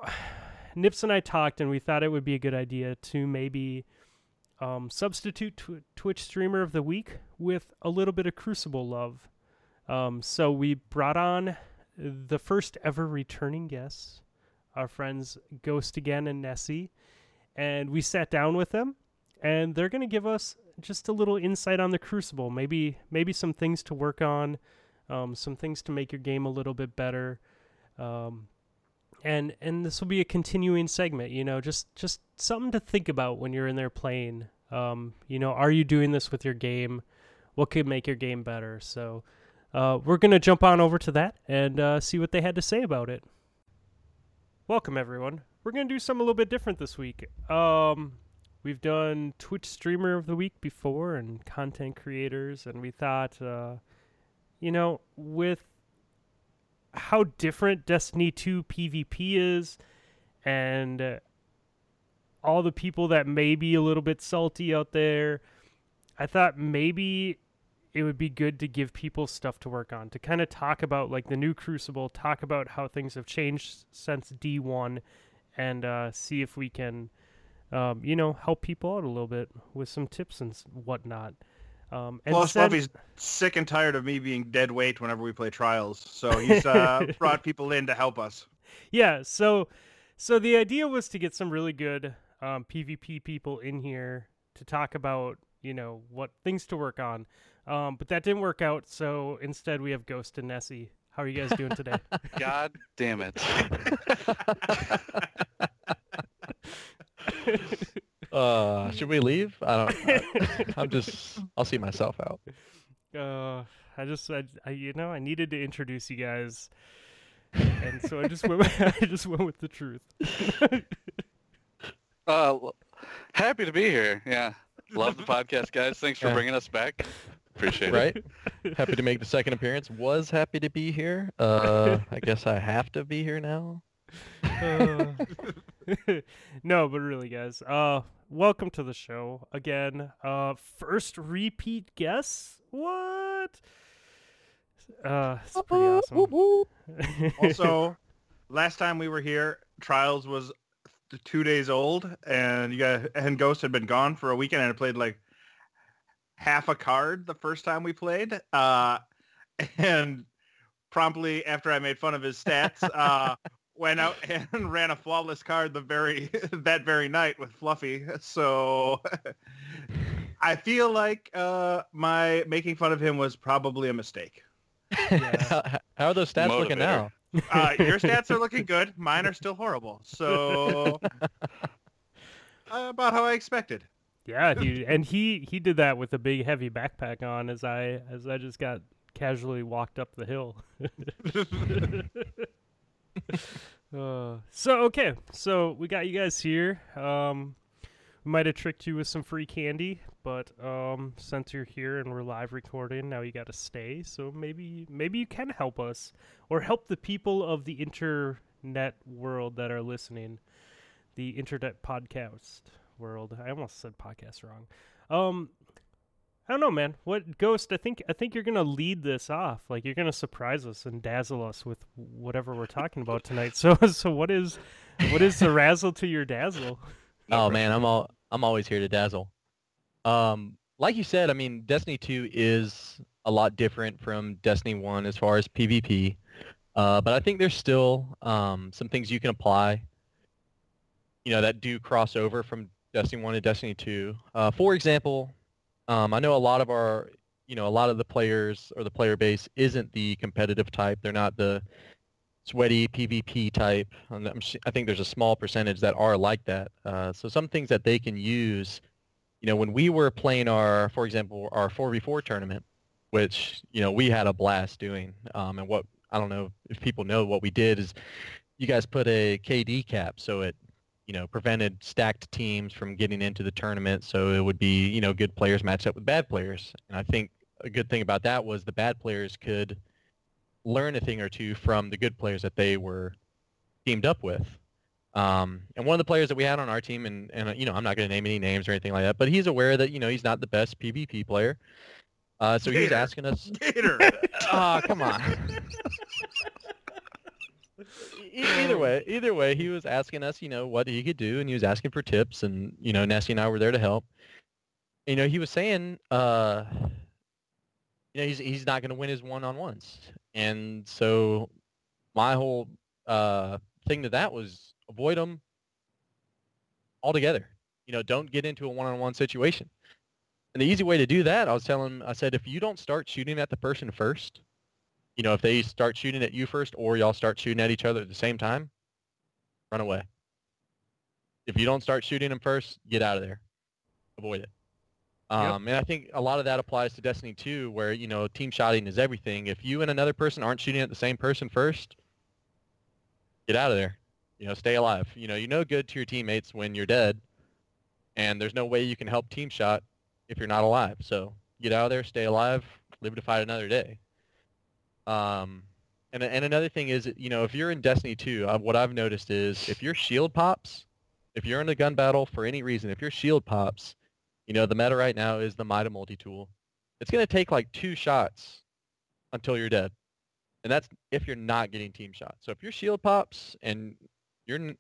Nips and I talked, and we thought it would be a good idea to maybe... Um, substitute tw- Twitch streamer of the week with a little bit of Crucible love. Um, so we brought on the first ever returning guests, our friends Ghost Again and Nessie, and we sat down with them, and they're going to give us just a little insight on the Crucible, maybe maybe some things to work on, um, some things to make your game a little bit better. Um, And and this will be a continuing segment, you know, just, just something to think about when you're in there playing. Um, you know, are you doing this with your game? What could make your game better? So uh, we're going to jump on over to that and uh, see what they had to say about it. Welcome, everyone. We're going to do something a little bit different this week. Um, we've done Twitch Streamer of the Week before and content creators, and we thought, uh, you know, with... how different Destiny two PvP is and uh, all the people that may be a little bit salty out there, I thought maybe it would be good to give people stuff to work on, to kind of talk about like the new Crucible, talk about how things have changed since D one, and uh, see if we can, um, you know, help people out a little bit with some tips and whatnot. Um, and Plus, said, Bobby's sick and tired of me being dead weight whenever we play Trials, so he's uh, brought people in to help us. Yeah, so so the idea was to get some really good um, PvP people in here to talk about, you know, what things to work on, um, but that didn't work out, so instead we have Ghost and Nessie. How are you guys doing today? God damn it. Uh, should we leave? I don't. I, I'm just. I'll see myself out. Uh, I just. I, I. You know. I needed to introduce you guys, and so I just went. I just went with the truth. uh, happy to be here. Yeah, love the podcast, guys. Thanks for yeah. bringing us back. Appreciate right? it. Right? Happy to make the second appearance. Was happy to be here. Uh, I guess I have to be here now. uh, no, but really, guys, uh, welcome to the show again. Uh, first repeat guest. What? Uh, it's pretty awesome. Also, last time we were here, Trials was th- two days old, and you guys, and Ghost had been gone for a weekend, and I played like half a card the first time we played, uh, and promptly after I made fun of his stats, uh, went out and ran a flawless card the very that very night with Fluffy. So I feel like uh, my making fun of him was probably a mistake. Yeah. How are those stats Motivator. looking now? Uh, your stats are looking good. Mine are still horrible. So uh, about how I expected. Yeah, dude, and he, he did that with a big heavy backpack on as I as I just got casually walked up the hill. uh, so okay, so we got you guys here. Um, we might have tricked you with some free candy, but um, since you're here and we're live recording, now you got to stay. So maybe maybe you can help us or help the people of the internet world that are listening, the internet podcast world. I almost said podcast wrong. Um, I don't know, man. What Ghost? I think I think you're gonna lead this off. Like you're gonna surprise us and dazzle us with whatever we're talking about tonight. So so what is what is the razzle to your dazzle? Oh man, I'm all I'm always here to dazzle. Um, like you said, I mean, Destiny two is a lot different from Destiny one as far as PvP, uh, but I think there's still um some things you can apply, you know, that do cross over from Destiny one to Destiny two. Uh, for example, um, I know a lot of our, you know, a lot of the players or the player base isn't the competitive type. They're not the sweaty PvP type. And I'm, I think there's a small percentage that are like that. Uh, so some things that they can use, you know, when we were playing our, for example, our four v four tournament, which, you know, we had a blast doing. Um, and what, I don't know if people know what we did is you guys put a K D cap. So it, you know, prevented stacked teams from getting into the tournament. So it would be, you know, good players matched up with bad players. And I think a good thing about that was the bad players could learn a thing or two from the good players that they were teamed up with. Um, and one of the players that we had on our team, and, and you know, I'm not going to name any names or anything like that, but he's aware that, you know, he's not the best PvP player. Uh, so Gator. He was asking us... Gator! Ah, oh, come on. Either way, either way, he was asking us, you know, what he could do, and he was asking for tips, and, you know, Nessie and I were there to help. You know, he was saying, uh, you know, he's he's not going to win his one-on-ones. And so my whole uh, thing to that was avoid them altogether. You know, don't get into a one-on-one situation. And the easy way to do that, I was telling him, I said, if you don't start shooting at the person first, you know, if they start shooting at you first or y'all start shooting at each other at the same time, run away. If you don't start shooting them first, get out of there. Avoid it. Um, yep. And I think a lot of that applies to Destiny two where, you know, team shotting is everything. If you and another person aren't shooting at the same person first, get out of there. You know, stay alive. You know, you're no good to your teammates when you're dead. And there's no way you can help team shot if you're not alive. So get out of there, stay alive, live to fight another day. Um, and and another thing is, you know, if you're in Destiny two, uh, what I've noticed is if your shield pops, if you're in a gun battle for any reason, if your shield pops, you know, the meta right now is the Mida multi-tool. It's going to take like two shots until you're dead. And that's if you're not getting team shots. So if your shield pops and you're n-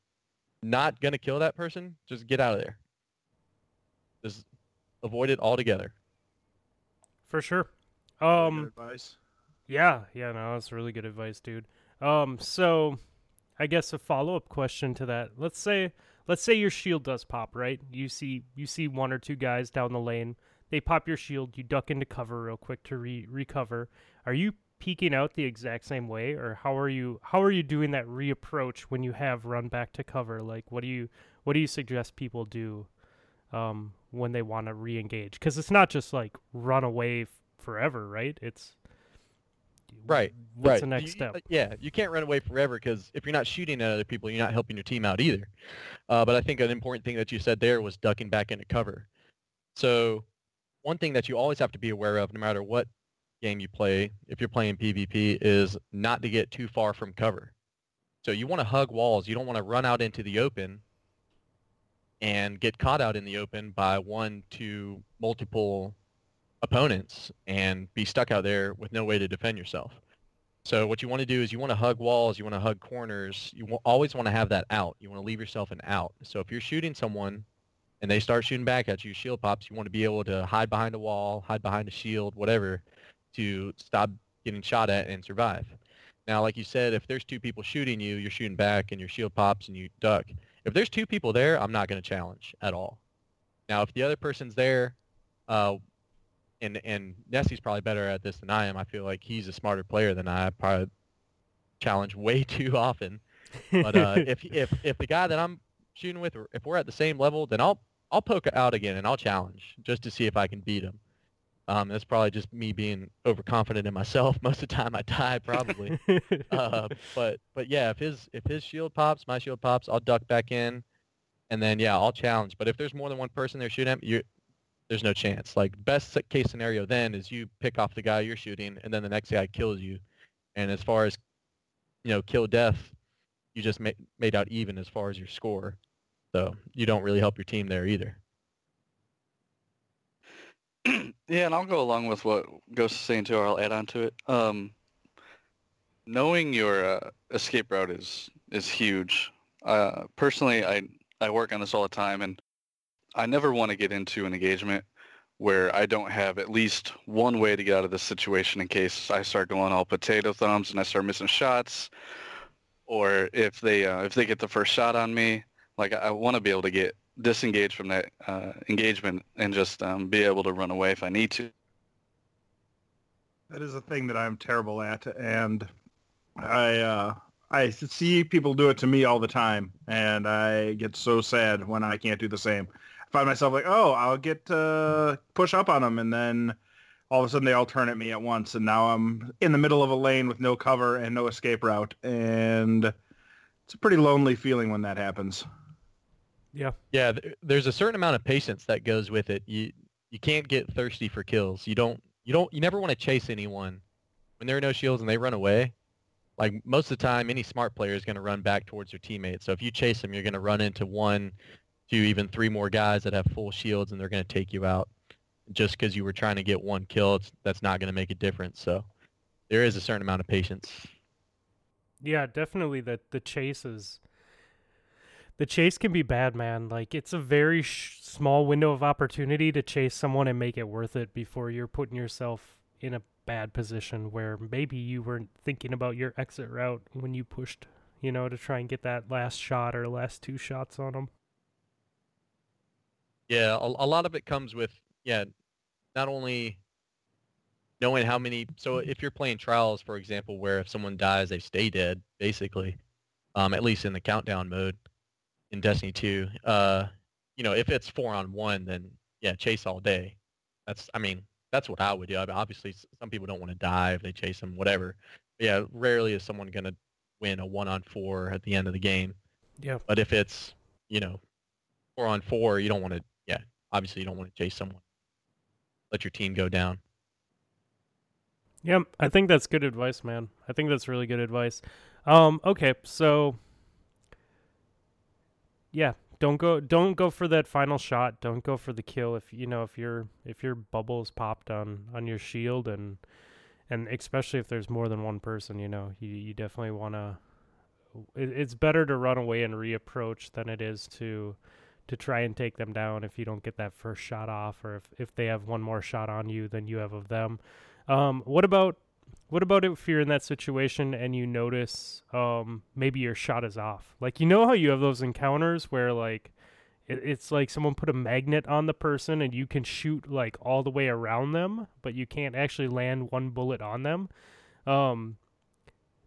not going to kill that person, just get out of there. Just avoid it altogether. For sure. Um, Good advice. Yeah, yeah, no, that's really good advice, dude. Um, so I guess a follow-up question to that. Let's say let's say your shield does pop, right? You see you see one or two guys down the lane. They pop your shield. You duck into cover real quick to re- recover. Are you peeking out the exact same way, or how are you how are you doing that reapproach when you have run back to cover? Like, what do you what do you suggest people do um, when they want to reengage? Because it's not just like run away f- forever, right? It's Right. What's right. the next you, step? Yeah, you can't run away forever because if you're not shooting at other people, you're not helping your team out either. Uh, but I think an important thing that you said there was ducking back into cover. So one thing that you always have to be aware of, no matter what game you play, if you're playing PvP, is not to get too far from cover. So you want to hug walls. You don't want to run out into the open and get caught out in the open by one, two, multiple opponents and be stuck out there with no way to defend yourself. So what you want to do is you want to hug walls, you want to hug corners. You always want to have that out. You want to leave yourself an out. So if you're shooting someone and they start shooting back at you, shield pops, you want to be able to hide behind a wall, hide behind a shield, whatever, to stop getting shot at and survive. Now, like you said, if there's two people shooting you, you're shooting back and your shield pops and you duck. If there's two people there, I'm not going to challenge at all. Now, if the other person's there, uh, and and Nessie's probably better at this than I am. I feel like he's a smarter player than I. I probably challenge way too often. But uh, if if if the guy that I'm shooting with, if we're at the same level, then I'll I'll poke out again and I'll challenge just to see if I can beat him. Um, that's probably just me being overconfident in myself. Most of the time I die probably. uh, but but yeah, if his if his shield pops, my shield pops, I'll duck back in, and then yeah, I'll challenge. But if there's more than one person there shooting at me, you there's no chance. Like, best case scenario then is you pick off the guy you're shooting, and then the next guy kills you. And as far as, you know, kill death, you just ma- made out even as far as your score. So you don't really help your team there either. Yeah, and I'll go along with what Ghost is saying too, or I'll add on to it. Um, knowing your uh, escape route is is huge. Uh, personally, I I work on this all the time, and I never want to get into an engagement where I don't have at least one way to get out of this situation in case I start going all potato thumbs and I start missing shots, or if they uh, if they get the first shot on me. Like, I want to be able to get disengaged from that uh, engagement and just um, be able to run away if I need to. That is a thing that I'm terrible at, and I uh, I see people do it to me all the time, and I get so sad when I can't do the same. Find myself like, oh, I'll get uh, push up on them, and then all of a sudden they all turn at me at once, and now I'm in the middle of a lane with no cover and no escape route, and it's a pretty lonely feeling when that happens. Yeah, yeah. Th- there's a certain amount of patience that goes with it. You you can't get thirsty for kills. You don't you don't you never want to chase anyone when there are no shields and they run away. Like, most of the time, any smart player is going to run back towards their teammates. So if you chase them, you're going to run into one, two, even three more guys that have full shields, and they're going to take you out. Just because you were trying to get one kill, it's, that's not going to make a difference. So there is a certain amount of patience. Yeah, definitely that the chases. The chase can be bad, man. Like, it's a very sh- small window of opportunity to chase someone and make it worth it before you're putting yourself in a bad position where maybe you weren't thinking about your exit route when you pushed, you know, to try and get that last shot or last two shots on them. Yeah, a, a lot of it comes with, yeah, not only knowing how many... So if you're playing Trials, for example, where if someone dies, they stay dead, basically, um, at least in the countdown mode in Destiny two. Uh, you know, if it's four on one, then, yeah, chase all day. That's, I mean, that's what I would do. I mean, obviously, some people don't want to die if they chase them, whatever. But yeah, rarely is someone going to win a one on four at the end of the game. Yeah. But if it's, you know, four on four, you don't want to... Yeah, obviously you don't want to chase someone. Let your team go down. Yeah, I think that's good advice, man. I think that's really good advice. Um, okay, so yeah, don't go don't go for that final shot. Don't go for the kill if you know if your if your bubble's popped on, on your shield, and and especially if there's more than one person, you know, you you definitely want to. It, it's better to run away and reapproach than it is to. to try and take them down if you don't get that first shot off, or if, if they have one more shot on you than you have of them. Um, what about what about if you're in that situation and you notice um, maybe your shot is off? Like, you know how you have those encounters where, like, it, it's like someone put a magnet on the person and you can shoot, like, all the way around them, but you can't actually land one bullet on them? Um,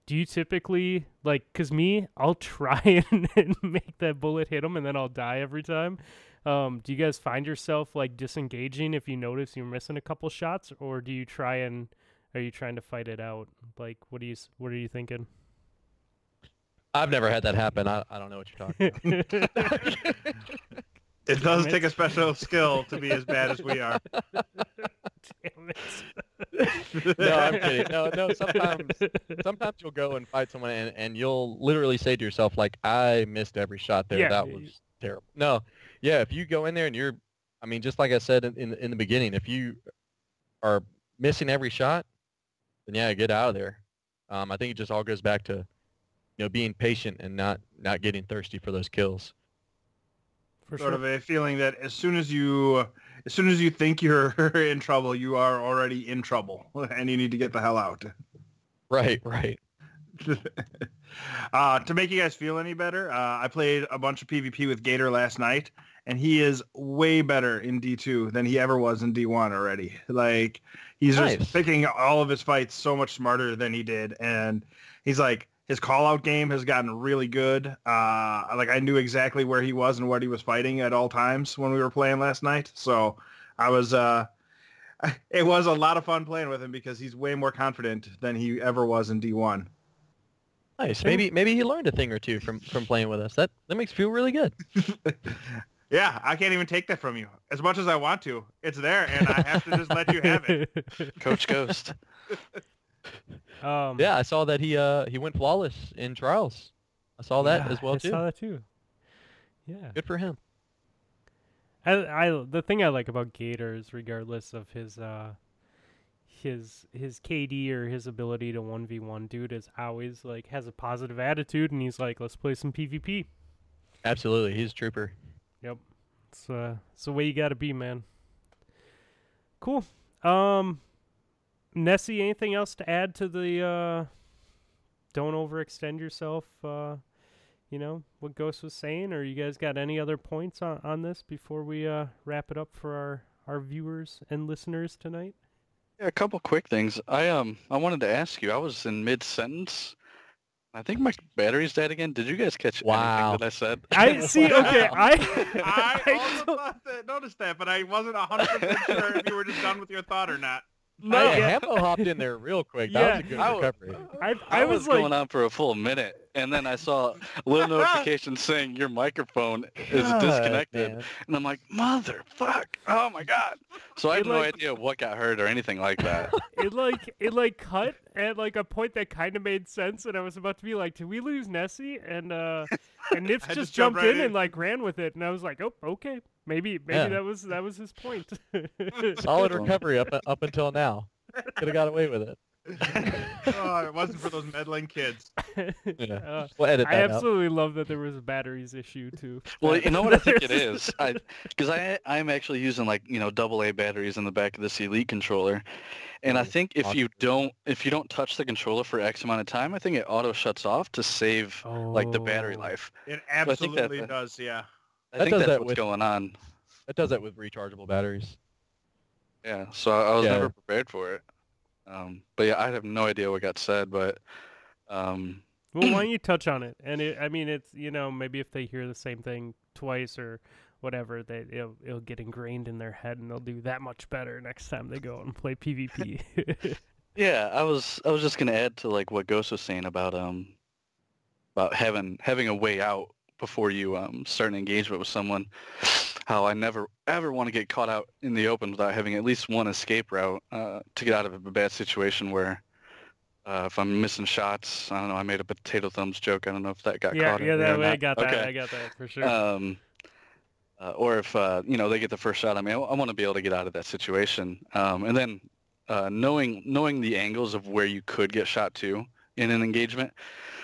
do you typically, like, because me, I'll try and, and make that bullet hit them, and then I'll die every time. Um, do you guys find yourself, like, disengaging if you notice you're missing a couple shots, or do you try and, are you trying to fight it out? Like, what do you, what are you thinking? I've never had that happen. I, I don't know what you're talking about. It does it. take a special skill to be as bad as we are. Damn it. No, I'm kidding. No, no, sometimes sometimes you'll go and fight someone and, and you'll literally say to yourself, like, I missed every shot there. Yeah. That was terrible. No, yeah, if you go in there and you're, I mean, just like I said in, in, in the beginning, if you are missing every shot, then yeah, get out of there. Um, I think it just all goes back to, you know, being patient and not, not getting thirsty for those kills. For sort sure. of a feeling that as soon as you, as soon as you think you're in trouble, you are already in trouble, and you need to get the hell out. Right, right. uh, to make you guys feel any better, uh, I played a bunch of PvP with Gator last night, and he is way better in D two than he ever was in D one already. Like, he's nice. just picking all of his fights so much smarter than he did, and he's like, his call-out game has gotten really good. Uh, like, I knew exactly where he was and what he was fighting at all times when we were playing last night. So I was, uh, it was a lot of fun playing with him because he's way more confident than he ever was in D one. Nice. Maybe maybe he learned a thing or two from, from playing with us. That that makes me feel really good. Yeah, I can't even take that from you. As much as I want to, it's there, and I have to just let you have it. Coach Ghost. Um, yeah, I saw that he uh, he went flawless in Trials. I saw that yeah, as well I too. I saw that too. Yeah. Good for him. I, I the thing I like about Gator is regardless of his uh, his his K D or his ability to one v one, dude is always like has a positive attitude and he's like, let's play some PvP. Absolutely, he's a trooper. Yep. It's uh it's the way you gotta be, man. Cool. Um Nessie, anything else to add to the uh, don't overextend yourself, uh, you know, what Ghost was saying? Or you guys got any other points on, on this before we uh, wrap it up for our, our viewers and listeners tonight? Yeah, a couple quick things. I um I wanted to ask you, I was in mid-sentence. I think my battery's dead again. Did you guys catch wow. anything that I said? I see. Okay, I I, I also thought that, noticed that, but I wasn't one hundred percent sure if you were just done with your thought or not. No, Hambo hopped in there real quick. That yeah. was a good I, recovery. I, I, I was, was like... going on for a full minute, and then I saw a little notification saying your microphone is god, disconnected, man. And I'm like, motherfuck! Oh my god! So I have it no like... idea what got hurt or anything like that. It like it like cut at like a point that kind of made sense, and I was about to be like, did we lose Nessie? And uh, and Nips just, just jumped, jumped right in, in and like ran with it, and I was like, oh, okay. Maybe maybe yeah. that was that was his point. Solid recovery up up until now. Could have got away with it. Oh, it wasn't for those meddling kids. Yeah. Uh, we'll edit that I absolutely out. Love that there was a batteries issue too. Well, you know what I think it is, because I, I I'm actually using like you know double A batteries in the back of this Elite controller, and I think if you don't if you don't touch the controller for X amount of time, I think it auto shuts off to save oh. like the battery life. It absolutely so I think that, does, yeah. I that think does that's that what's with, going on. It does that with rechargeable batteries. Yeah, so I was yeah. never prepared for it. Um, but yeah, I have no idea what got said, but... Um... Well, why don't you touch on it? And it, I mean, it's, you know, maybe if they hear the same thing twice or whatever, they, it'll, it'll get ingrained in their head and they'll do that much better next time they go out and play PvP. Yeah, I was I was just going to add to like what Ghost was saying about um about having having a way out before you um, start an engagement with someone, how I never, ever want to get caught out in the open without having at least one escape route uh, to get out of a bad situation where uh, if I'm missing shots, I don't know, I made a potato thumbs joke. I don't know if that got yeah, caught. Yeah, that way I got that. Okay. I got that for sure. Um, uh, or if, uh, you know, they get the first shot, I mean, I, I want to be able to get out of that situation. Um, and then uh, knowing knowing the angles of where you could get shot to in an engagement.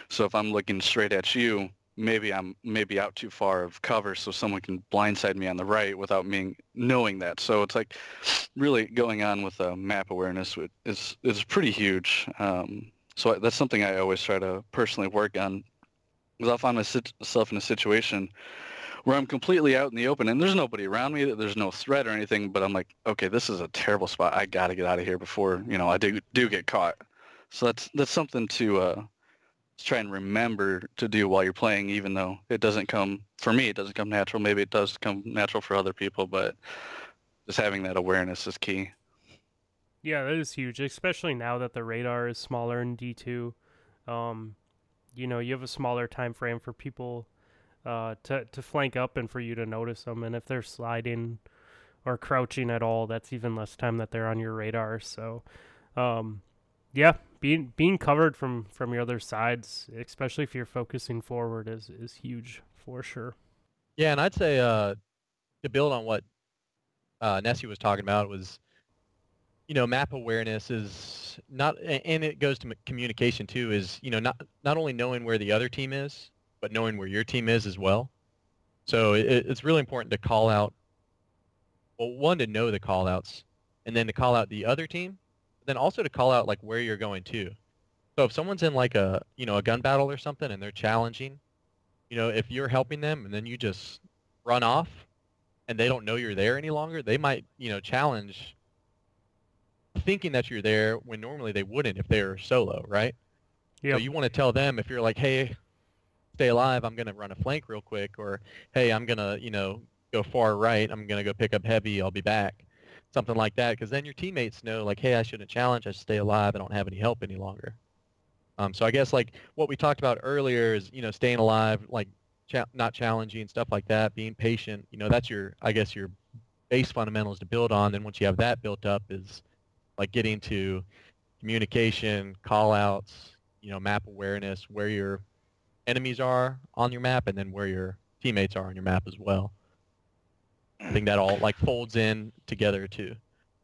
So if I'm looking straight at you, maybe I'm maybe out too far of cover so someone can blindside me on the right without me knowing that. So it's like really going on with uh, map awareness is, is pretty huge. Um, so that's something I always try to personally work on because I'll find myself in a situation where I'm completely out in the open and there's nobody around me, there's no threat or anything, but I'm like, okay, this is a terrible spot. I got to get out of here before, you know, I do, do get caught. So that's, that's something to, uh, try and remember to do while you're playing, even though it doesn't come for me it doesn't come natural. Maybe it does come natural for other people, but just having that awareness is key. Yeah, that is huge, especially now that the radar is smaller in D two. Um you know you have a smaller time frame for people uh, to to flank up and for you to notice them. And if they're sliding or crouching at all, that's even less time that they're on your radar. So, um, yeah, being being covered from, from your other sides, especially if you're focusing forward, is, is huge for sure. Yeah, and I'd say uh, to build on what uh, Nessie was talking about was, you know, map awareness is not, and it goes to communication too, is, you know, not not only knowing where the other team is, but knowing where your team is as well. So it, it's really important to call out, well, one, to know the call outs, and then to call out the other team, but then also to call out, like, where you're going to. So if someone's in, like, a, you know, a gun battle or something and they're challenging, you know, if you're helping them and then you just run off and they don't know you're there any longer, they might, you know, challenge thinking that you're there when normally they wouldn't if they're solo, right? Yep. So you want to tell them, if you're like, hey, stay alive, I'm going to run a flank real quick, or hey, I'm going to, you know, go far right, I'm going to go pick up heavy, I'll be back, something like that, because then your teammates know, like, hey, I shouldn't challenge, I should stay alive, I don't have any help any longer. Um, so I guess, like, what we talked about earlier is, you know, staying alive, like, cha- not challenging, stuff like that, being patient, you know, that's your, I guess, your base fundamentals to build on. Then once you have that built up is, like, getting to communication, call-outs, you know, map awareness, where your enemies are on your map, and then where your teammates are on your map as well. I think that all, like, folds in together, too.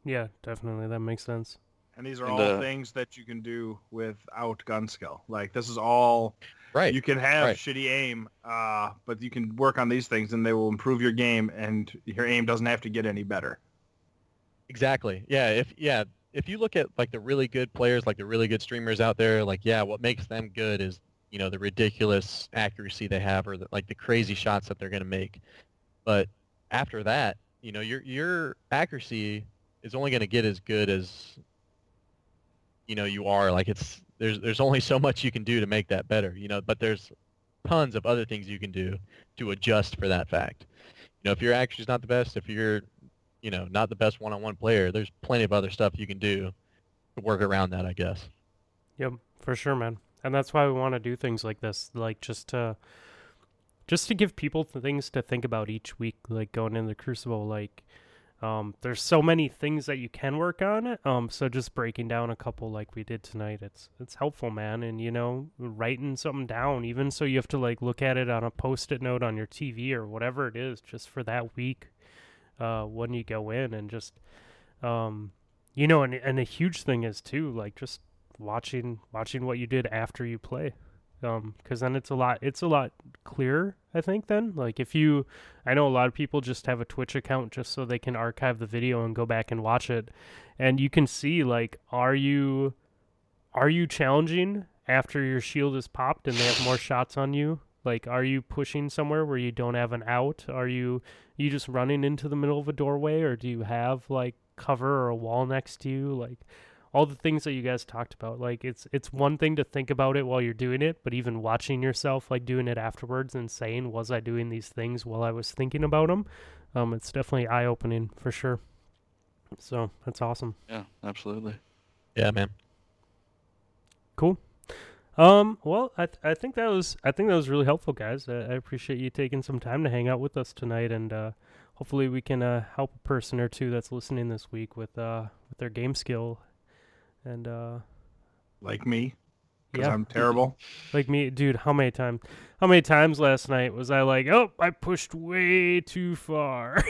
Yeah, definitely. That makes sense. And these are and, all uh, things that you can do without gun skill. Like, this is all... Right. You can have right. shitty aim, uh, but you can work on these things, and they will improve your game, and your aim doesn't have to get any better. Exactly. Yeah, if yeah... If you look at, like, the really good players, like the really good streamers out there, like, yeah, what makes them good is, you know, the ridiculous accuracy they have, or the, like, the crazy shots that they're going to make. But after that, you know, your your accuracy is only going to get as good as, you know, you are. Like, it's there's there's only so much you can do to make that better, you know. But there's tons of other things you can do to adjust for that fact. You know, if your accuracy is not the best, if you're you know, not the best one-on-one player, there's plenty of other stuff you can do to work around that, I guess. Yep, for sure, man. And that's why we want to do things like this, like just to, just to give people things to think about each week, like going into Crucible. Like, um, there's so many things that you can work on. Um, so just breaking down a couple like we did tonight, it's it's helpful, man. And, you know, writing something down, even so you have to, like, look at it on a post-it note on your T V or whatever it is, just for that week. Uh, when you go in and just, um, you know, and and a huge thing is too, like, just watching watching what you did after you play, um, because then it's a lot it's a lot clearer, I think. Then, like, if you, I know a lot of people just have a Twitch account just so they can archive the video and go back and watch it, and you can see, like, are you are you challenging after your shield is popped and they have more shots on you? Like, are you pushing somewhere where you don't have an out? Are you you just running into the middle of a doorway, or do you have, like, cover or a wall next to you? Like, all the things that you guys talked about. Like, it's it's one thing to think about it while you're doing it, but even watching yourself, like, doing it afterwards and saying, was I doing these things while I was thinking about them? Um, it's definitely eye-opening for sure. So that's awesome. Yeah, absolutely. Yeah, man. Cool. Um, well, I th- I think that was, I think that was really helpful, guys. I, I appreciate you taking some time to hang out with us tonight, and, uh, hopefully we can, uh, help a person or two that's listening this week with, uh, with their game skill and, uh, like me, cause yeah. I'm terrible. Like me, dude, how many times, how many times last night was I like, oh, I pushed way too far.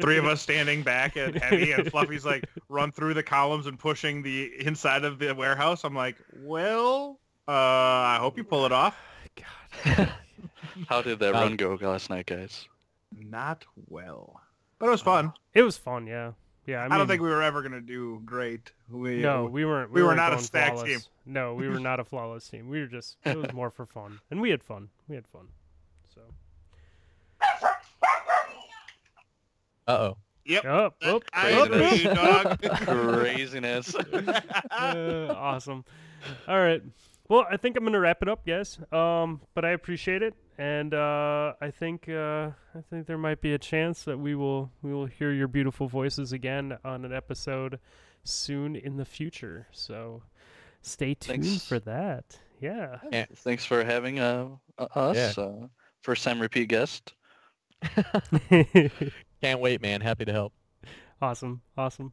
Three of us standing back at heavy, and Fluffy's like, run through the columns and pushing the inside of the warehouse. I'm like, well, uh, I hope you pull it off. God. How did that um, run go last night, guys? Not well. But it was fun. It was fun, yeah. Yeah. I, mean, I don't think we were ever going to do great. We, no, we weren't. We, we were not a stacked team. No, we were not a flawless team. We were just, it was more for fun. And we had fun. We had fun. So. Uh-oh. Yep. Oh, oh, craziness. Dog. Craziness. uh, awesome. All right. Well, I think I'm going to wrap it up, guys. Um, but I appreciate it. And uh, I think uh, I think there might be a chance that we will we will hear your beautiful voices again on an episode soon in the future. So stay tuned Thanks. for that. Yeah. yeah thanks for having uh, us. Yeah. Uh, first time repeat guest. Can't wait, man. Happy to help. Awesome. Awesome.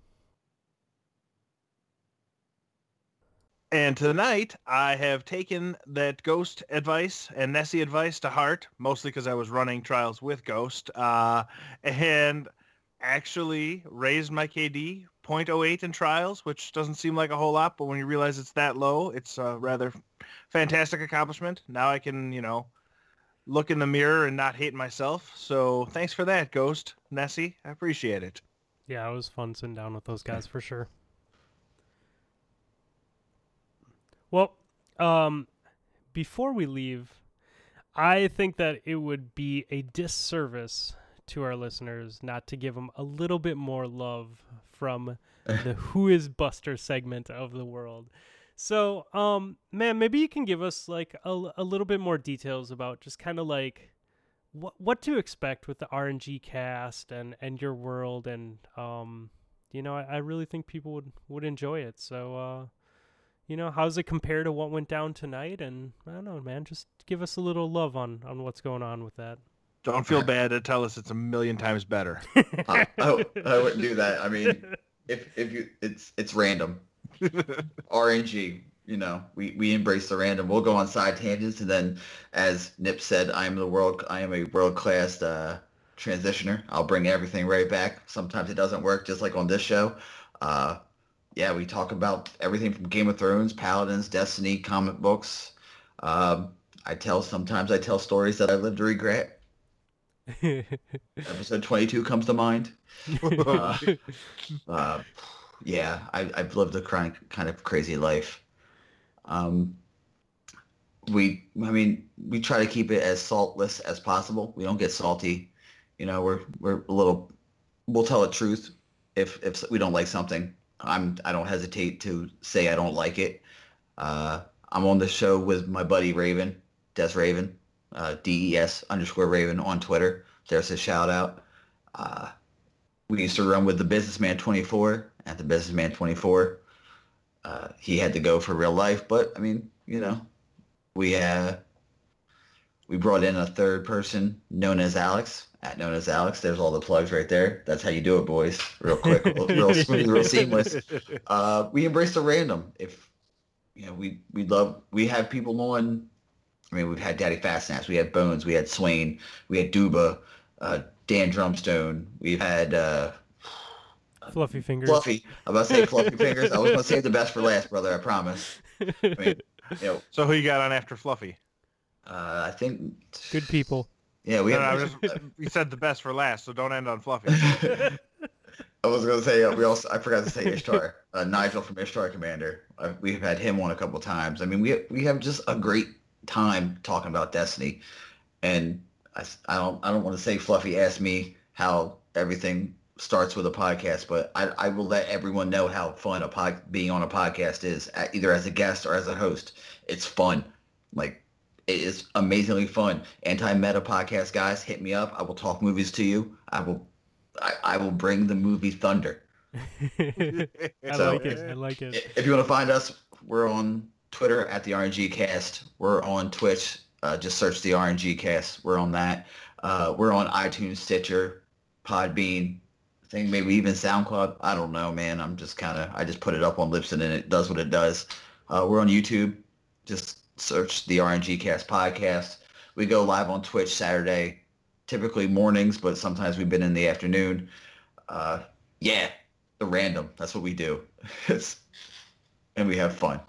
And tonight, I have taken that Ghost advice and Nessie advice to heart, mostly because I was running Trials with Ghost, uh, and actually raised my K D zero point zero eight in Trials, which doesn't seem like a whole lot, but when you realize it's that low, it's a rather fantastic accomplishment. Now I can, you know, look in the mirror and not hate myself. So thanks for that, Ghost, Nessie. I appreciate it. Yeah, it was fun sitting down with those guys for sure. Well, um, before we leave, I think that it would be a disservice to our listeners not to give them a little bit more love from the Who is Buster segment of the world. So, um, man, maybe you can give us like a, a little bit more details about just kind of like what what to expect with the R N G cast and, and your world. And, um, you know, I, I really think people would, would enjoy it. So, uh, you know, how's it compare to what went down tonight? And I don't know, man, just give us a little love on, on what's going on with that. Don't feel bad to tell us it's a million times better. I, I, I wouldn't do that. I mean, if if you, it's it's random. R N G, you know, we, we embrace the random. We'll go on side tangents, and then, as Nip said, I am the world. I am a world class uh, transitioner. I'll bring everything right back. Sometimes it doesn't work, just like on this show. Uh, Yeah, we talk about everything from Game of Thrones, Paladins, Destiny, comic books. Um, I tell sometimes I tell stories that I live to regret. Episode twenty-two comes to mind. uh, uh, yeah, I, I've lived a kind of crazy life. Um, we, I mean, we try to keep it as saltless as possible. We don't get salty. You know, we're we're a little. We'll tell the truth if if we don't like something. I'm, I don't hesitate to say I don't like it. Uh, I'm on the show with my buddy Raven, Dez Raven, uh, D E S underscore Raven on Twitter. There's a shout out. Uh, we used to run with the Businessman twenty-four at the Businessman twenty-four. Uh, he had to go for real life, but I mean, you know, we uh, we brought in a third person known as Alex. At known as Alex, there's all the plugs right there. That's how you do it, boys. Real quick, real, real smooth, real seamless. Uh, we embrace the random. If you know, we we love. We have people on. I mean, we've had Daddy Fastnaps, we had Bones, we had Swain, we had Duba, uh, Dan Drumstone. We've had uh, Fluffy Fingers. Fluffy. I'm about to say Fluffy Fingers. I was going to save the best for last, brother. I promise. I mean, you know, so who you got on after Fluffy? Uh, I think good people. Yeah, we no, have, no, we, just, we said the best for last, so don't end on Fluffy. I was gonna say uh, we also I forgot to say Ishtar, uh, Nigel from Ishtar Commander. Uh, we've had him on a couple times. I mean, we we have just a great time talking about Destiny, and I, I don't I don't want to say Fluffy asked me how everything starts with a podcast, but I I will let everyone know how fun a pod, being on a podcast is, either as a guest or as a host. It's fun, like. It is amazingly fun. Anti-meta podcast guys, hit me up. I will talk movies to you. I will, I, I will bring the movie thunder. I so, like it. I like it. If you want to find us, we're on Twitter at the R N G Cast. We're on Twitch. Uh, just search the R N G Cast. We're on that. Uh, we're on iTunes, Stitcher, Podbean. I think maybe even SoundCloud. I don't know, man. I'm just kind of. I just put it up on Libsyn and it does what it does. Uh, we're on YouTube. Just. Search the R N G Cast podcast. We go live on Twitch Saturday, typically mornings, but sometimes we've been in the afternoon. Uh, yeah, the random. That's what we do. And we have fun.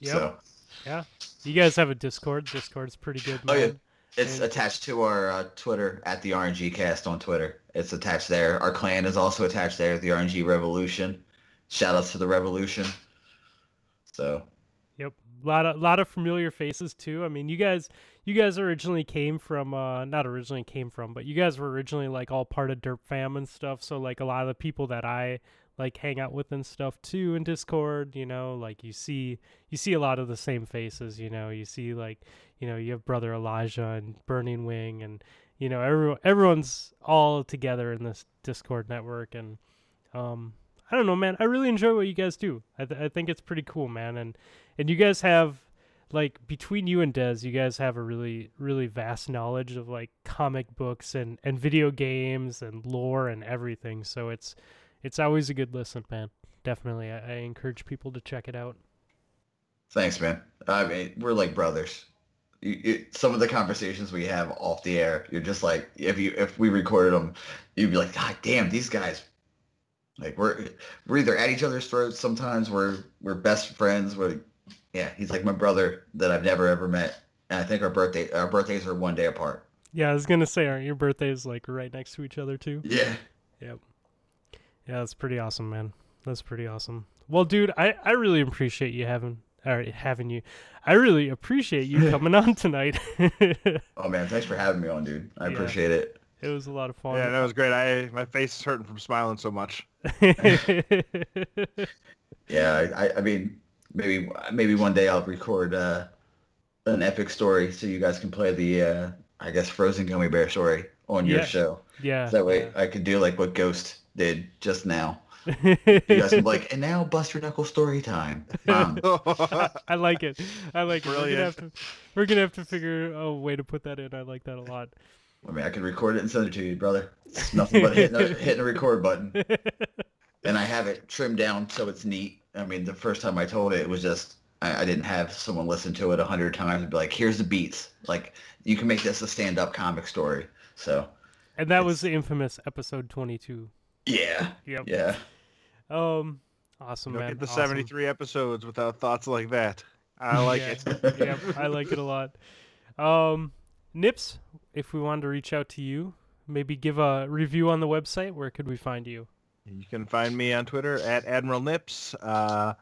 Yep. So. Yeah. You guys have a Discord. Discord's pretty good, man. Oh, yeah. It's and... attached to our uh, Twitter, at the R N G Cast on Twitter. It's attached there. Our clan is also attached there, the R N G Revolution. Shout outs to the Revolution. So. Yep. A lot of, lot of familiar faces, too. I mean, you guys you guys originally came from, uh, not originally came from, but you guys were originally, like, all part of Derp Fam and stuff. So, like, a lot of the people that I, like, hang out with and stuff, too, in Discord, you know, like, you see you see a lot of the same faces, you know. You see, like, you know, you have Brother Elijah and Burning Wing and, you know, everyone, everyone's all together in this Discord network. And um, I don't know, man. I really enjoy what you guys do. I, th- I think it's pretty cool, man. And And you guys have like between you and Dez, you guys have a really, really vast knowledge of like comic books and, and video games and lore and everything. So it's it's always a good listen, man. Definitely. I, I encourage people to check it out. Thanks, man. I mean, we're like brothers. You, you, some of the conversations we have off the air, you're just like, if you if we recorded them, you'd be like, God damn, these guys. Like we're we're either at each other's throats sometimes. We're we're best friends. We're yeah. He's like my brother that I've never ever met, and I think our birthday our birthdays are one day apart. Yeah, I was gonna say, aren't your birthdays like right next to each other too? Yeah. Yep. Yeah, that's pretty awesome, man. That's pretty awesome. Well, dude, I, I really appreciate you having or having you. I really appreciate you coming on tonight. Oh man, thanks for having me on, dude. I yeah. appreciate it. It was a lot of fun. Yeah, that was great. I my face is hurting from smiling so much. yeah, I, I mean, maybe maybe one day I'll record uh, an epic story so you guys can play the, uh, I guess, frozen gummy bear story on yeah. your show. Yeah. So that way yeah. I could do like what Ghost did just now. You guys can be like, and now Bust Your Knuckle story time. Um, I, I like it. I like it. We're gonna have to, we're gonna have to figure a way to put that in. I like that a lot. I mean, I could record it and send it to you, brother. It's nothing but hitting, a, hitting a record button. And I have it trimmed down so it's neat. I mean, the first time I told it, it was just, I, I didn't have someone listen to it a hundred times and be like, here's the beats. Like, you can make this a stand-up comic story. So. And that was the infamous episode twenty-two. Yeah. Yep. Yeah. Um, awesome, You'll man. Get the awesome. seventy-three episodes without thoughts like that. I like yeah. it. Yep, I like it a lot. Um, Nips, if we wanted to reach out to you, maybe give a review on the website, where could we find you? You can find me on Twitter at Admiral Nips. Uh,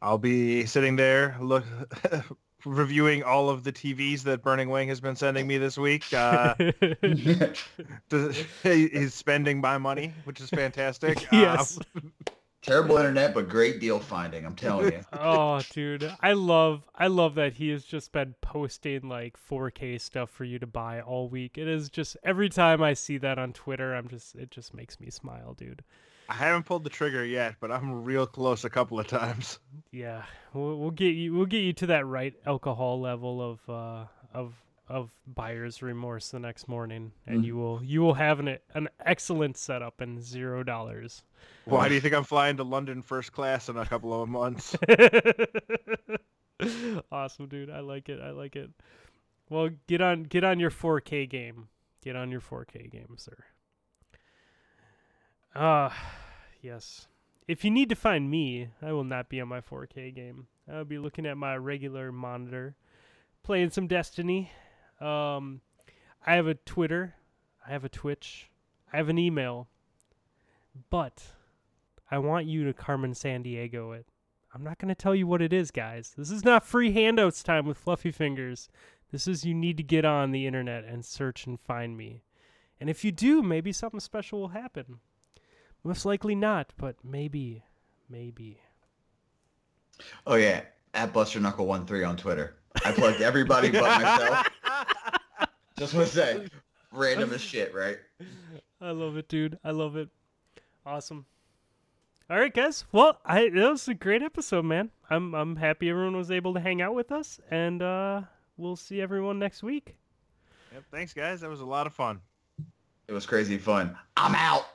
I'll be sitting there look, reviewing all of the T Vs that Burning Wing has been sending me this week. Uh, he's spending my money, which is fantastic. Yes. Um, Terrible internet, but great deal finding, I'm telling you. Oh, dude, I love I love that he has just been posting like four K stuff for you to buy all week. It is just, every time I see that on Twitter, I'm just, it just makes me smile, dude. I haven't pulled the trigger yet, but I'm real close a couple of times. Yeah, we'll, we'll get you we'll get you to that right alcohol level of uh of of buyer's remorse the next morning, and mm. you will you will have an an excellent setup and zero dollars. Why do you think I'm flying to London first class in a couple of months? Awesome, dude. I like it. I like it. Well, get on get on your four K game. Get on your four K game, sir. Ah, uh, yes. If you need to find me, I will not be on my four K game. I'll be looking at my regular monitor, playing some Destiny. Um, I have a Twitter. I have a Twitch. I have an email. But I want you to Carmen Sandiego it. I'm not going to tell you what it is, guys. This is not free handouts time with Fluffy Fingers. This is, you need to get on the internet and search and find me. And if you do, maybe something special will happen. Most likely not, but maybe, maybe. Oh, yeah. At Buster Knuckle one three on Twitter. I plugged everybody but myself. Just want to say, random as shit, right? I love it, dude. I love it. Awesome. All right, guys. Well, I that was a great episode, man. I'm I'm happy everyone was able to hang out with us, and uh, we'll see everyone next week. Yep, thanks, guys. That was a lot of fun. It was crazy fun. I'm out.